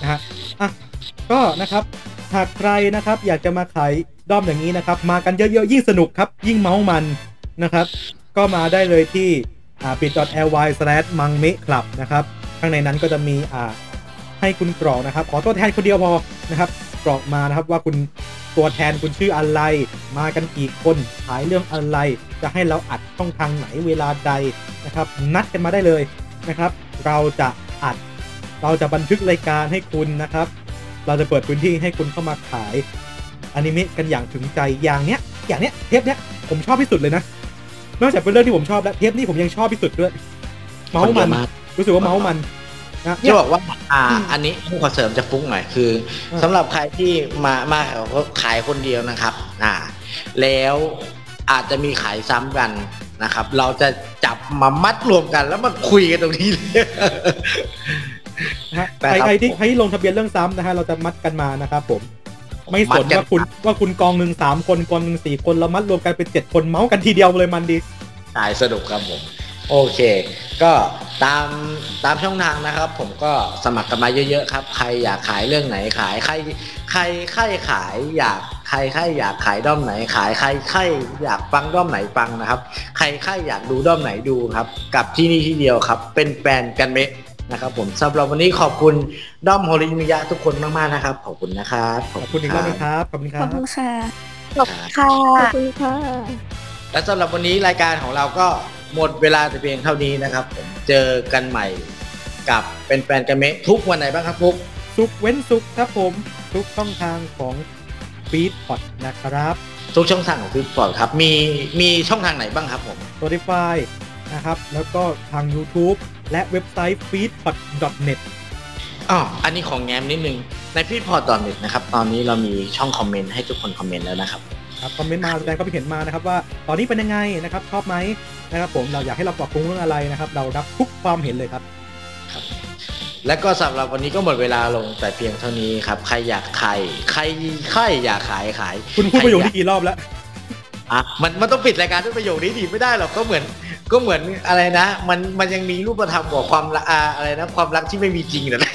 นะฮะอ่ะก็นะครับหากใครนะครับอยากจะมาขายด้อมอย่างนี้นะครับมากันเยอะๆยิ่งสนุกครับยิ่งเมามันนะครับก็มาได้เลยที่อ่า bit.ly/mangmeclub นะครับข้างในนั้นก็จะมีอ่าให้คุณกรอกนะครับขอตัวแทนคนเดียวพอนะครับกรอกมานะครับว่าคุณตัวแทนคุณชื่ออะไรมากันกี่คนขายเรื่องอะไรจะให้เราอัดช่องทางไหนเวลาใดนะครับนัดกันมาได้เลยนะครับเราจะอัดเราจะบันทึกรายการให้คุณนะครับเราจะเปิดพื้นที่ให้คุณเข้ามาขายอนิเมะกันอย่างถึงใจอย่างเนี้ยอย่างเนี้ยเทปเนี้ยผมชอบที่สุดเลยนะนอกจากเป็นเรื่องที่ผมชอบแล้วเทปนี้ผมยังชอบที่สุดด้วยเมามันรู้สึกว่าเมามันนะจะบอกว่าอ่าอันนี้ผู้ขอเสริมจะฟุ้งหน่อยคือสำหรับใครที่มามาขายคนเดียวนะครับอ่าแล้วอาจจะมีขายซ้ำกันนะครับเราจะจับมามัดรวมกันแล้วมาคุยกันตรงนี้เลยใครใครที่ให้ลงทะเบียนเรื่องซ้ำนะฮะเราจะมัดกันมานะครับผมไม่สนว่าคุณว่าคุณกองหนึ่งสามคนกองหนึ่งสี่คนเรามัดรวมกันเป็นเจ็ดคนเมาส์กันทีเดียวเลยมันดีสายสนุกครับผมโอเคก็ตามตามช่องทางนะครับผมก็สมัครกันมาเยอะๆครับใครอยากขายเรื่องไหนขายใครใครใครขายอยากใครใครอยากขายด้อมไหนขายใครใครอยากฟังด้อมไหนฟังนะครับใครใครอยากดูด้อมไหนดูครับกับที่นี่ที่เดียวครับเป็นแฟนกันไหมนะครับผมสำหรับวันนี้ขอบคุณด้อมโฮริมิยะทุกคนมากๆนะครับขอบคุณนะครับขอบคุณอีกรอบนึงครับขอบคุณครับขอบคุณค่ะขอบคุณค่ะขอบคุณค่ะและสำหรับวันนี้รายการของเราก็หมดเวลาแต่เพียงเท่านี้นะครับผมเจอกันใหม่กับเป็นแฟนกันเมะทุกวันไหนบ้างครับฟุ๊กทุกเว้นศุกร์ครับผมทุกช่องทางของ Fitpot นะครับทุกช่องทางของ Fitpot ครับมีมีช่องทางไหนบ้างครับผม Spotify นะครับแล้วก็ทาง YouTube และเว็บไซต์ ฟีดพอต ดอท เน็ต อ๋ออันนี้ของแง้มนิดนึงใน ฟีดพอต ดอท เน็ต นะครับตอนนี้เรามีช่องคอมเมนต์ให้ทุกคนคอมเมนต์แล้วนะครับครับคอมเมนต์มาแสดงก็ไปเห็นมานะครับว่าตอนนี้เป็นยังไงนะครับชอบไหมนะครับผมเราอยากให้เราปรับปรุงเรื่องอะไรนะครับเรารับทุกความเห็นเลยครับครับและก็สำหรับวันนี้ก็หมดเวลาลงแต่เพียงเท่านี้ครับใครอยากขายใครใครอยากขายขายคุณพูดประโยคนี้กี่รอบแล้วอ่ะมันมันต้องปิดรายการด้วยประโยคนี้ดีไม่ได้หรอกก็เหมือนก็เหมือนอะไรนะมันมันยังมีรูปธรรมกว่าความอะไรนะความรักที่ไม่มีจริงนะ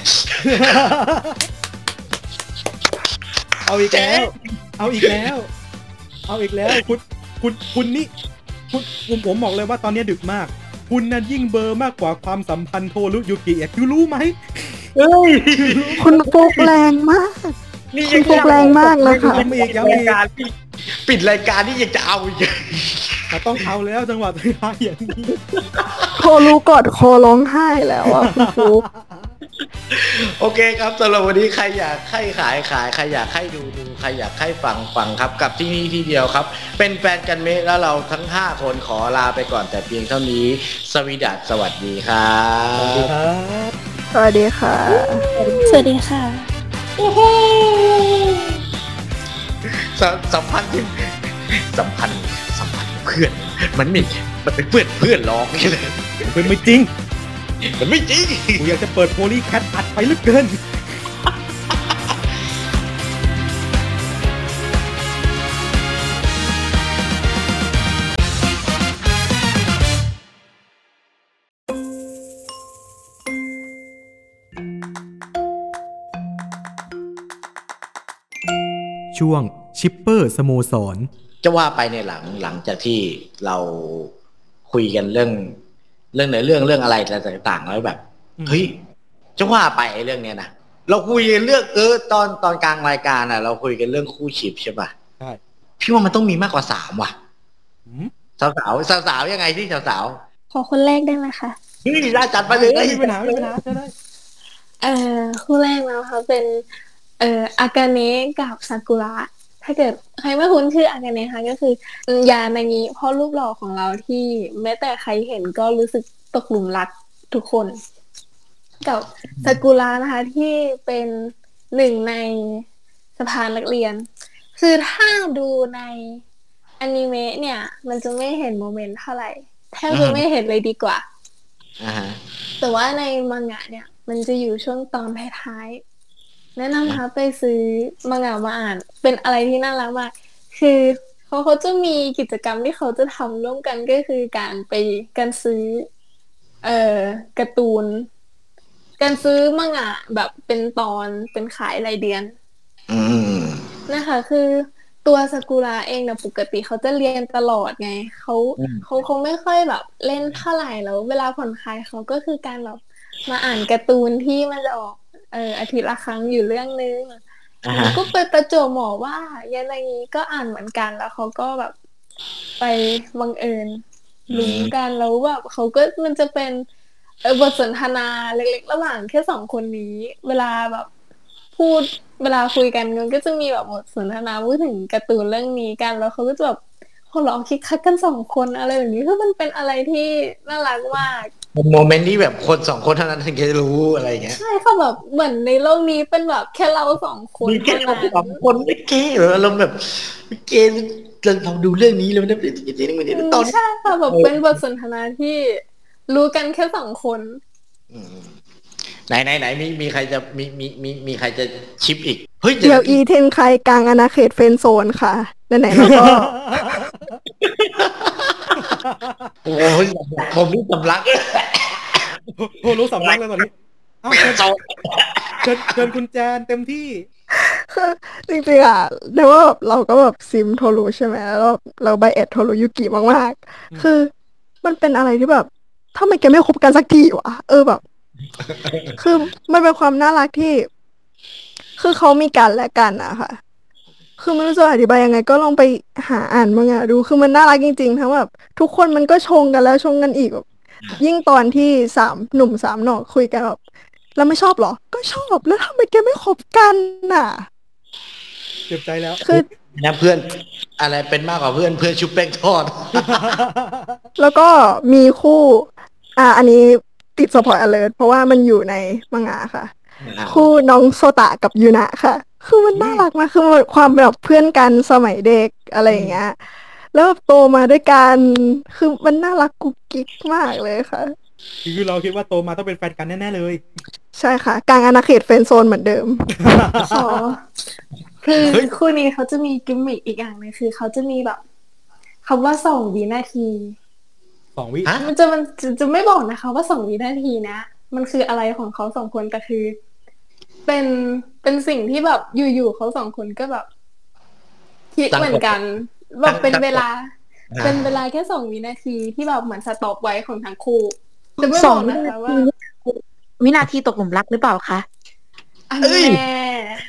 เอาอีกแล้วเอาอีกแล้วเอาอีกแล้วคุณคุณคุณนี่คุณผมผมบอกเลยว่าตอนนี้ดึกมากคุณน่ะยิ่งเบอร์มากกว่าความสัมพันธ์โทรุยูกิอ่ะคุณรู้ไหมเอ้ยคุณฟุกแรงมากนี่ยังฟุกแรงมากเลยค่ะมีอีกยังมีการปิดรายการนี่ยังจะเอาอีกต้องเอาแล้วจังหวะท้ายอย่างนี้ โทรรู้กอดคอร้องไห้แล้วอ่ะคุณครูโอเคครับสำหรับวันนี้ใครอยากใครขายขายใครอยากใครดูดูใครอยากใครฟังฟังครับกับที่นี่ที่เดียวครับเป็นแฟนกันเมะแล้วเราทั้งห้าคนขอลาไปก่อนแต่เพียงเท่านี้สวีดัสสวัสดีครับสวัสดีครับสวัสดีค่ะสวัสดีค่ะโอ้โหสัมพันธ์สัมพันธ์สัมพันธ์เพื่อนมันไม่มันเป็นเพื่อนเพื่อนร้องนี่เลยเป็นเพื่อนไม่จริงมันไม่จริงกูอยากจะเปิดโพลีแคทอัดไปเหลือเกินช่วงชิปเปอร์สโมสรจะว่าไปในหลังหลังจากที่เราคุยกันเรื่องเรื่องไหนเรื่องเรื่องอะไรต่างๆแล้วแบบเฮ้ยจะว่าไปไอ้เรื่องเนี้ยนะเราคุยกันเรื่องเออตอนตอนกลางรายการน่ะเราคุยกันเรื่องคู่ชิปใช่ป่ะใช่พี่ว่ามันต้องมีมากกว่าสามว่ะหือสาวๆสาวๆยังไงที่สาวๆขอคนแรกได้มั้ยคะนี่ได้จัดไปเลยมีปัญหามีปัญหาได้เอ่อคู่แรกแล้วค่ะเป็นเอ่ออากาเนะกับซากุระถ้าเกิดใครไม่คุ้นชื่ออากาเนะคะก็คือยานางิพ่อรูปหล่อของเราที่แม้แต่ใครเห็นก็รู้สึกตกหลุมรักทุกคนกับซากุระนะคะที่เป็นหนึ่งในสะพานนักเรียนคือถ้าดูในอนิเมะเนี่ยมันจะไม่เห็นโมเมนต์เท่าไหร่แทบจะไม่เห็นเลยดีกว่าแต่ว่าในมังงะเนี่ยมันจะอยู่ช่วงตอนท้ายๆแนะนำค่ะไปซื้อมังงะมาอ่านเป็นอะไรที่น่ารักมากคือเขาเขาจะมีกิจกรรมที่เขาจะทำร่วมกันก็คือการไปการซื้อเอ่อการ์ตูนการซื้อมังงะแบบเป็นตอนเป็นขายรายเดือนนะคะคือตัวซากุระเองนะปกติเขาจะเรียนตลอดไงเขาเขาคงไม่ค่อยแบบเล่นเท่าไหร่แล้วเวลาผ่อนคลายเขาก็คือการแบบมาอ่านการ์ตูนที่มันจะออกเอออาทิตย์ละครั้งอยู่เรื่องนึง uh-huh. ก็ไปประจวบเหมาะว่ายานางิก็อ่านเหมือนกันแล้วเขาก็แบบไปบังเอิญรู้กันแล้วแบบเขาก็มันจะเป็นเออบทสนทนาเล็กๆระหว่างแค่สองคนนี้เวลาแบบพูดเวลาคุยกันมันก็จะมีแบบบทสนทนาพูดถึงการ์ตูนเรื่องนี้กันแล้วเขาก็จะแบบเขาร้องคิกคักกันสองคนอะไรแบบนี้คือมันเป็นอะไรที่น่ารักมากเป็นโมเมนต์ที่แบบคนสองคนเท่านั้นถึงจะรู้อะไรเงี้ยใช่ค่ะแบบเหมือนในโลกนี้เป็นแบบแค่เราสองคนมีแค่เราสองคนไม่เก๋หรอเราแบบไม่เก๋เราดูเรื่องนี้แล้วมันเป็นจริงๆมันตอนใช่ค่ะแบบเป็นบทสนทนาที่รู้กันแค่สองคนไหนไหนไหนมีมีใครจะมีมีมีมีใครจะชิปอีกเฮ้ยเดี๋ยวอีเทนใครกลางอาณาเขตเฟนโซนค่ะแล้วไหนแล้วก็โอ้ยผมรู้สำลักโอ้รู้สำลักแล้วตอนนี้เอ้าเชิญเชิญคุณแจนเต็มที่จริงๆอ่ะแต่ว่าเราก็แบบซิมโทรุใช่ไหมแล้วเราไบแอดโทรุยุกิมากๆคือมันเป็นอะไรที่แบบทำไมแกไม่คบกันสักทีวะเออแบบคือมันเป็นความน่ารักที่คือเขามีกันและกันอะค่ะคือไม่รู้จะอธิบายยังไงก็ลองไปหาอ่านมังงะดูคือมันน่ารักจริงๆทั้งแบบทุกคนมันก็ชงกันแล้วชงกันอีกยิ่งตอนที่สามหนุ่มสามหนอกคุยกันแบบแล้วไม่ชอบหรอก็ชอบแล้วทำไมแกไม่คบกันน่ะเจ็บใจแล้วคือนะเพื่อนอะไรเป็นมากกว่าเพื่อนเพื่อนชุบแป้งทอด แล้วก็มีคู่อ่าอันนี้ติดสปอยล์ alert เพราะว่ามันอยู่ในมังงะค่ะคู่น้องโซตะกับยูนะค่ะคือมันน่ารักมากคือความแบบเพื่อนกันสมัยเด็กอะไรอย่างเงี้ยแล้วแบบโตมาด้วยกันคือมันน่ารักกุ๊กกิ๊กมากเลยค่ะคือเราคิดว่าโตมาต้องเป็นแฟนกันแน่ๆเลยใช่ค่ะกลางอาณาเขตเฟรนด์โซนเหมือนเดิมอ๋อคือคู่นี้เขาจะมีกิมมิคอีกอย่างนึงคือเขาจะมีแบบคำว่าสองวินาทีสองวิมันจะมันจะไม่บอกนะคะว่าสองวินาทีนะมันคืออะไรของเขาสองคนแต่คือเป็นเป็นสิ่งที่แบบอยู่ๆเขาสองคนก็แบบคิดเหมือนกันแบบเป็นเวลาเป็นเวลาแค่สองวินาทีที่แบบเหมือนสต็อปไว้ของทั้งคู่จะไม่บอกนะคะว่าวินาทีตกหลุมรักหรือเปล่าคะอันแน่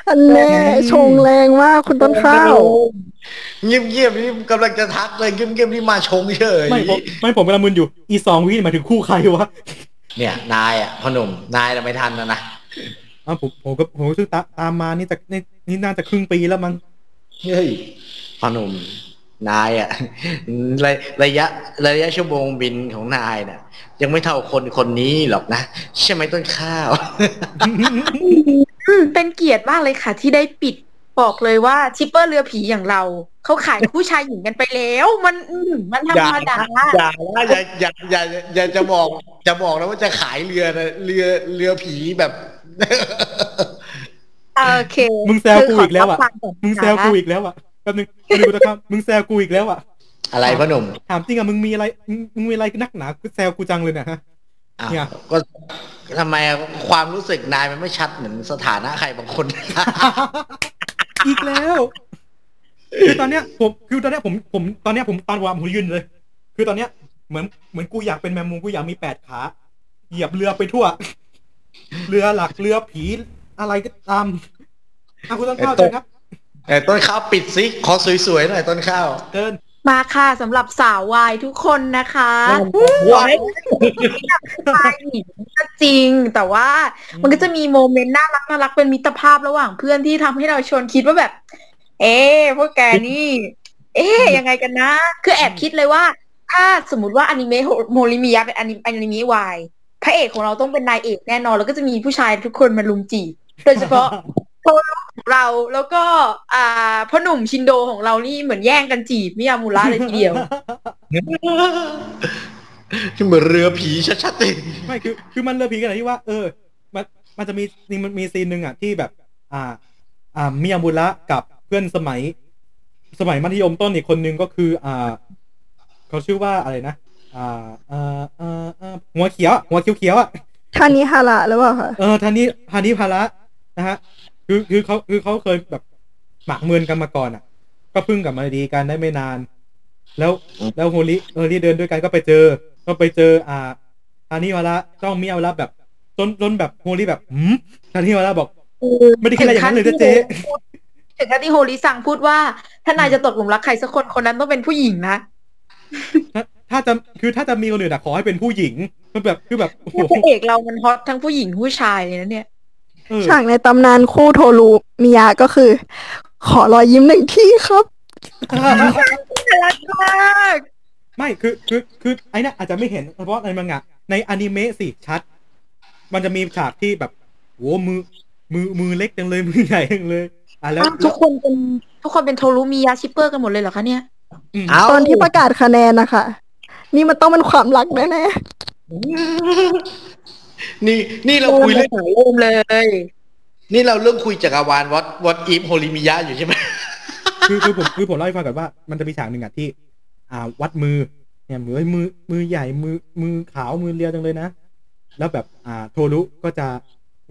อันแน่ชงแรงมากคุณต้นข้าว เงียบเงียบนี่กำลังจะทักเลยเงียบเงียบนี่มาชงเฉยไม่ผมไม่ผมกำลังมึนอยู่อีสองวิมาถึงคู่ใครวะเนี่ยนายอ่ะพ่อหนุ่มนายเราไม่ทันแล้วนะอ้าวผมผมก็ผมซึ่งตามมานี่แต่นี่นี่น่าจะครึ่งปีแล้วมั้งเฮ้ยพ่อหนุ่มนายอ่ะระระยะระยะชั่วโมงบินของนายน่ะยังไม่เท่าคนคนนี้หรอกนะใช่ไหมต้นข้าวเป็นเกียรติมากเลยค่ะที่ได้ปิดบอกเลยว่าชิปเปอร์เรือผีอย่างเราเขาขายผู้ชายหญิงกันไปแล้วมันมันธรรมดาอย่าอย่าอย่าอย่าอย่าจะบอกจะบอกนะว่าจะขายเรือเรือเรือผีแบบโอเคมึงแซวกูอีกแล้วอ่ะมึงแซวกูอีกแล้วอ่ะแป๊บนึงดูนะครับมึงแซวกูอีกแล้วอ่ะอะไรพ่อหนุ่มถามจริงอ่ะมึงมีอะไรมึงมีอะไรนักหนาแซวกูจังเลยเนี่ยฮะเนี่ยก็ทำไมความรู้สึกนายมันไม่ชัดเหมือนสถานะใครบางคนอีกแล้วคือตอนเนี้ยผมคือตอนเนี้ยผมผมตอนเนี้ยผมตาหวามหูยืนเลยคือตอนเนี้ยเหมือนเหมือนกูอยากเป็นแมงมุมกูอยากมีแปดขาเหยียบเรือไปทั่วเรือหลักเรือผีอะไรก็ตามอ่ะคุณต้นข้าวเชิญครับไอ้ต้นข้าวปิดซิขอสวยๆหน่อยต้นข้าวเชิญมาค่ะสำหรับสาววายทุกคนนะคะวายวายหญิงก็จริงแต่ว่ามันก็จะมีโมเมนต์น่ารักน่ารักเป็นมิตรภาพระหว่างเพื่อนที่ทำให้เราชวนคิดว่าแบบเอ๊ะพวกแกนี่เอ๊ะยังไงกันนะคือแอบคิดเลยว่าถ้าสมมติว่าอนิเมะโฮริมิยะเป็นอนิอนิเมะวายพระเอกของเราต้องเป็นนายเอกแน่นอนแล้วก็จะมีผู้ชายทุกคนมาลุมจีโดยเฉพาะโตโร่ของเราแล้วก็อ่าพ่อหนุ่มชินโดของเรานี่เหมือนแย่งกันจีบมิยามูระเลยทีเดียวคือเหมือนเรือผีชัดๆเลยไม่คือคือมันเรือผีกันนะที่ว่าเออมันมันจะมีมันมีซีนนึงอ่ะที่แบบอ่าอ่ามิยามูระกับเพื่อนสมัยสมัยมัธยมต้นอีกคนนึงก็คืออ่าเขาชื่อว่าอะไรนะอ่าอ่าอ่าอ่าหัวเขียวหัวเขียวเขียวอ่ะทานิฮาระหรือเปล่าคะเออทานิทานิฮาระนะฮะคือคือเขาคือเขาเคยแบบหมักเมินกันมาก่อนอ่ะก็พึ่งกลับมาดีกันได้ไม่นานแล้วแล้วโฮลิโฮลิเดินด้วยกันก็ไปเจอก็ไปเจออ่าทานิฮาระจ้องมิยามูระแบบจนจนแบบโฮลิแบบหืมทานิฮาระบอกไม่ได้คิดอะไรอย่างนั้นเลยนะเจ๊ถึงขั้นที่โฮลิสั่งพูดว่าถ้านายจะตกหลุมรักใครสักคนคนนั้นต้องเป็นผู้หญิงนะถ้าจะคือถ้าจะมีคนอื่นอ่ะขอให้เป็นผู้หญิงมันแบบคือแบบโอ้โหพระเอกเรามันฮอตทั้งผู้หญิงผู้ชายเลยนะเนี่ยฉากในตำนานคู่โทรุมิยะก็คือขอรอยยิ้มหนึ่งที่ครับน่ารักมากไม่คือคือคือไอ้น่ะอาจจะไม่เห็นเฉพาะในมังงะในอนิเมะสิชัดมันจะมีฉากที่แบบโหมือมือมือเล็กจังเลยมือใหญ่จังเลยอ่ะแล้วทุกคนเป็นทุกคนเป็นโทรุมิยะชิปเปอร์กันหมดเลยเหรอคะเนี่ยตอนที่ประกาศคะแนนนะคะนี่มันต้องเป็นความรักแน่ๆนี่นี่เราคุยเรื่องโอมเลยนี่เราเรื่องคุยจักรวาลวอตวอตอีฟโฮริมิยะอยู่ใช่ไหมคือคือผมคือผมเล่าให้ฟังก่อนว่ามันจะมีฉากหนึ่งอ่ะที่อ่าวัดมือเนี่ยมือมือมือใหญ่มือมือขาวมือเรียวจังเลยนะแล้วแบบอ่าโทรุก็จะ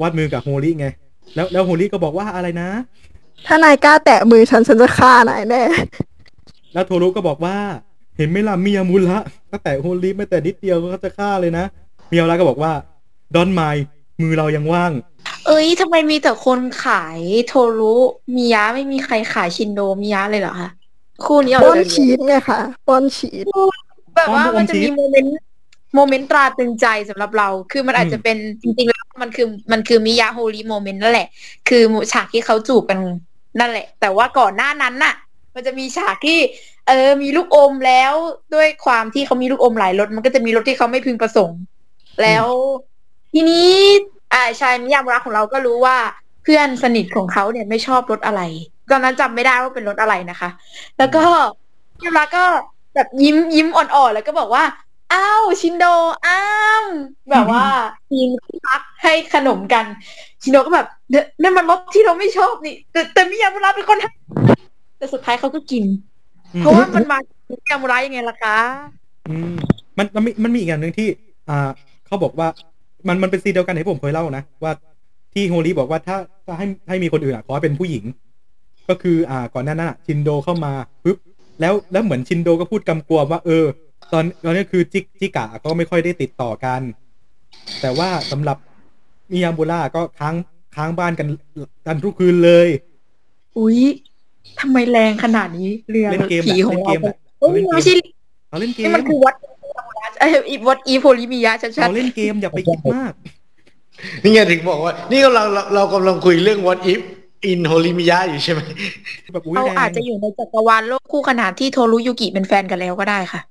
วัดมือกับโฮริไงแล้วแล้วโฮริก็บอกว่าอะไรนะถ้านายกล้าแตะมือฉันฉันจะฆ่านายแน่แล้วโทรุก็บอกว่าเห็นไม่ล่ะมิยามูระตั้งแต่โฮลิไม่แต่นิดเดียวก็จะฆ่าเลยนะมิยามูระก็บอกว่าดอนไมล์มือเรายังว่างเอ้ยทำไมมีแต่คนขายโทรุมิยะไม่มีใครขายชินโดมิยะเลยเหรอคะคู่นี้เอาป้อนชีสไงค่ะป้อนชีสแบบว่ามันจะมีโมเมนต์โมเมนต์ตราตึงใจสำหรับเราคือมันอาจจะเป็นจริงๆแล้วมันคือมันคือมิยะโฮลิโมเมนต์นั่นแหละคือฉากที่เขาจูบกันนั่นแหละแต่ว่าก่อนหน้านั้นน่ะมันจะมีฉากที่เออมีลูกอมแล้วด้วยความที่เขามีลูกอมหลายรสมันก็จะมีรสที่เขาไม่พึงประสงค์แล้วทีนี้อ่าชายมิยามูระของเราก็รู้ว่าเพื่อนสนิทของเขาเนี่ยไม่ชอบรสอะไรตอนนั้นจำไม่ได้ว่าเป็นรสอะไรนะคะแล้วก็มิยามูระก็แบบยิ้มยิ้มอ่อนๆแล้วก็บอกว่าอ้าวชินโดอ้ามแบบว่าทีมรักให้ขนมกันชินโดก็แบบนั่นมันรสที่เราไม่ชอบนี่แต่แต่มิยามูระเป็นคนแต่สุดท้ายเขาก็กินเพราะว่ามันมามิยามูระยังไงล่ะคะอืมมันมันมีมันมีอีกอย่างนึงที่อ่าเขาบอกว่ามันมันเป็นซีนเดียวกันที่ผมเคยเล่านะว่าที่โฮริบอกว่าถ้าถ้าให้ให้มีคนอื่นอ่ะขอให้เป็นผู้หญิงก็คืออ่าก่อนหน้านั้นชินโดเข้ามาปึ๊บแล้วแล้วเหมือนชินโดก็พูดกำกวมว่าเออตอนตอนนี้คือจิกจิกะก็ไม่ค่อยได้ติดต่อกันแต่ว่าสำหรับมิยามูระก็ค้างค้างบ้านกันกันทุกคืนเลยอุ๊ย ทำไมแรงขนาดนี้เรือผีของเราเอ้ยไม่ใช่เอาเล่นเกมมันคือวัดไอ้วัดอีโพลิมิยะชัดๆเอาเล่นเกมอย่าไปคิดมากนี่ไงถึงบอกว่านี่กำลังเรากำลังคุยเรื่อง what if in Horimiya อยู่ใช่ไหมเขาอาจจะอยู่ในจักรวาลโลกคู่ขนานที่โทรุยุกิเป็นแฟนกันแล้วก็ได้ค่ะ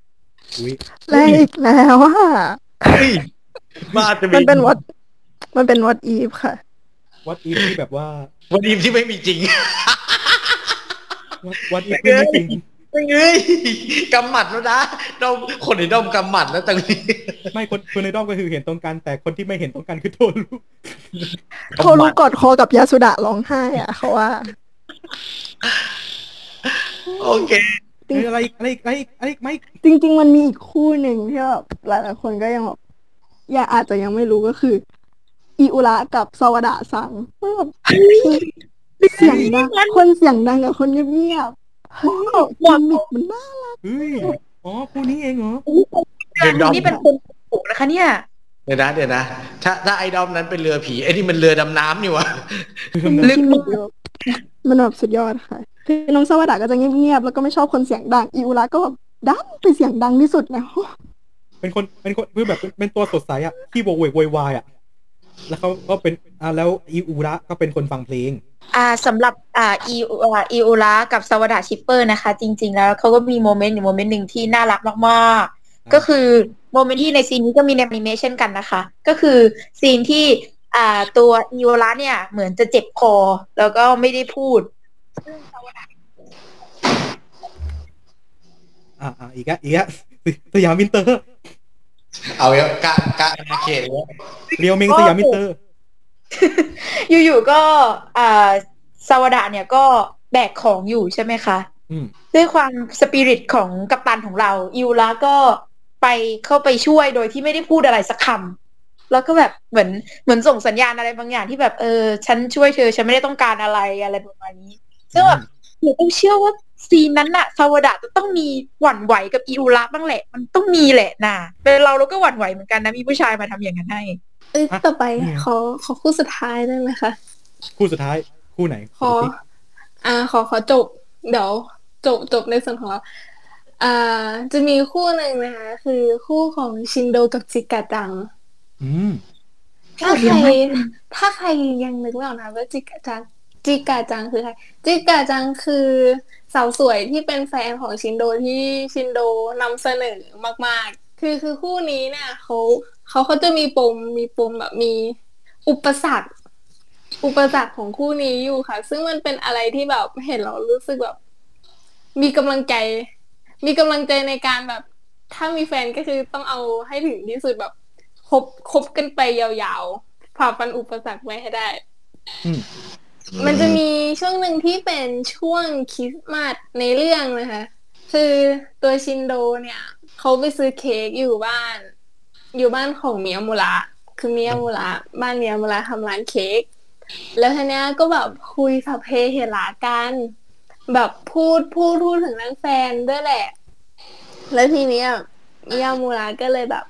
แรงอีกแล้วว่ามันเป็น what มันเป็น what if ค่ะ what if ที่แบบว่า what if ที่ไม่มีจริง what if ไม่มีจริงเฮ้ยกำหมัดแล้วนะดอมคนในดอมกำหมัดแล้วตรงนี้ไม่คนคนในดอมก็คือเห็นตรงกันแต่คนที่ไม่เห็นตรงกันคือโทรุโทรุกอดคอกับยาสุดะร้องไห้อ่ะเขาว่าโอเคอะไรอะไรอะไรอะไรไม่จริงๆมันมีอีกคู่หนึ่งที่แบบหลายๆคนก็ยังแบบยังอาจจะยังไม่รู้ก็คืออิอุระกับซาวดะซังแบบเสียงดังคนเสียงดังกับคนเงียบโอ้โหความมิดมันน่ารักเฮ้ยอ๋อคู่นี้เองเหรอนี่เป็นคนปกนะคะเนี่ยเดี๋ยวนะเดี๋ยวนะถ้าถ้าไอ้ดอมนั้นเป็นเรือผีไอ้นี่มันเรือดำน้ำนี่วะลึกมันแบบสุดยอดค่ะคือน้องสวัสดิ์ก็จะเงียบๆแล้วก็ไม่ชอบคนเสียงดังอิอุระก็แบบดันเป็นเสียงดังที่สุดนะเป็นคนเป็นคนคือแบบเป็นตัวสดใสอ่ะที่โวยวายอ่ะแล้วเขาก็เป็นอ่าแล้วอิอุระก็เป็นคนฟังเพลงอ่าสำหรับอ่าอิอิอุระกับซาวดะชิปเปอร์นะคะจริงๆแล้วเขาก็มีโมเมนต์อยู่โมเมนต์หนึ่งที่น่ารักมากๆก็คือโมเมนต์ที่ในซีนนี้ก็มีในแอนิเมชั่นกันนะคะก็คือซีนที่อ่าตัวอิอุระเนี่ยเหมือนจะเจ็บคอแล้วก็ไม่ได้พูดอ่าอ่าอีกอ่ะอีกอ่ะสยามวินเตอร์เอาเยอะกะกะนาเขตเลยเรียวเมงสยามมิเตอร์อยู่ๆก็อ่าซาวดะเนี่ยก็แบกของอยู่ใช่ไหมคะด้วยความสปิริตของกัปตันของเราอิวระก็ไปเข้าไปช่วยโดยที่ไม่ได้พูดอะไรสักคำแล้วก็แบบเหมือนเหมือนส่งสัญญาณอะไรบางอย่างที่แบบเออฉันช่วยเธอฉันไม่ได้ต้องการอะไรอะไรประมาณนี้ซึ่งแบบหนูต้องเชื่อว่าซีนนั้นน่ะซาวดะจะต้องมีหวั่นไหวกับอิอุระบ้างแหละมันต้องมีแหละนะเป็นเราเราก็หวั่นไหวเหมือนกันนะมีผู้ชายมาทำอย่างนั้นให้เอ้ยต่อไปขอขอคู่สุดท้ายได้ไหมคะคู่สุดท้ายคู่ไหนขออ่าขอขอจบเดี๋ยวจบจบในส่วนของอ่าจะมีคู่หนึ่งนะคะคือคู่ของชินโดกับจิกะจังอืมถ้าใครถ้าใครยังนึกไม่ออกนะว่าจิกะจังจิกะจังคือใครจิกะจังคือสาวสวยที่เป็นแฟนของชินโดที่ชินโดนำเสนอมากๆคือคือคู่นี้เนี่ยเขาเขาเขาจะมีปมมีปมแบบมีอุปสรรคอุปสรรคของคู่นี้อยู่ค่ะซึ่งมันเป็นอะไรที่แบบเห็นเรารู้สึกแบบมีกำลังใจมีกำลังใจในการแบบถ้ามีแฟนก็คือต้องเอาให้ถึงที่สุดแบบคบคบกันไปยาวๆผ่าฟันอุปสรรคไว้ให้ได้มันจะมีช่วงหนึ่งที่เป็นช่วงคริสต์มาสในเรื่องนะคะคือตัวชินโดเนี่ยเขาไปซื้อเค้กอยู่บ้านอยู่บ้านของมิยามุระคือมิยามุระบ้านมิยามุระทำร้านเค้กแล้วทีเนี้ยก็แบบคุยสัพเพเหระกันแบบพูดพูดพูดถึงเรื่องแฟนด้วยแหละแล้วทีเนี้ยมิยามุระก็เลยแบบ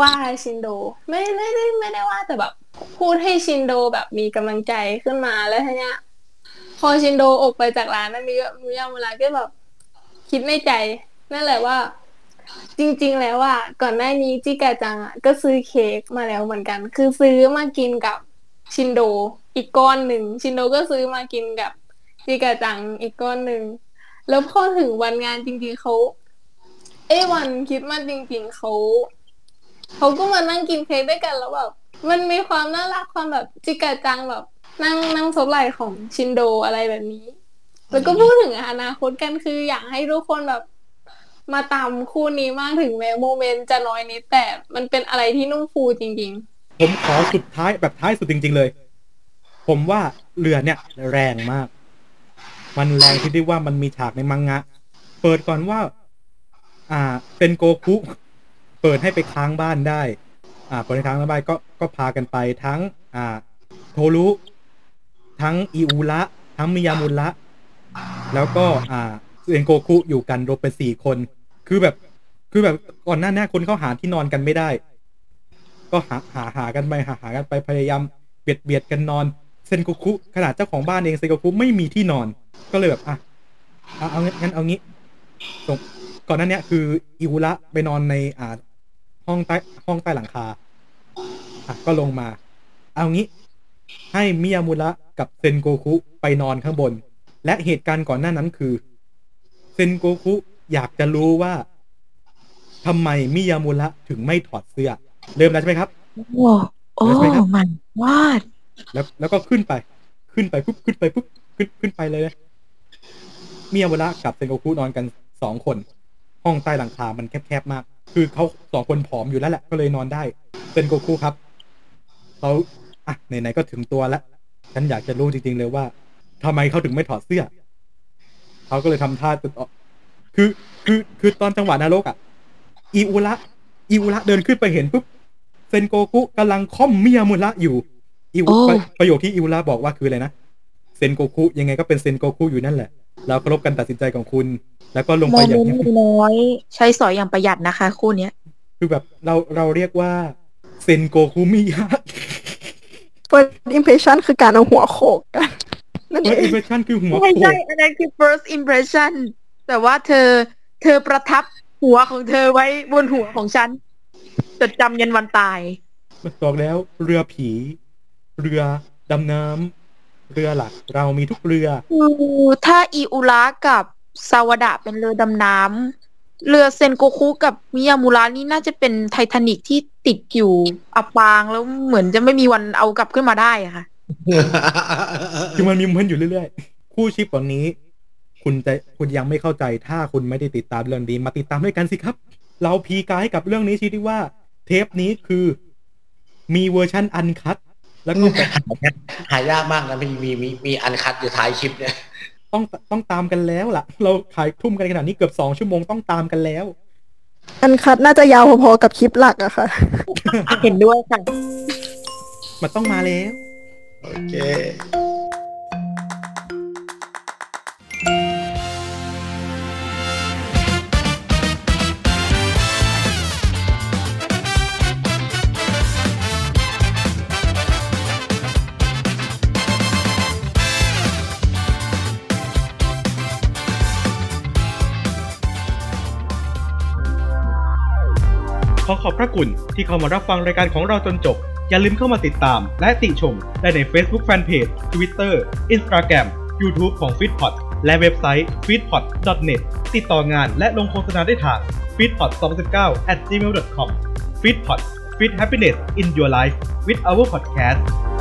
ว่าชินโดไม่ไม่ได้ไม่ได้ว่าแต่แบบพูดให้ชินโดแบบมีกำลังใจขึ้นมาแล้วทีเนี้ยพอชินโดออกไปจากร้านนั้นมิยามุระก็แบบคิดในใจนั่นแหละว่าจริงๆแล้วอ่ะก่อนหน้านี้จิกะจังอ่ะก็ซื้อเค้กมาแล้วเหมือนกันคือซื้อมากินกับชินโดอีกก้อนหนึ่งชินโดก็ซื้อมากินกับจิกะจังอีกก้อนหนึ่งแล้วพอถึงวันงานจริงๆเขาไอ้วันคริสต์มาสจริงๆเขาเขาก็มานั่งกินเค้กด้วยกันแล้วแบบมันมีความน่ารักความแบบจิกะจังแบบนั่งนั่งซบไหล่ของชินโดอะไรแบบนี้แล้วก็พูดถึงอนาคตกันคืออยากให้ทุกคนแบบมาตามคู่นี้มากถึงแม้โมเมนต์จะน้อยนิดแต่มันเป็นอะไรที่นุ่มฟูจริงๆผมขอสุดท้ายแบบท้ายสุดจริงๆเลยผมว่าเรือเนี่ยแรงมากมันแรงที่ได้ว่ามันมีฉากในมังงะเปิดก่อนว่าอ่าเป็นโกคุเปิดให้ไปค้างบ้านได้อ่าเปิดให้ค้างบ้านก็ก็พากันไปทั้งอ่าโทรุทั้งอิอุระทั้งมิยามุระแล้วก็อ่าเอ็นโกคุอยู่กันรวมเป็นสี่คนคือแบบคือแบบก่อนหน้านี้คนเขาหาที่นอนกันไม่ได้ก็หาหาหากันไปหาหากันไปพยายามเบียดเบียดกันนอนเซนโกคุขนาดเจ้าของบ้านเองเซนโกคุไม่มีที่นอน ก็เลยแบบอ่ะเอาเอางั้นเอางี้ส่งก่อนหน้านี้คืออิวุระไปนอนในอ่าห้องใต้ห้องใต้หลังคาอ่ะก็ลงมาเอางี้ให้มิยามุระกับเซนโกคุไปนอนข้างบนและเหตุการณ์ก่อนหน้านั้นคือเซนโกคุอยากจะรู้ว่าทำไมมิยามุระถึงไม่ถอดเสื้อเริ่มแล้วใช่ไหมครับว้าวโอ้มันวาดแล้วแล้วก็ขึ้นไปขึ้นไปปุ๊บขึ้นไปปุ๊บขึ้นขึ้นไปเลยนะมิยามุระกับเซนโกคุนอนกันสองคนห้องใต้หลังคามันแคบๆมากคือเขาสองคนผอมอยู่แล้วแหละก็เลยนอนได้เซนโกคุครับเขาอ่ะไหนๆก็ถึงตัวแล้วฉันอยากจะรู้จริงๆเลยว่าทำไมเขาถึงไม่ถอดเสื้อเขาก็เลยทำท่าตึกออกคือคือคือตอนจังหวะนรกอ่ะอิอุระอิอุระเดินขึ้นไปเห็นปุ๊บเซนโกคุกำลังค่อมมิยามุระอยู่อิอุระประโยคที่อิอุระบอกว่าคืออะไรนะเซนโกคุยังไงก็เป็นเซนโกคุอยู่นั่นแหละเราเคารพการตัดสินใจของคุณแล้วก็ลงไปอย่างเรียบร้อยใช้สอยอย่างประหยัดนะคะคู่เนี้ยคือแบบเราเราเรียกว่าเซนโกคุมิยะ first impression คือการเอาหัวโขกกันนั่นเอง first impression คือหัวโขกไม่ใช่อันนั้นคือ first impression แต่ว่าเธอเธอประทับหัวของเธอไว้บนหัวของฉันจดจำยันวันตายบอกแล้วเรือผีเรือดำน้ำเรือหลักเรามีทุกเรือถ้าอิอุระกับซาวดะเป็นเรือดำน้ำเรือเซนโกคุกับมิยามุระนี่น่าจะเป็นไททานิคที่ติดอยู่อับปางแล้วเหมือนจะไม่มีวันเอากลับขึ้นมาได้อะค่ะคือมันมีเพื่อนอยู่เรื่อยๆคู่ชีพตอนนี้คุณจะคุณยังไม่เข้าใจถ้าคุณไม่ได้ติดตามเรื่องนี้มาติดตามด้วยกันสิครับเราพีกายให้กับเรื่องนี้ชื่อว่าเทปนี้คือมีเวอร์ชันอันคัทแล้วก็หายากมากนะมีมีมีมีอันคัทอยู่ท้ายคลิปเนี่ยต้องต้องตามกันแล้วล่ะเราขายทุ่มกันขนาดนี้เกือบสองชั่วโมงต้องตามกันแล้วอันคัทน่าจะยาวพอๆกับคลิปหลักอะค่ะ เห็นด้วยค่ะมันต้องมาแล้วโอเคขอขอบพระคุณที่เข้ามารับฟังรายการของเราจนจบอย่าลืมเข้ามาติดตามและติชมได้ใน Facebook Fanpage Twitter Instagram YouTube ของ Fitpot และเว็บไซต์ ฟิตพอต ดอท เน็ต ติดต่องานและลงโฆษณาได้ทาง ฟิตพอต สองพันสิบเก้า แอท จีเมล ดอท คอม Fitpot Fit Happiness in Your Life with our podcast